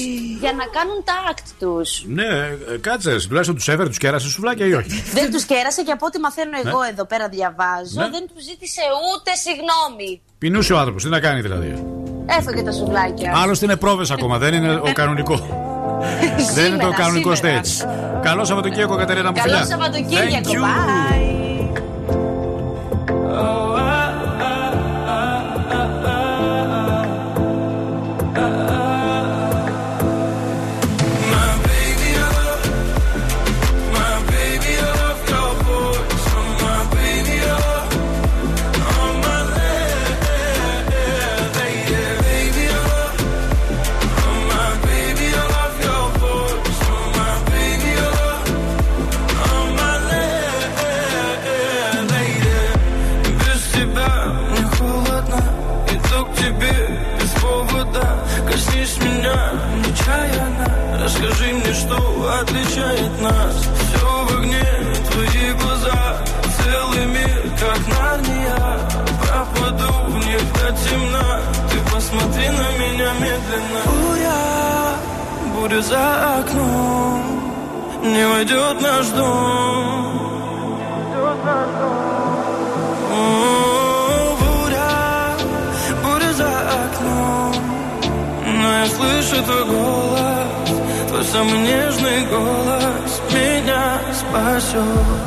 για να κάνουν τα act τους. Ναι, κάτσε, τουλάχιστον τους έφερε, τους κέρασε σουβλάκια ή όχι? Δεν τους κέρασε και από ό,τι μαθαίνω εγώ εδώ πέρα, διαβάζω, δεν τους ζήτησε ούτε συγγνώμη. Πεινούσε ο άνθρωπος, τι να κάνει δηλαδή. Έφαγε τα σουβλάκια. Άλλωστε είναι πρόβες ακόμα, δεν είναι ο κανονικό. Δεν είναι το κανονικό stage. Καλό Σαββατοκύριακο, Κατερίνα μου, φιλιά. Καλό Σαββατοκύριακο, bye. Расскажи мне, что отличает нас. Все в огне, твои глаза. Целый мир, как Нарния. Пропаду в них до темна. Ты посмотри на меня медленно. Буря, буря за окном. Не войдет наш дом. О, буря, буря за окном. Но я слышу твой голос. Твой самый нежный голос меня спасет.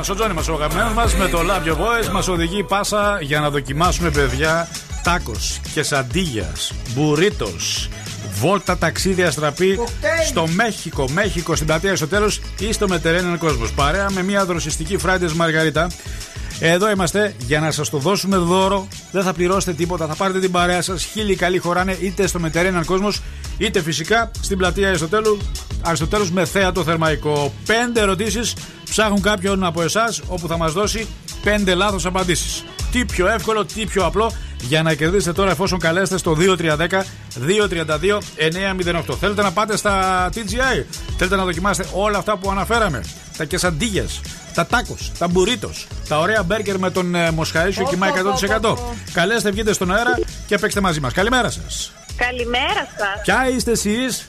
μας, ο Τζόνι μας, ο αγαπημένος μας, με το Love Your Voice μας οδηγεί πάσα για να δοκιμάσουμε, παιδιά, τάκος, quesadillas, burritos, βόλτα ταξίδια αστραπή στο Μέχικο, στην πλατεία Εσωτέρους ή στο Μετερρένιο Κόσμος, παρέα με μια δροσιστική Fridays Μαργαρίτα. Εδώ είμαστε για να σας το δώσουμε δώρο. Δεν θα πληρώσετε τίποτα, θα πάρετε την παρέα σας. Χίλιοι καλοί χωράνε είτε στο Μετερρένιο Κόσμος, είτε φυσικά στην πλατεία Αριστοτέλους με θέατο θερμαϊκό. 5 ερωτήσεις ψάχνουν κάποιον από εσάς, όπου θα μας δώσει 5 λάθος απαντήσεις. Τι πιο εύκολο, τι πιο απλό, για να κερδίσετε τώρα εφόσον καλέσετε στο 2310-232-908. Θέλετε να πάτε στα TGI, θέλετε να δοκιμάσετε όλα αυτά που αναφέραμε, τα κεσαντίγιας, τα τάκος, τα μπουρίτος, τα ωραία μπέρκερ με τον μοσχαίσιο κοιμά 100%. Καλέστε, βγείτε στον αέρα και παίξτε μαζί μας. Καλημέρα σας. Καλημέρα σας. Ποια είστε εσείς?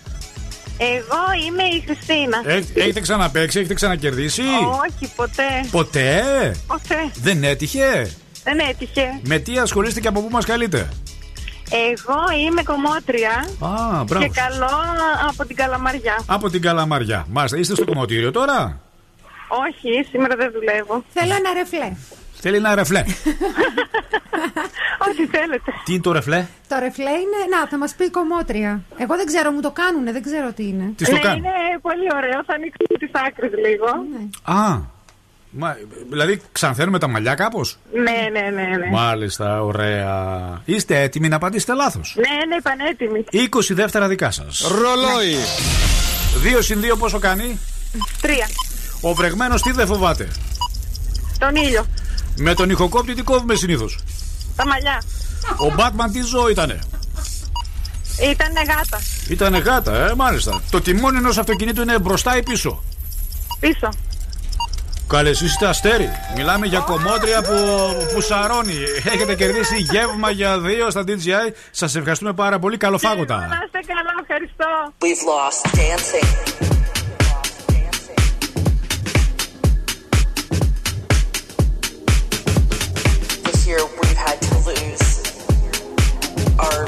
Εγώ είμαι η Χριστίνα. Έχετε ξαναπαίξει, έχετε ξανακερδίσει? Όχι, ποτέ. Ποτέ? Ποτέ. Δεν έτυχε? Δεν έτυχε. Με τι ασχολείστε και από πού μας καλείτε? Εγώ είμαι κομμότρια. Α, μπράβο. Και καλώ από την Καλαμαριά. Από την Καλαμαριά. Μάλιστα, είστε στο κομμωτήριο τώρα? Όχι, σήμερα δεν δουλεύω. Θέλω ένα ρεφλέ. Θέλει ένα ρεφλέ. Ό,τι θέλετε. Τι είναι το ρεφλέ? Το ρεφλέ είναι, να, θα μας πει η κομμότρια. Εγώ δεν ξέρω, μου το κάνουνε, δεν ξέρω τι είναι. Τι το κάνουν? Είναι πολύ ωραίο, θα ανοίξουμε τις άκρες λίγο. Ναι. Α, μα, δηλαδή ξανθαίνουμε τα μαλλιά κάπως? Ναι, ναι, ναι, ναι. Μάλιστα, ωραία. Είστε έτοιμοι να απαντήσετε λάθος? Ναι, ναι, πανέτοιμοι. 20 δεύτερα δικά σας. Ρολόι. 2 συν 2 πόσο κάνει? 3. Ο βρεγμένος τι δεν φοβάται? Τον ήλιο. Με τον ηχοκόπτη τι κόβουμε συνήθως? Τα μαλλιά. Ο Μπάτμαν τι ζώο ήτανε? Ήτανε γάτα. Ήτανε γάτα, μάλιστα. Το τιμόνι ενός αυτοκινήτου είναι μπροστά ή πίσω? Πίσω. Καλέ, εσείς είστε αστέρι. Μιλάμε για κομμότρια που σαρώνει. Έχετε κερδίσει γεύμα για 2 στα DJI. Σας ευχαριστούμε πάρα πολύ. Καλοφάγωτα. Να είστε καλά, ευχαριστώ. We've lost dancing. We've had to lose our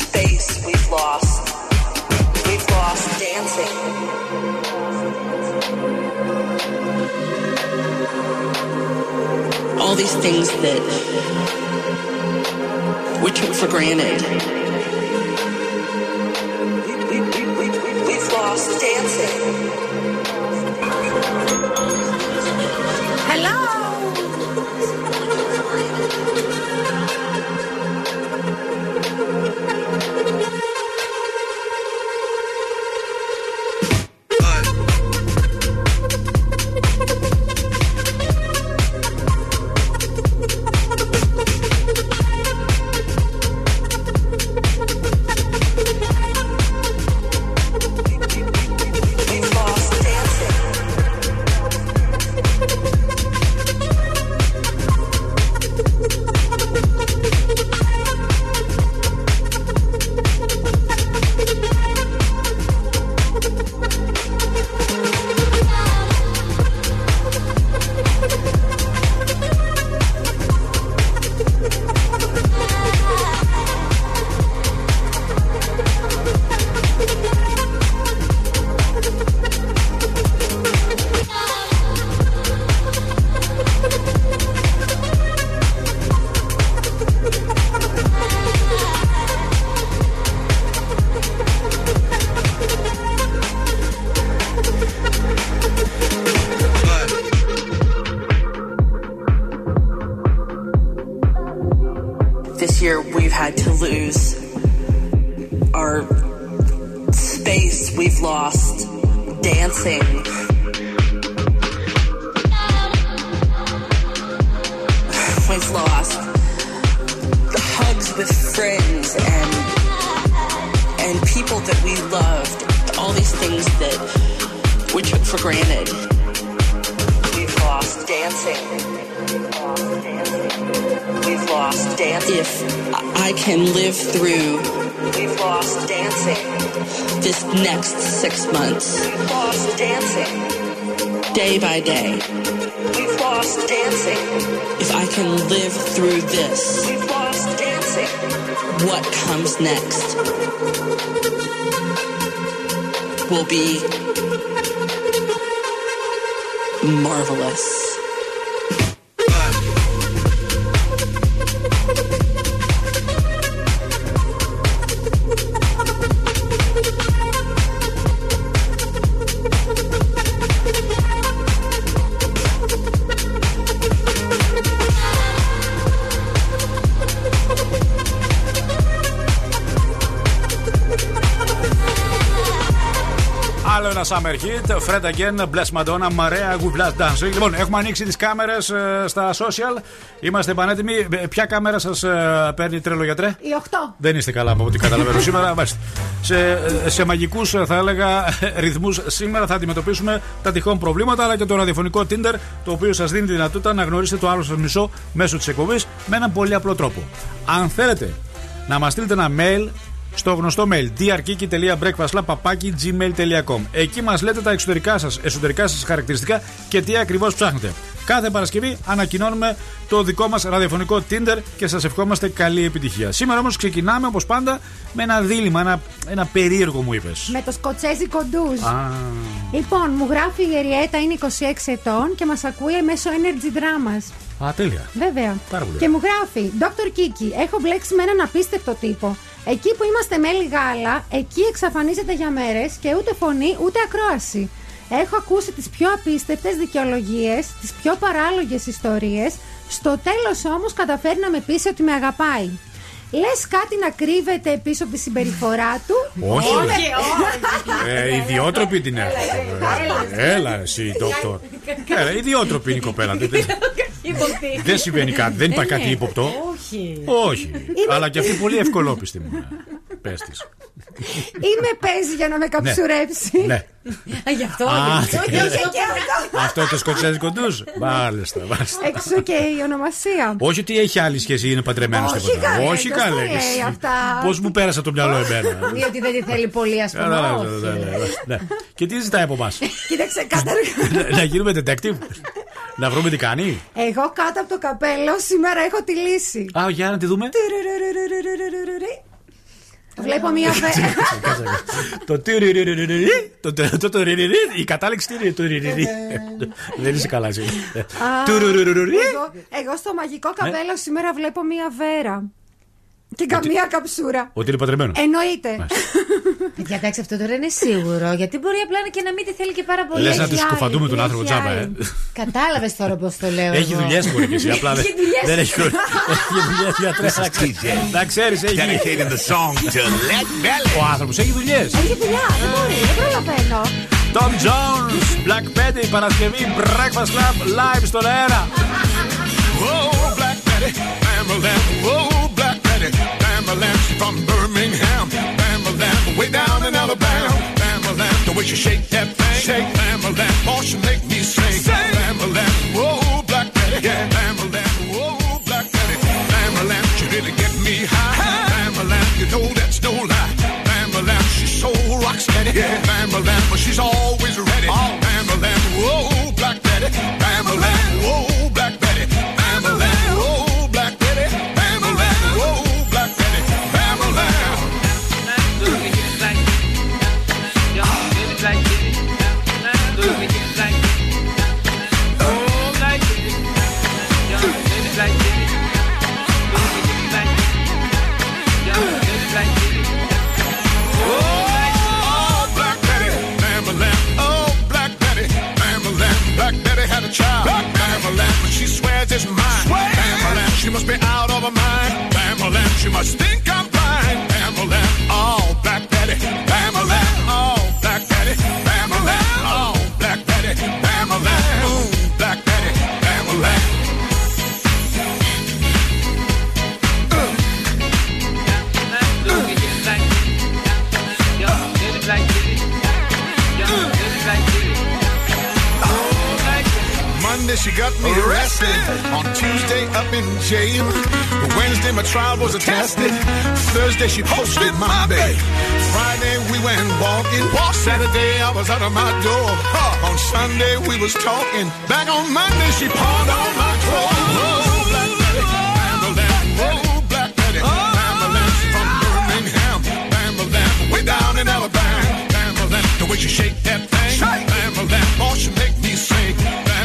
space. We've lost dancing. All these things that we took for granted. We've lost dancing. Hello. marvelous. Summer Hit, Fred Again, Bless Madonna, Marea, We Blast Dance. Λοιπόν, έχουμε ανοίξει τις κάμερες στα social. Είμαστε πανέτοιμοι. Ποια κάμερα σας παίρνει τρέλο, γιατρέ? Η 8. Δεν είστε καλά από ό,τι καταλαβαίνω σήμερα. Σε μαγικούς, θα έλεγα, ρυθμούς σήμερα θα αντιμετωπίσουμε τα τυχόν προβλήματα, αλλά και το ραδιοφωνικό Tinder, το οποίο σας δίνει τη δυνατότητα να γνωρίσετε το άλλο σας μισό μέσω της εκπομπής με έναν πολύ απλό τρόπο. Αν θέλετε να μας στείλετε ένα mail, στο γνωστό mail drkiki.breakfast@gmail.com. Εκεί μας λέτε τα εσωτερικά σας χαρακτηριστικά και τι ακριβώς ψάχνετε. Κάθε Παρασκευή ανακοινώνουμε το δικό μας ραδιοφωνικό Tinder και σας ευχόμαστε καλή επιτυχία. Σήμερα όμως ξεκινάμε όπως πάντα με ένα δίλημμα, ένα περίεργο μου είπες. Με το σκοτσέζικο ντουζ. Λοιπόν, μου γράφει η Γεριέτα, είναι 26 ετών και μας ακούει μέσω Energy Dramas. Α, τέλεια. Βέβαια. Και μου γράφει: Dr. Kiki, έχω μπλέξει με έναν απίστευτο τύπο. Εκεί που είμαστε μέλη γάλα, εκεί εξαφανίζεται για μέρες και ούτε φωνή ούτε ακρόαση. Έχω ακούσει τις πιο απίστευτες δικαιολογίες, τις πιο παράλογες ιστορίες. Στο τέλος όμως καταφέρει να με πείσει ότι με αγαπάει. Λες κάτι να κρύβεται πίσω από τη συμπεριφορά του? Όχι. Ιδιότροπη την έχω. Έλα εσύ, ντόκτορ. Ιδιότροπη είναι η κοπέλα. Δεν συμβαίνει κάτι, δεν είπα κάτι ύποπτο. Όχι. Αλλά και αυτή πολύ ευκολόπιστη μου. Πες της. Ή με παίζει για να με καψουρέψει. Ναι. Γι' αυτό. Αυτό το σκοτσέζικο ντουζ. Μάλιστα. Εξού και η ονομασία. Όχι ότι έχει άλλη σχέση, είναι παντρεμένος τίποτα. Όχι καλέ. Πώς μου πέρασε το μυαλό εμένα. Διότι δεν τη θέλει πολύ, ας πούμε. Και τι ζητάει από εμάς? Κοίταξε, να γίνουμε detective. Να βρούμε τι κάνει. Εγώ κάτω από το καπέλο σήμερα έχω τη λύση. Α, για να τη δούμε. Βλέπω μία βέλη. Το τυριριριριρι. Το ριριρι. Η κατάληξη είναι το ριριρι. Δεν είσαι καλά, εσύ. Εγώ στο μαγικό καπέλο σήμερα βλέπω μία βέρα. Και καμία καψούρα. Ότι είναι παντρεμένο. Εννοείται. Διατάξει, αυτό τώρα είναι σίγουρο. Γιατί μπορεί απλά και να μην τη θέλει και πάρα πολύ. Λες να του σκουφαντούμε τον άνθρωπο τζάμπα. Κατάλαβες τώρα πώς το λέω. Έχει δουλειές μπορεί και εσύ. Απλά δεν έχει χρόνο. Έχει δουλειές για τρέχα. Να ξέρεις, έχει. Ο άνθρωπος έχει δουλειές. Έχει δουλειά. Δεν μπορεί. Δεν προλαβαίνω. Tom Jones, Black Betty, Παρασκευή, Breakfast Club, live στον αέρα. Bamba Lamb, she from Birmingham. Bamba Lamb, way down in Alabama. Bamba Lamb, the way she shake that thing. Shake Bamba Lamb, oh she make me sing. Bamba Lamb, whoa Black Betty, yeah. Bamba Lamb, whoa Black Betty. Bamba Lamb, she really get me high. Bamba Lamb, you know that's no lie. Bamba Lamb, she's so rock steady. Yeah. Bamba Lamb, but she's always ready. Oh. Bamba Lamb, whoa Black Betty. Bamba Lamb, whoa Black Betty. Bamba Lamb, whoa. Child. Bamba Lamb, but she swears it's mine. Bamba Lamb, she must be out of her mind. Bamba Lamb, she must think I'm blind. Bamba Lamb, oh Black Betty. Bamba Lamb, oh Black Betty. Bamba Lamb, oh Black Betty. Bamba Lamb, ooh Black Betty. Bamba Lamb. She got me arrested. On Tuesday up in jail. Wednesday my trial was attested. Thursday she posted my bail. Friday we went walking. Saturday I was out of my door. On Sunday we was talking. Back on Monday she pawned on my clothes. Oh, Black Betty, Bamba Lamb. Oh, Black Betty, Bamba Lamb. From Birmingham, Bamba Lamb. Way down in Alabama, Bamba Lamb. The way she shake that thing, Bamba Lamb. Oh, she make me sing. Bamba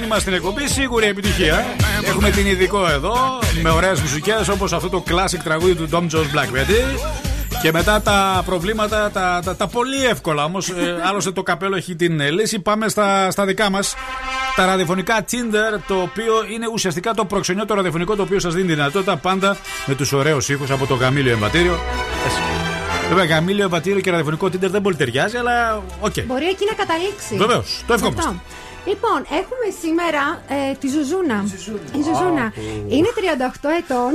μήνυμα στην εκπομπή, σίγουρη επιτυχία. Έχουμε την ειδικό εδώ, με ωραίες μουσικές όπως αυτό το classic τραγούδι του Dom Jones Black Betty. Και μετά τα προβλήματα, τα πολύ εύκολα όμως, άλλωστε το καπέλο έχει την λύση. Πάμε στα δικά μας. Τα ραδιοφωνικά Tinder, το οποίο είναι ουσιαστικά το προξενιό το ραδιοφωνικό, το οποίο σας δίνει δυνατότητα πάντα με τους ωραίους ήχους από το γαμήλιο εμβατήριο. Βέβαια, γαμήλιο εμβατήριο και ραδιοφωνικό Tinder δεν πολύ ταιριάζει, αλλά οκ. Okay. Μπορεί εκεί να καταλήξει. Βεβαίως, το ευχόμαστε. Λοιπόν, έχουμε σήμερα τη Ζουζούνα. Η Ζουζούνα είναι 38 ετών.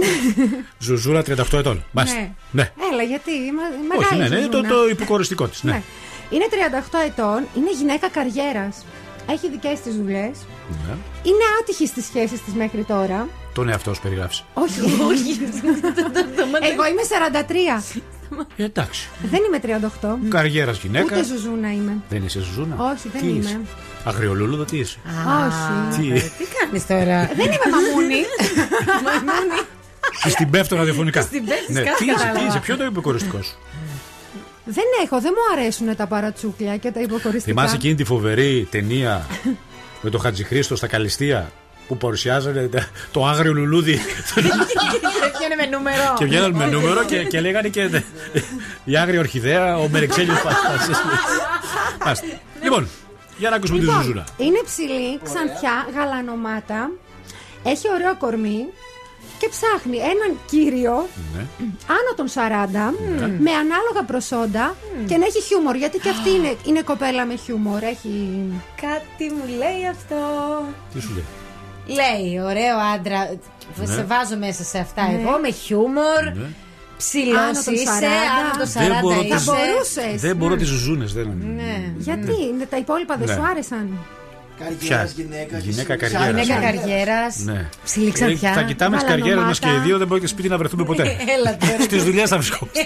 Ζουζούρα 38 ετών. Ναι. Ναι. Έλα, γιατί μεγάλη. Όχι, ναι, το υποκοριστικό της. Ναι. Είναι 38 ετών, είναι γυναίκα καριέρας. Έχει δικές της δουλειές. Ναι. Είναι άτυχη στις σχέσεις της μέχρι τώρα. Τον εαυτό σου περιγράφει. Όχι, όχι. Εγώ είμαι 43. Εντάξει. Δεν είμαι 38. Καριέρας γυναίκα. Ούτε Ζουζούνα είμαι. Δεν είσαι Ζουζούνα. Όχι, δεν είμαι. Αγριολούλουδα, τι είσαι. Όχι. Τι κάνεις τώρα. Δεν είμαι μαμούνι. Μαμούνι. Στην πέφτω ραδιοφωνικά. Στην πέφτω ραδιοφωνικά. Τι είσαι, ποιο το υποκοριστικό σου. Δεν έχω, δεν μου αρέσουν τα παρατσούκλια και τα υποκοριστικά. Θυμάσαι εκείνη τη φοβερή ταινία με τον Χατζηχρήστο στα Καλυστία που παρουσιάζανε το άγριο λουλούδι. Και βγαίνανε με νούμερο και λέγανε και η άγρια ορχιδέα, ο μερεξέλιος πας. Λοιπόν, για να ακούσουμε τη Ζουζούνα. Είναι ψηλή, ξανθιά, γαλανομάτα, έχει ωραίο κορμί και ψάχνει έναν κύριο, ναι, άνω των 40, ναι, με ανάλογα προσόντα, ναι, και να έχει χιούμορ. Γιατί και αυτή είναι κοπέλα με χιούμορ. Έχει... Κάτι μου λέει αυτό. Τι σου λέει. Λέει, ωραίο άντρα, ναι, σε βάζω μέσα σε αυτά, ναι, εγώ με χιούμορ, ναι, ψηλός είσαι, άνω των 40 είσαι. Θα μπορούσες. Δεν μπορώ τις Ζουζούνες, δεν είναι. Ναι. Γιατί, ναι, τα υπόλοιπα δεν, ναι, σου άρεσαν. Καριέρας, γυναίκα καριέρας. Ναι. Ψηλή ξανθιά. Θα κοιτάμε τις καριέρες μας και οι δύο, δεν πρόκειται σπίτι να βρεθούμε ποτέ. Στις δουλειές θα βρισκόμαστε.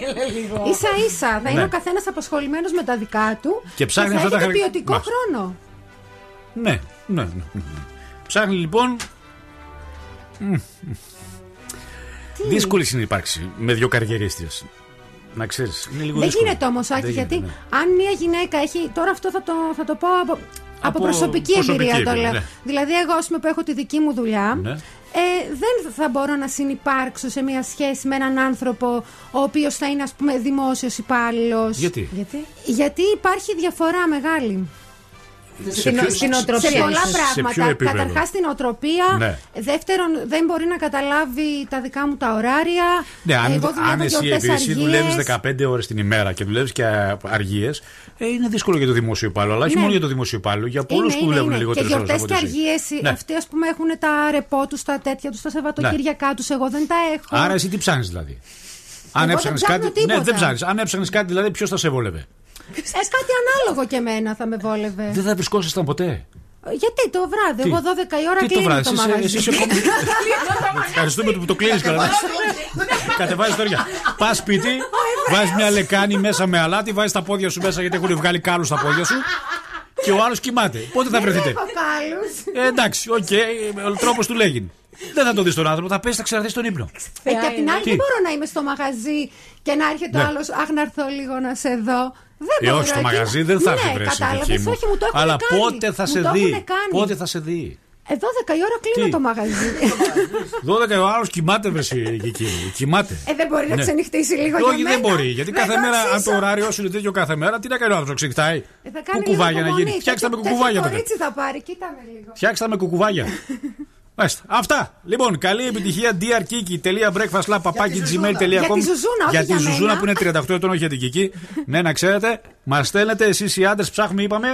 Ίσα ίσα, θα είναι ο καθένας απασχολημένος με τα δικά του και θα έχετε ποιοτικό χρόνο. Ναι, ναι. Ψάχνει λοιπόν. Δύσκολη συνύπαρξη με δύο καριερίστριες. Να ξέρεις. Είναι λίγο δύσκολο. Δεν γίνεται όμως, Άκη, γιατί αν μια γυναίκα έχει. Τώρα αυτό θα το πω από προσωπική εμπειρία το λέω. Ναι. Δηλαδή, εγώ που έχω τη δική μου δουλειά, ναι, δεν θα μπορώ να συνυπάρξω σε μια σχέση με έναν άνθρωπο ο οποίος θα είναι, ας πούμε, δημόσιος υπάλληλος. Γιατί υπάρχει διαφορά μεγάλη. Σε πολλά πράγματα. Καταρχάς την οτροπία. Ναι. Δεύτερον, δεν μπορεί να καταλάβει τα δικά μου τα ωράρια. Ναι, αν εσύ δουλεύεις 15 ώρες την ημέρα και δουλεύεις και αργίες, είναι δύσκολο για το δημόσιο υπάλληλο. Αλλά όχι, ναι, μόνο για το δημόσιο υπάλληλο, για πολλούς που δουλεύουν λιγότερες ώρες. Και γιορτές και αργίες, ναι, αυτοί, ας πούμε, έχουν τα ρεπό τους, τα τέτοια τους, τα Σαββατοκύριακά τους. Εγώ δεν τα έχω. Άρα, εσύ τι ψάχνεις δηλαδή. Αν έψαχνες κάτι. Ναι, δεν ψάχνεις. Αν έψαχνες κάτι, δηλαδή, ποιος θα σε βόλευε. Κάτι ανάλογο και εμένα θα με βόλευε. Δεν θα βρισκόσασταν ποτέ. Γιατί το βράδυ, εγώ 12 η ώρα κλείνω το μαγαζί. Ευχαριστούμε που το κλείνεις. Κατεβάζεις τώρα. Πας σπίτι, βάζεις μια λεκάνη μέσα με αλάτι, βάζεις τα πόδια σου μέσα γιατί έχουν βγάλει κάλους στα πόδια σου. Και ο άλλος κοιμάται. Πότε θα βρεθείτε. Εντάξει, οκ, ο τρόπος του λέγει. Δεν θα το δεις τον άνθρωπο, θα πέσει, θα ξεραθεί τον ύπνο. Και απ' την άλλη, δεν μπορώ να είμαι στο μαγαζί και να έρχεται ο άλλος. Αχ, να έρθω λίγο να σε δω. Όχι, στο μαγαζί δεν θα έρθει, βρέσει. Κατάλαβες, όχι, μου το έχουν κάνει. Αλλά πότε θα σε δει. Πότε θα σε δει. 12 η ώρα κλείνω το μαγαζί. 12 η ώρα, άλλο κοιμάται, βρεσί, κοιμάται. Δεν μπορεί να ξενυχτήσει λίγο για μένα. Όχι, δεν μπορεί. Γιατί κάθε μέρα, αν το ωράριό σου είναι τέτοιο κάθε μέρα, τι να κάνει ο άνθρωπος, ξενυχτάει. Κουκουβάγια να γίνει. Φτιάξτε με κουκουβάγια. Το κορίτσι θα πάρει, κοίτα με λίγο. Φτιάξτε με κουκουβάγια. Αυτά. Λοιπόν, καλή επιτυχία. drkiki.breakfastclub@gmail.com. Για τη Ζουζούνα που είναι 38 ετών, όχι για την Κική. Ναι, να ξέρετε, μας στέλνετε εσείς οι άντρες, ψάχνουμε, είπαμε.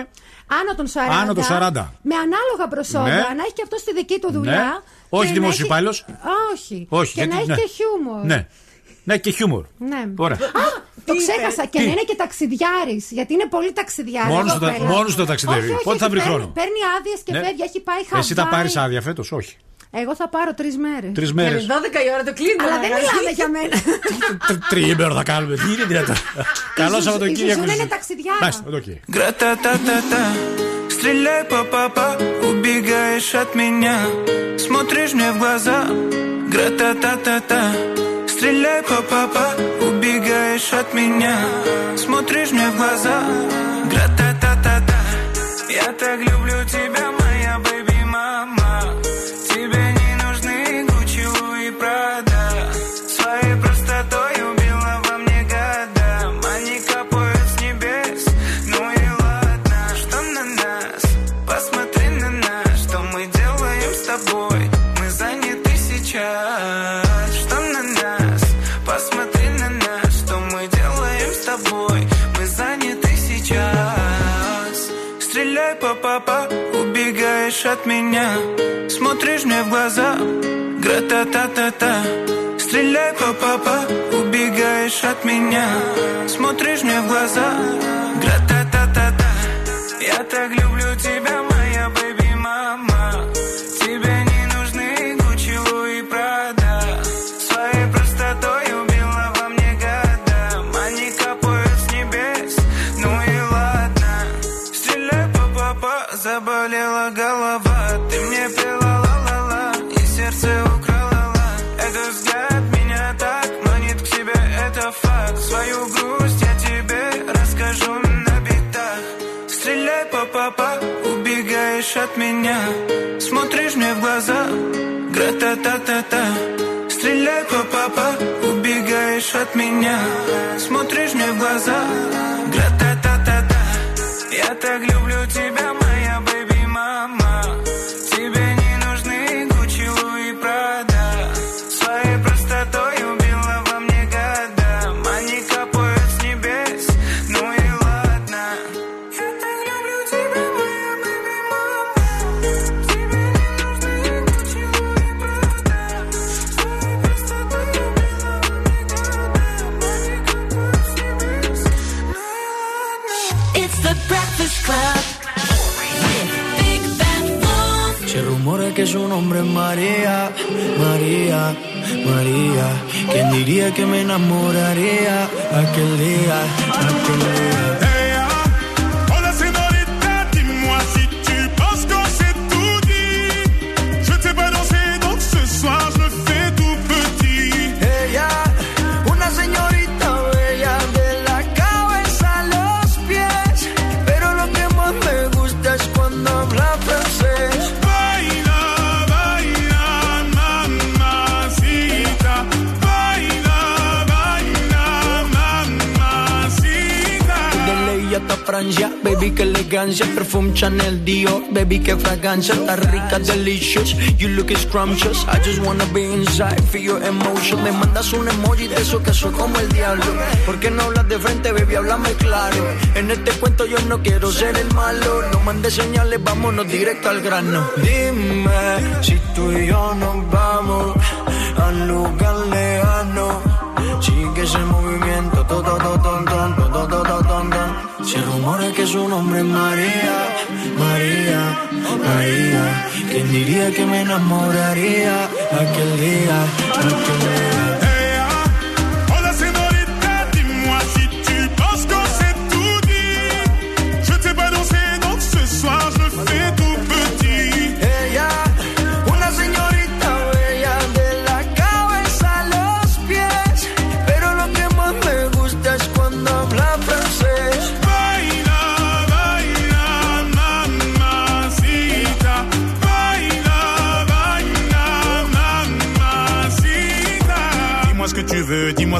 Άνω των 40. Με ανάλογα προσόντα. Ναι. Να έχει και αυτό στη δική του δουλειά. Ναι. Όχι δημόσιος υπάλληλος. Όχι. Και να έχει και χιούμορ. Ναι. Ναι, και χιούμορ. Ναι. Ωραία. Το ξέχασα και να είναι και ταξιδιάρης. Γιατί είναι πολύ ταξιδιάρης. Μόνο το ταξιδεύει. Πότε θα βρει χρόνο. Παίρνει άδειες και φεύγει, έχει πάει χαμηλά. Εσύ θα πάρεις άδεια φέτος, όχι. Εγώ θα πάρω 3 μέρες. 3 μέρες. Και 12 η ώρα το κλείνω. Αλλά δεν μιλάμε για μένα. 3 ημέρα θα κάνουμε. Τι είναι δυνατόν. Καλό Σαββατοκύριακο. Δεν είναι ταξιδιάρη. Μάλιστα, εδώ και. Стреляй по папа, убегаешь от меня. Смотришь мне в глаза. Гра-та-та-та-та. Стреляй по папа, убегаешь от меня. Смотришь мне в глаза. Гра-та-та-та-та. Я так люблю тебя, моя baby mama. нас, что на нас, посмотри на нас, что мы делаем с тобой, мы заняты сейчас. Стреляй, папа, убегаешь от меня, смотришь мне в глаза, гра-та-та-та-та. Стреляй, папа, убегаешь от меня, смотришь мне в глаза, гра-та-та-та-та. Я так люблю тебя, моя бэби мама. Тебе не нужны Гуччи, Луи, Прада. Своей простотой убила во мне года. Они капают с небес, ну и ладно. Стреляй, папа, заболела голова. Ты мне пела ла-ла-ла и сердце украла-ла. Этот взгляд меня так манит к себе, это факт. Свою грусть я тебе расскажу на битах. Стреляй, папа, убегаешь от меня, смотришь мне в глаза, гра-та-та-та-та. Стреляй, папа, убегаешь от меня, смотришь мне в глаза, гра-та-та-та-та. Я так люблю тебя, моя бэби-мама. Тебе не нужны Гуччи, Луи, Прада. Своей простотой убила во мне года. Они капают с небес, ну и ладно. Я так люблю тебя, моя бэби-мама. Тебе не нужны Гуччи, Луи, Прада. Своей простотой убила во мне года. Они капают с небес, ну и ладно. It's the Breakfast Club. Rumores que su nombre es María, María, María. ¿Quién diría que me enamoraría aquel día, aquel día? Baby, qué elegancia, perfume Chanel, Dior. Baby, qué fragancia, está rica, delicious. You look scrumptious, I just wanna be inside, feel your emotion. Me mandas un emoji de esos que son como el diablo. ¿Por qué no hablas de frente, baby? Háblame claro. En este cuento yo no quiero ser el malo. No mandes señales, vámonos directo al grano. Dime si tú y yo nos vamos al lugar lejano. Sigue ese movimiento, to, to, to, to, to, to, to, to, to, to. Se rumora que su nombre es María, María, María. ¿Quién diría que me enamoraría aquel día, aquel día? Dis-moi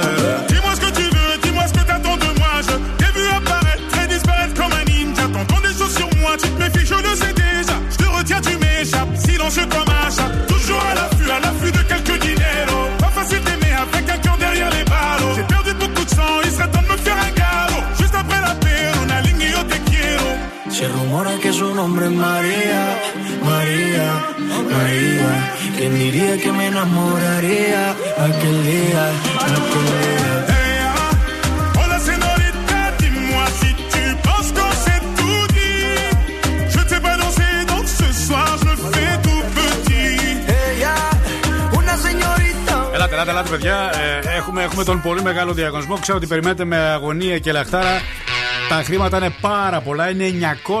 Dis-moi ce que tu veux, dis-moi ce que t'attends de moi. Je t'ai vu apparaître et disparaître comme un ninja. T'entends des choses sur moi, tu te méfies, je le sais déjà. Je te retiens, tu m'échappes, silencieux comme un chat. Toujours à l'affût de quelques dineros. Pas facile d'aimer avec quelqu'un derrière les barreaux. J'ai perdu beaucoup de sang, il serait temps de me faire un garrot. Juste après la paix, on a ligné au te quiero. Se rumora que su nombre es María, María, María. ¿Quién diría que me enamoraría aquel día, aquel día? Ελάτε παιδιά, έχουμε τον πολύ μεγάλο διαγωνισμό. Ξέρω ότι περιμένετε με αγωνία και λαχτάρα Τα χρήματα είναι πάρα πολλά. Είναι 950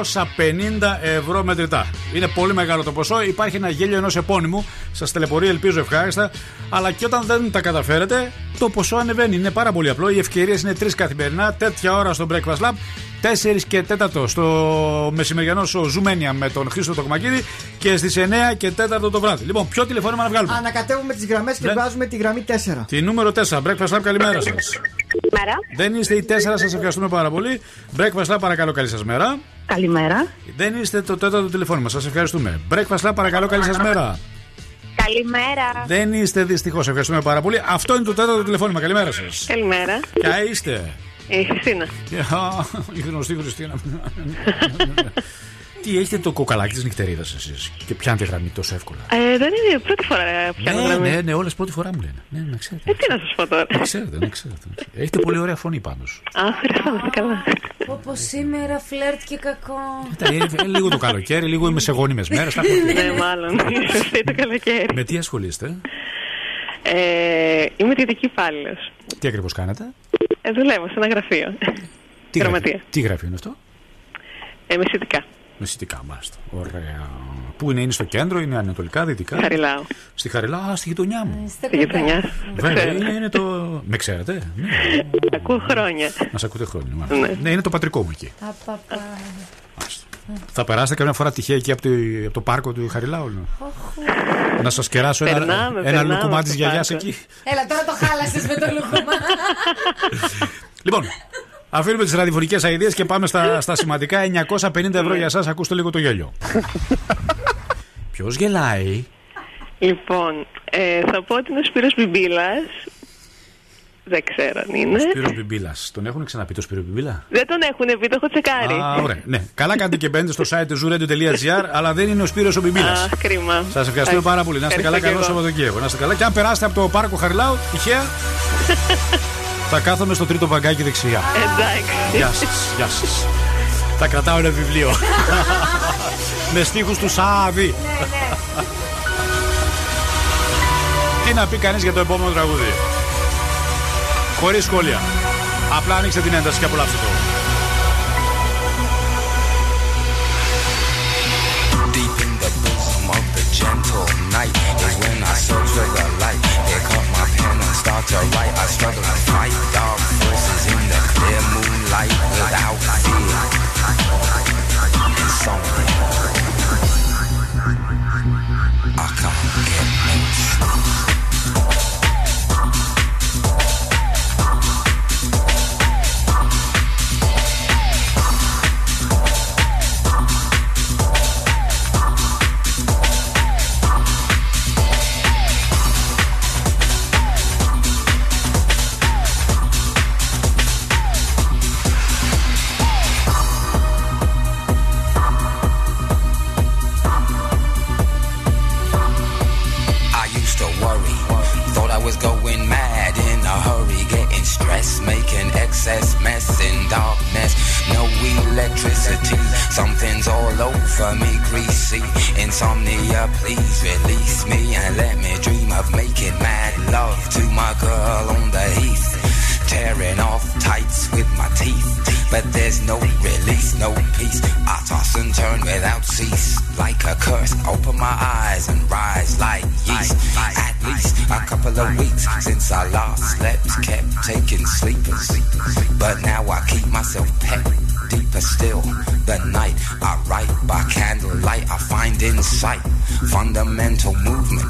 ευρώ μετρητά. Είναι πολύ μεγάλο το ποσό. Υπάρχει ένα γέλιο ενός επώνυμου. Σας τηλεπορεί, ελπίζω ευχάριστα. Αλλά και όταν δεν τα καταφέρετε, το ποσό ανεβαίνει. Είναι πάρα πολύ απλό. Οι ευκαιρίες είναι 3 καθημερινά, τέτοια ώρα στο Breakfast Club, 4 και 4 στο μεσημεριανό στο Ζουμένια με τον Χρήστο Τοκμακίδη και στις 9 και 4 το βράδυ. Λοιπόν, ποιο τηλεφώνημα να βγάλουμε? Ανακατεύουμε τις γραμμές και βγάζουμε τη γραμμή 4. Τη νούμερο 4, Breakfast Club, καλημέρα σας. Μέρα. Δεν είστε οι 4, σας ευχαριστούμε πάρα πολύ. Breakfast Club, παρακαλώ, καλή σας μέρα. Καλημέρα. Δεν είστε το 4ο τηλεφώνημα, σας ευχαριστούμε. Breakfast Club, παρακαλώ, καλή σας μέρα. Καλημέρα. Δεν είστε δυστυχώς, ευχαριστούμε πάρα πολύ. Αυτό είναι το 4ο τηλεφώνημα, καλημέρα σας. Καλημέρα. Ποια είστε? Η Χριστίνα. Η γνωστή Χριστίνα. Τι, έχετε το κοκαλάκι της νυχτερίδας εσείς και πιάνετε γραμμή τόσο εύκολα? Δεν είναι πρώτη φορά πιάνω γραμμή. Ναι, όλες πρώτη φορά μου λένε. Ναι, να ξέρετε. Τι να σας πω τώρα. Ξέρετε. Έχετε πολύ ωραία φωνή πάντως. Ευχαριστώ, καλά. Όπως σήμερα φλερτ και κακό. Λίγο το καλοκαίρι, λίγο είμαι σε γόνιμες μέρες. Ναι, μάλλον. Σωστή το καλοκαίρι. Με τι ασχολείστε? Είμαι διοικητική υπάλληλος. Τι ακριβώς κάνετε? Δουλεύω σε ένα γραφείο. Τι γραφείο είναι αυτό? Μεσητικά. Μεσητικά, μάλιστα. Ωραία. Πού είναι, στο κέντρο, είναι ανατολικά, δυτικά? Χαριλάου. Στη Χαριλάου, στη γειτονιά μου. Στη γειτονιά. Βέβαια, είναι το. Με ξέρετε. Ναι. Ακούω χρόνια. Να σε ακούτε χρόνια, μάλιστα. Ναι, είναι το πατρικό μου εκεί. Θα περάσετε καμιά φορά τυχαία εκεί από το πάρκο του Χαριλάου? Να σας κεράσω ένα λουκουμά της γιαγιάς εκεί. Έλα, τώρα το χάλασες με το λουκουμά. Λοιπόν, αφήνουμε τις ραδιοφωνικές αηδίες και πάμε στα σημαντικά. 950 ευρώ για εσάς. Ακούστε λίγο το γέλιο. Ποιος γελάει? Λοιπόν, θα πω ότι είναι ο Σπύρος Μπιμπίλας. Δεν ξέρω αν είναι. Ο Σπύρος Μπιμπίλας. Τον έχουν ξαναπεί το Σπύρο Μπιμπίλα? Δεν τον έχουν πει, το έχω τσεκάρει. Ωραία. Ναι. Καλά κάνετε και μπαίνετε στο site του zooradio.gr, αλλά δεν είναι ο Σπύρος ο Μπιμπίλας. Κρίμα. Σας ευχαριστούμε πάρα πολύ. Να είστε καλά, καλό Σαββατοκύριακο. Να είστε καλά. Και αν περάσετε από το πάρκο Χαριλάου, τυχαία, θα κάθομαι στο τρίτο βαγκάκι δεξιά. Εντάξει. Γεια σας. Θα κρατάω ένα βιβλίο. Με στίχους του Σάβη. Τι να πει κανείς για το επόμενο τραγούδι? Χωρίς σχόλια. Απλά ανοίξτε την ένταση και απολαύστε το. Deep in the bosom of the gentle night is when I search for the light. Pick up my pen and start to write. I struggle to fight dark voices in the clear moonlight without fear. And something I can't get no sleep. Mess in darkness, no electricity. Something's all over me, greasy insomnia. Please release me and let me dream of making mad love to my girl on the heath, tearing off tights with my teeth. But there's no release, no peace. I toss and turn without cease, like a curse. Open my eyes and rise like yeast. At least a couple of weeks since I last slept, kept taking sleepers, but now I keep myself pet. Deeper still, the night I write by candlelight. I find insight, fundamental movement.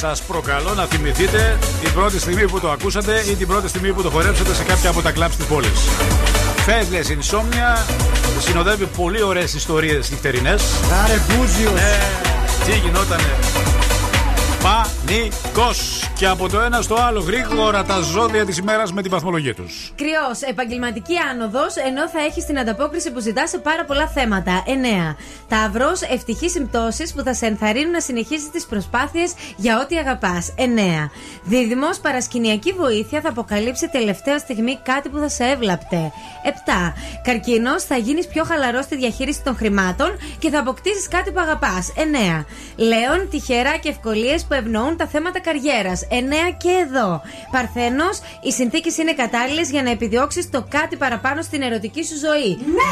σας προκαλώ να θυμηθείτε την πρώτη στιγμή που το ακούσατε ή την πρώτη στιγμή που το χορέψατε σε κάποια από τα κλαμπ της πόλης. Festless Insomnia συνοδεύει πολύ ωραίες ιστορίες νυχτερινές. Άρε μπούζιος. Τι γινότανε. Πανικός. Και από το ένα στο άλλο γρήγορα τα ζώδια της ημέρας με τη βαθμολογία τους. Κρυός, επαγγελματική άνοδος, ενώ θα έχεις την ανταπόκριση που ζητάς σε πάρα πολλά θέματα. 9. Ταύρος, ευτυχείς συμπτώσεις που θα σε ενθαρρύνουν να συνεχίσεις τις προσπάθειες για ό,τι αγαπάς. 9. Δίδυμος, παρασκηνιακή βοήθεια θα αποκαλύψει τελευταία στιγμή κάτι που θα σε έβλαπτε. 7. Καρκίνος, θα γίνεις πιο χαλαρός στη διαχείριση των χρημάτων και θα αποκτήσεις κάτι που αγαπάς. 9. Λέων, τυχερά και ευκολίες που ευνοούν τα θέματα καριέρας. 9 και εδώ. Παρθένος, οι συνθήκες είναι κατάλληλες για να επιδιώξεις το κάτι παραπάνω στην ερωτική σου ζωή. Ναι!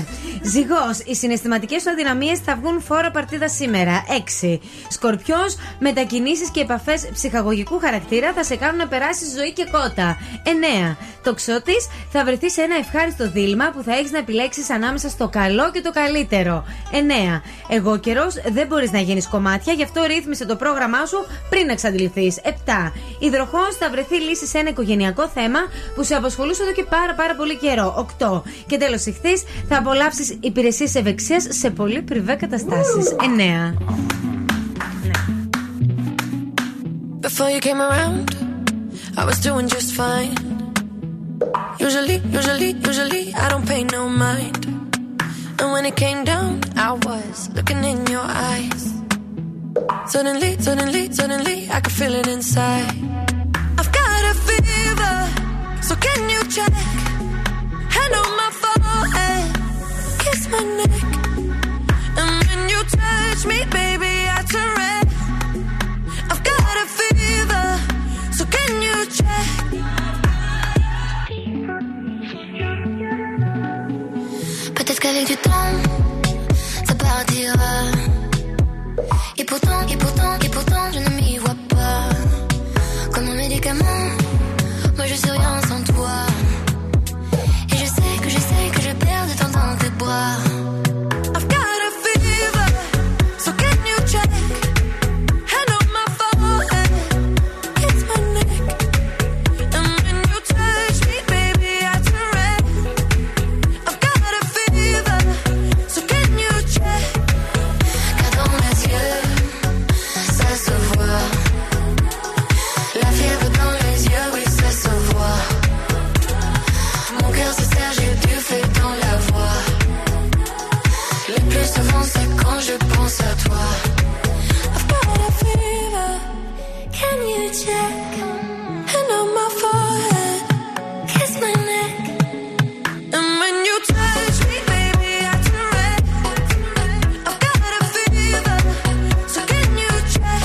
10. Ζυγός, οι συναισθηματικές σου αδυναμίες θα βγουν φόρα παρτίδα σήμερα. 6. Σκορπιός, μετακινήσεις και επαφές ψυχαγωγικού χαρακτήρα θα σε κάνουν να περάσεις ζωή και κότα. 9. Τοξότης, θα βρεθεί σε ένα ευχάριστο δίλημμα που θα έχεις να επιλέξεις ανάμεσα στο καλό και το καλύτερο. 9. Εγώ καιρός, δεν μπορείς να γίνεις κομμάτια, γι' αυτό ρύθμισε το πρόγραμμά σου πριν εξαντληθείς. 7. Υδροχόος, θα βρεθεί λύση σε ένα οικογενειακό θέμα που σε απασχολούσε εδώ και πάρα πολύ καιρό. 8. Και τέλος, ηχθείς, θα απολαύσεις υπηρεσίες ευεξίας σε πολύ πριβέ καταστάσεις. 9. Before you came around, I was doing just fine. Usually, I don't pay no mind. And when it came down, I was looking in your eyes. Suddenly, I can feel it inside. I've got a fever, so can you check? Hand on my forehead, kiss my neck. And when you touch me, baby, I turn red. I've got a fever, so can you check? Peut-être qu'avec du temps, ça partira. Et pourtant, je ne m'y vois pas. Comme un médicament, moi je suis rien sans toi. Et je sais que je perds de temps dans tes bras. I've got a fever, so can you check? Hand on my forehead, it's my neck. And when you touch me, baby, I turn red. I've got a fever, so can you check? Car dans mes yeux, la fièvre dans les yeux, oui ça se voit. Mon cœur se serre, j'ai du feu dans la voix. Le plus souvent c'est quand je pense à toi. I've got a fever, can you check? Hand on my forehead, kiss my neck. And when you touch me, baby, I turn red. I've got a fever, so can you check?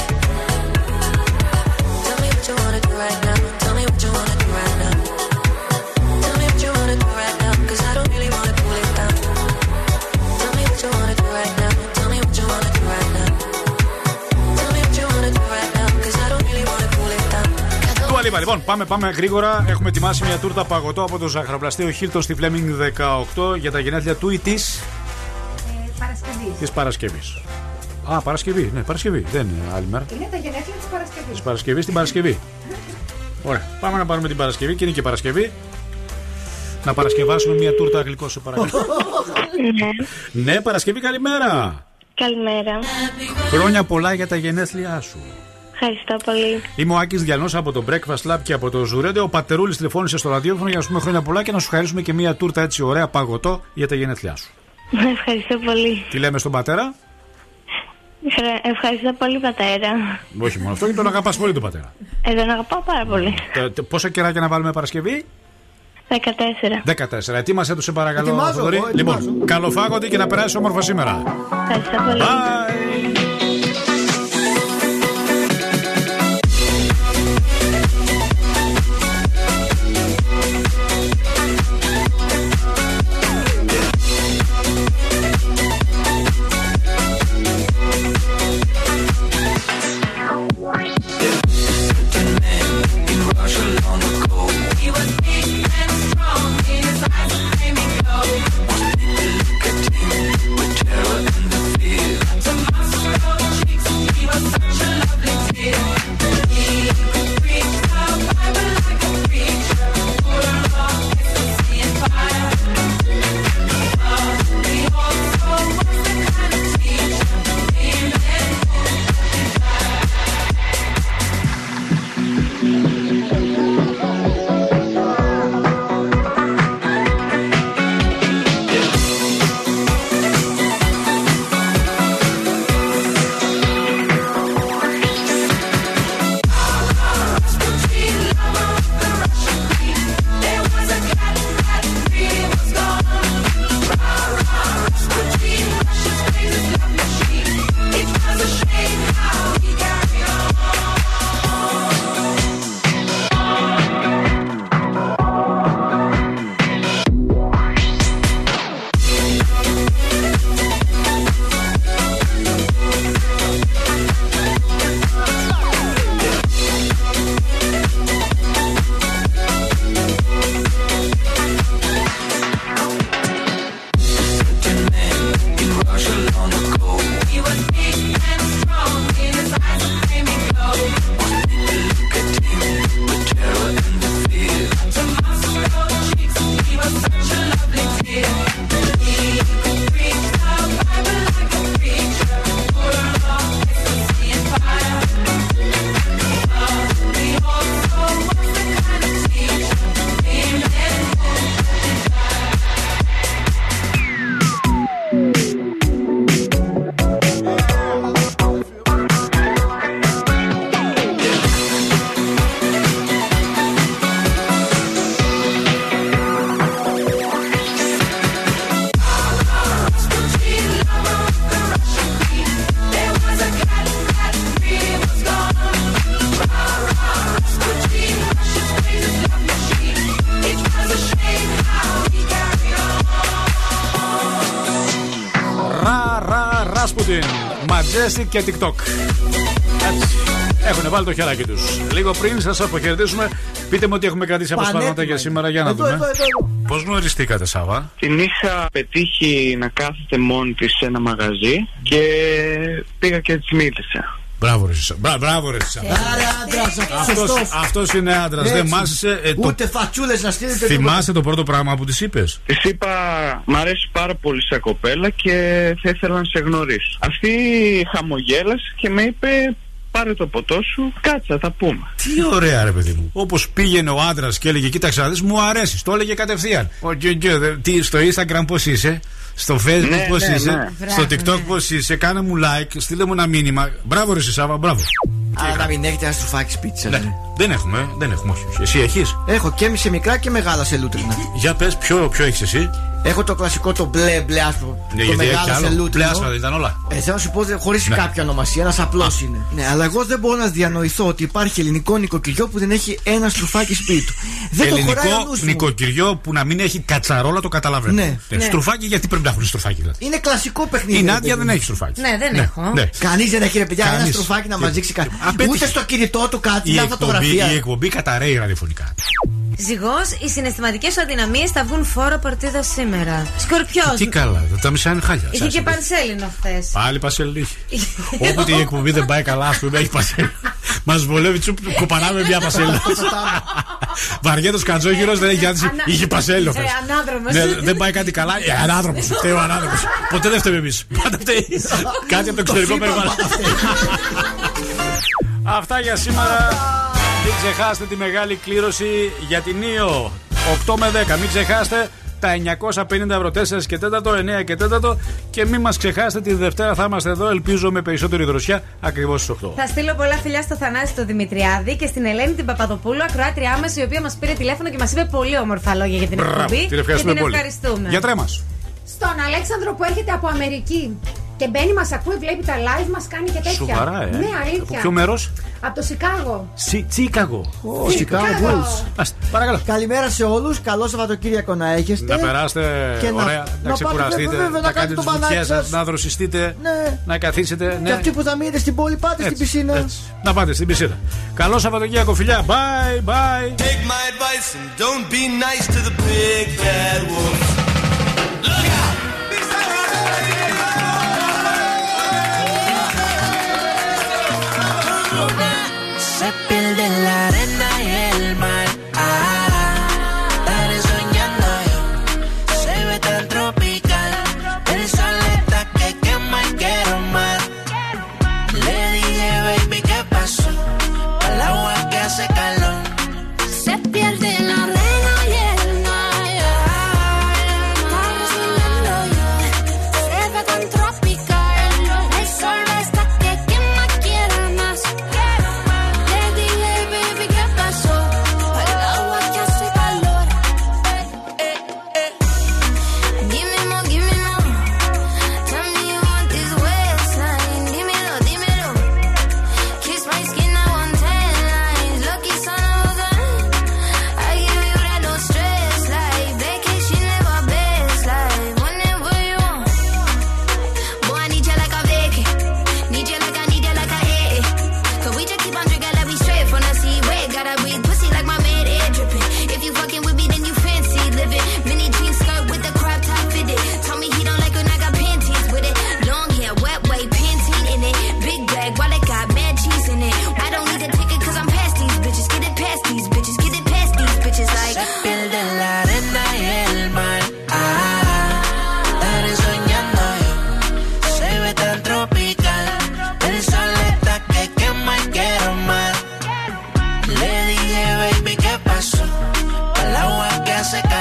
Tell me what you wanna do right now. Tell me what you wanna do right now. Tell me what you wanna do right now, 'cause I don't really wanna pull it down. Tell me what you wanna do right now. Tell me what you wanna do right now. Tell me what you wanna do right now, 'cause I don't really wanna pull it down. Dua Lipa, λοιπόν, πάμε γρήγορα. Έχουμε ετοιμάσει μια τούρτα παγωτό από το ζαχαροπλαστείο Χίλτον στη Φλέμινγκ 18 για τα γενέθλια του ή της Παρασκευής. Α, Παρασκευή, ναι, Παρασκευή. Δεν είναι άλλη μέρα. Είναι τα γενέθλια της Παρασκευής. Της Παρασκευής την Παρασκευή. Ωραία, πάμε να πάρουμε την Παρασκευή και είναι και Παρασκευή. Να παρασκευάσουμε μια τούρτα γλυκό, σε παρακαλώ. Ναι, Παρασκευή, καλημέρα. Καλημέρα. Χρόνια πολλά για τα γενέθλιά σου. Ευχαριστώ πολύ. Είμαι ο Άκης Διαλυνός από το Breakfast Club και από το Zoo Radio. Ο Πατερούλης τηλεφώνησε στο ραδιόφωνο για να σου πούμε χρόνια πολλά και να σου χαρίσουμε και μια τούρτα έτσι ωραία παγωτό για τα γενέθλιά σου. Ευχαριστώ πολύ. Τι λέμε στον πατέρα? Ευχαριστώ πολύ, πατέρα. Όχι μόνο αυτό, γιατί τον αγαπάς πολύ τον πατέρα. Τον αγαπάω πάρα πολύ. Πόσα κεράκια να βάλουμε Παρασκευή? 14. Ετοίμασέ τους, σε παρακαλώ. Λοιπόν, καλοφάγονται και να περάσεις όμορφα σήμερα. Ευχαριστώ πολύ. Bye. Look at him with terror and the fear. Machine, Majestic και TikTok. Έχουν βάλει το χεράκι τους. Λίγο πριν σας αποχαιρετήσουμε, πείτε μου ότι έχουμε κρατήσει αποσπάσματα για σήμερα. Για να δούμε. Πώς γνωριστήκατε, Σάβα? Την είχα πετύχει να κάθεται μόνη της σε ένα μαγαζί και πήγα και της μίλησα. Μπράβο ρε Σάβα. Αυτός είναι άντρας. Δεν μάσησε. Ούτε φατσούλες να στείλετε. Θυμάσαι το πρώτο πράγμα που της είπες? Της είπα μ' αρέσει πάρα πολύ σαν κοπέλα και θα ήθελα να σε γνωρίσω. Αυτή χαμογέλασε και με είπε πάρε το ποτό σου, κάτσα, θα πούμε. Τι ωραία, ρε παιδί μου. Όπως πήγαινε ο άντρας και έλεγε: κοίταξε να δεις, μου αρέσεις. Το έλεγε κατευθείαν. Τι, στο Instagram πώς είσαι, στο Facebook πώς είσαι, στο TikTok πώς είσαι, κάνε μου like, στείλε μου ένα μήνυμα. Μπράβο, ρε Σάβα, μπράβο. Άρα να μην έχετε ένα στρουφάκι σπίτι σας. Ναι. Δεν έχουμε. Εσύ έχεις? Έχω και μισή μικρά και μεγάλα σε λούτρινα. Για πες, ποιο έχεις εσύ? Έχω το κλασικό, το μπλε άσπρο. Ναι, το μεγάλο σε λούτρινο. Μπλε άσπρο δεν ήταν όλα. Θέλω να σου πω χωρίς κάποια ονομασία, ένας απλός είναι. Ναι, αλλά εγώ δεν μπορώ να διανοηθώ ότι υπάρχει ελληνικό νοικοκυριό που δεν έχει ένα στρουφάκι σπίτι του. Δεν το χωράει ο νους μου. Νοικοκυριό που να μην έχει κατσαρόλα, το καταλαβαίνω. Στρουφάκι, γιατί πρέπει να έχουν στρουφάκι? Είναι κλασικό παιχνίδι. Η Νάντια δεν έχει στρουφάκι. Ναι, δεν έχω. Κανείς δεν έχει, ρε παιδιά, ένα στρουφάκι να μας δείξει κάτι. Ούτε στο κινητό του κάτι, μια φωτογραφία. Η εκπομπή καταραίει ραδιοφωνικά. Ζυγός, οι συναισθηματικές σου αδυναμίες θα βγουν φόρο παρτίδα σήμερα. Σκορπιός. Τι καλά, τα μισά είναι χάλια. Είχε και πανσέλινο χθες. Πάλι πανσέλινο. Όποτε η εκπομπή δεν πάει καλά, α πούμε, έχει πανσέλινο. Μας βολεύει, τσουπ, κοπανάμε μια πανσέλινο. Βαριέτο Κατζόγυρος δεν έχει άντρηση. Είχε πανσέλινο χθες. Δεν πάει κάτι καλά. Ανάδρομος. Φταίει ο ανάδρομος. Ποτέ δεν φταίμε εμείς. Πάντα φταίει κάτι από το εξωτερικό περιβάλλον. Αυτά για σήμερα. Μην ξεχάσετε τη μεγάλη κλήρωση για την Ne-Yo 8 με 10. Μην ξεχάσετε τα 950 €, 4 και 4, 9 και 4. Και μην μας ξεχάσετε, τη Δευτέρα θα είμαστε εδώ, ελπίζω με περισσότερη δροσιά, ακριβώς στις 8. Θα στείλω πολλά φιλιά στο Θανάση το Δημητριάδη και στην Ελένη την Παπαδοπούλου, ακροάτριά μας, η οποία μας πήρε τηλέφωνο και μας είπε πολύ όμορφα λόγια για την εκπομπή. Την ευχαριστούμε. Γιατρέ μας. Στον Αλέξανδρο που έρχεται από Αμερική και μπαίνει, μας ακούει, βλέπει τα live, μας κάνει και τέτοια. Σοβαρά, ναι, αλήθεια. Από ποιο μέρος? Από το Σικάγο. Σικάγο. Σικάγο Bulls. Παρακαλώ. Καλημέρα σε όλους. Καλό Σαββατοκύριακο να έχετε. Να περάσετε ωραία. Να ξεκουραστείτε. Να κάνετε τις βουτιές σας. Να δροσιστείτε. Να καθίσετε. Και αυτοί που θα μείνετε στην πόλη, πάτε στην πισίνα. Να πάτε στην πισίνα. Καλό Σαββατοκύριακο, φιλιά. Bye, bye. Take my advice and don't be nice to the big bad wolf. Look out! Se pierde en la arena y el mar. Ah, estaré soñando yo. Se ve tan tropical. El sol está que quema y quiero más. Le dije, baby, ¿qué pasó? Al agua que hace calor. Se pierde en la arena y el mar. Ah, estaré soñando yo. Se ve tan tropical. El sol está que quema y quiero más. Al agua que hace caer.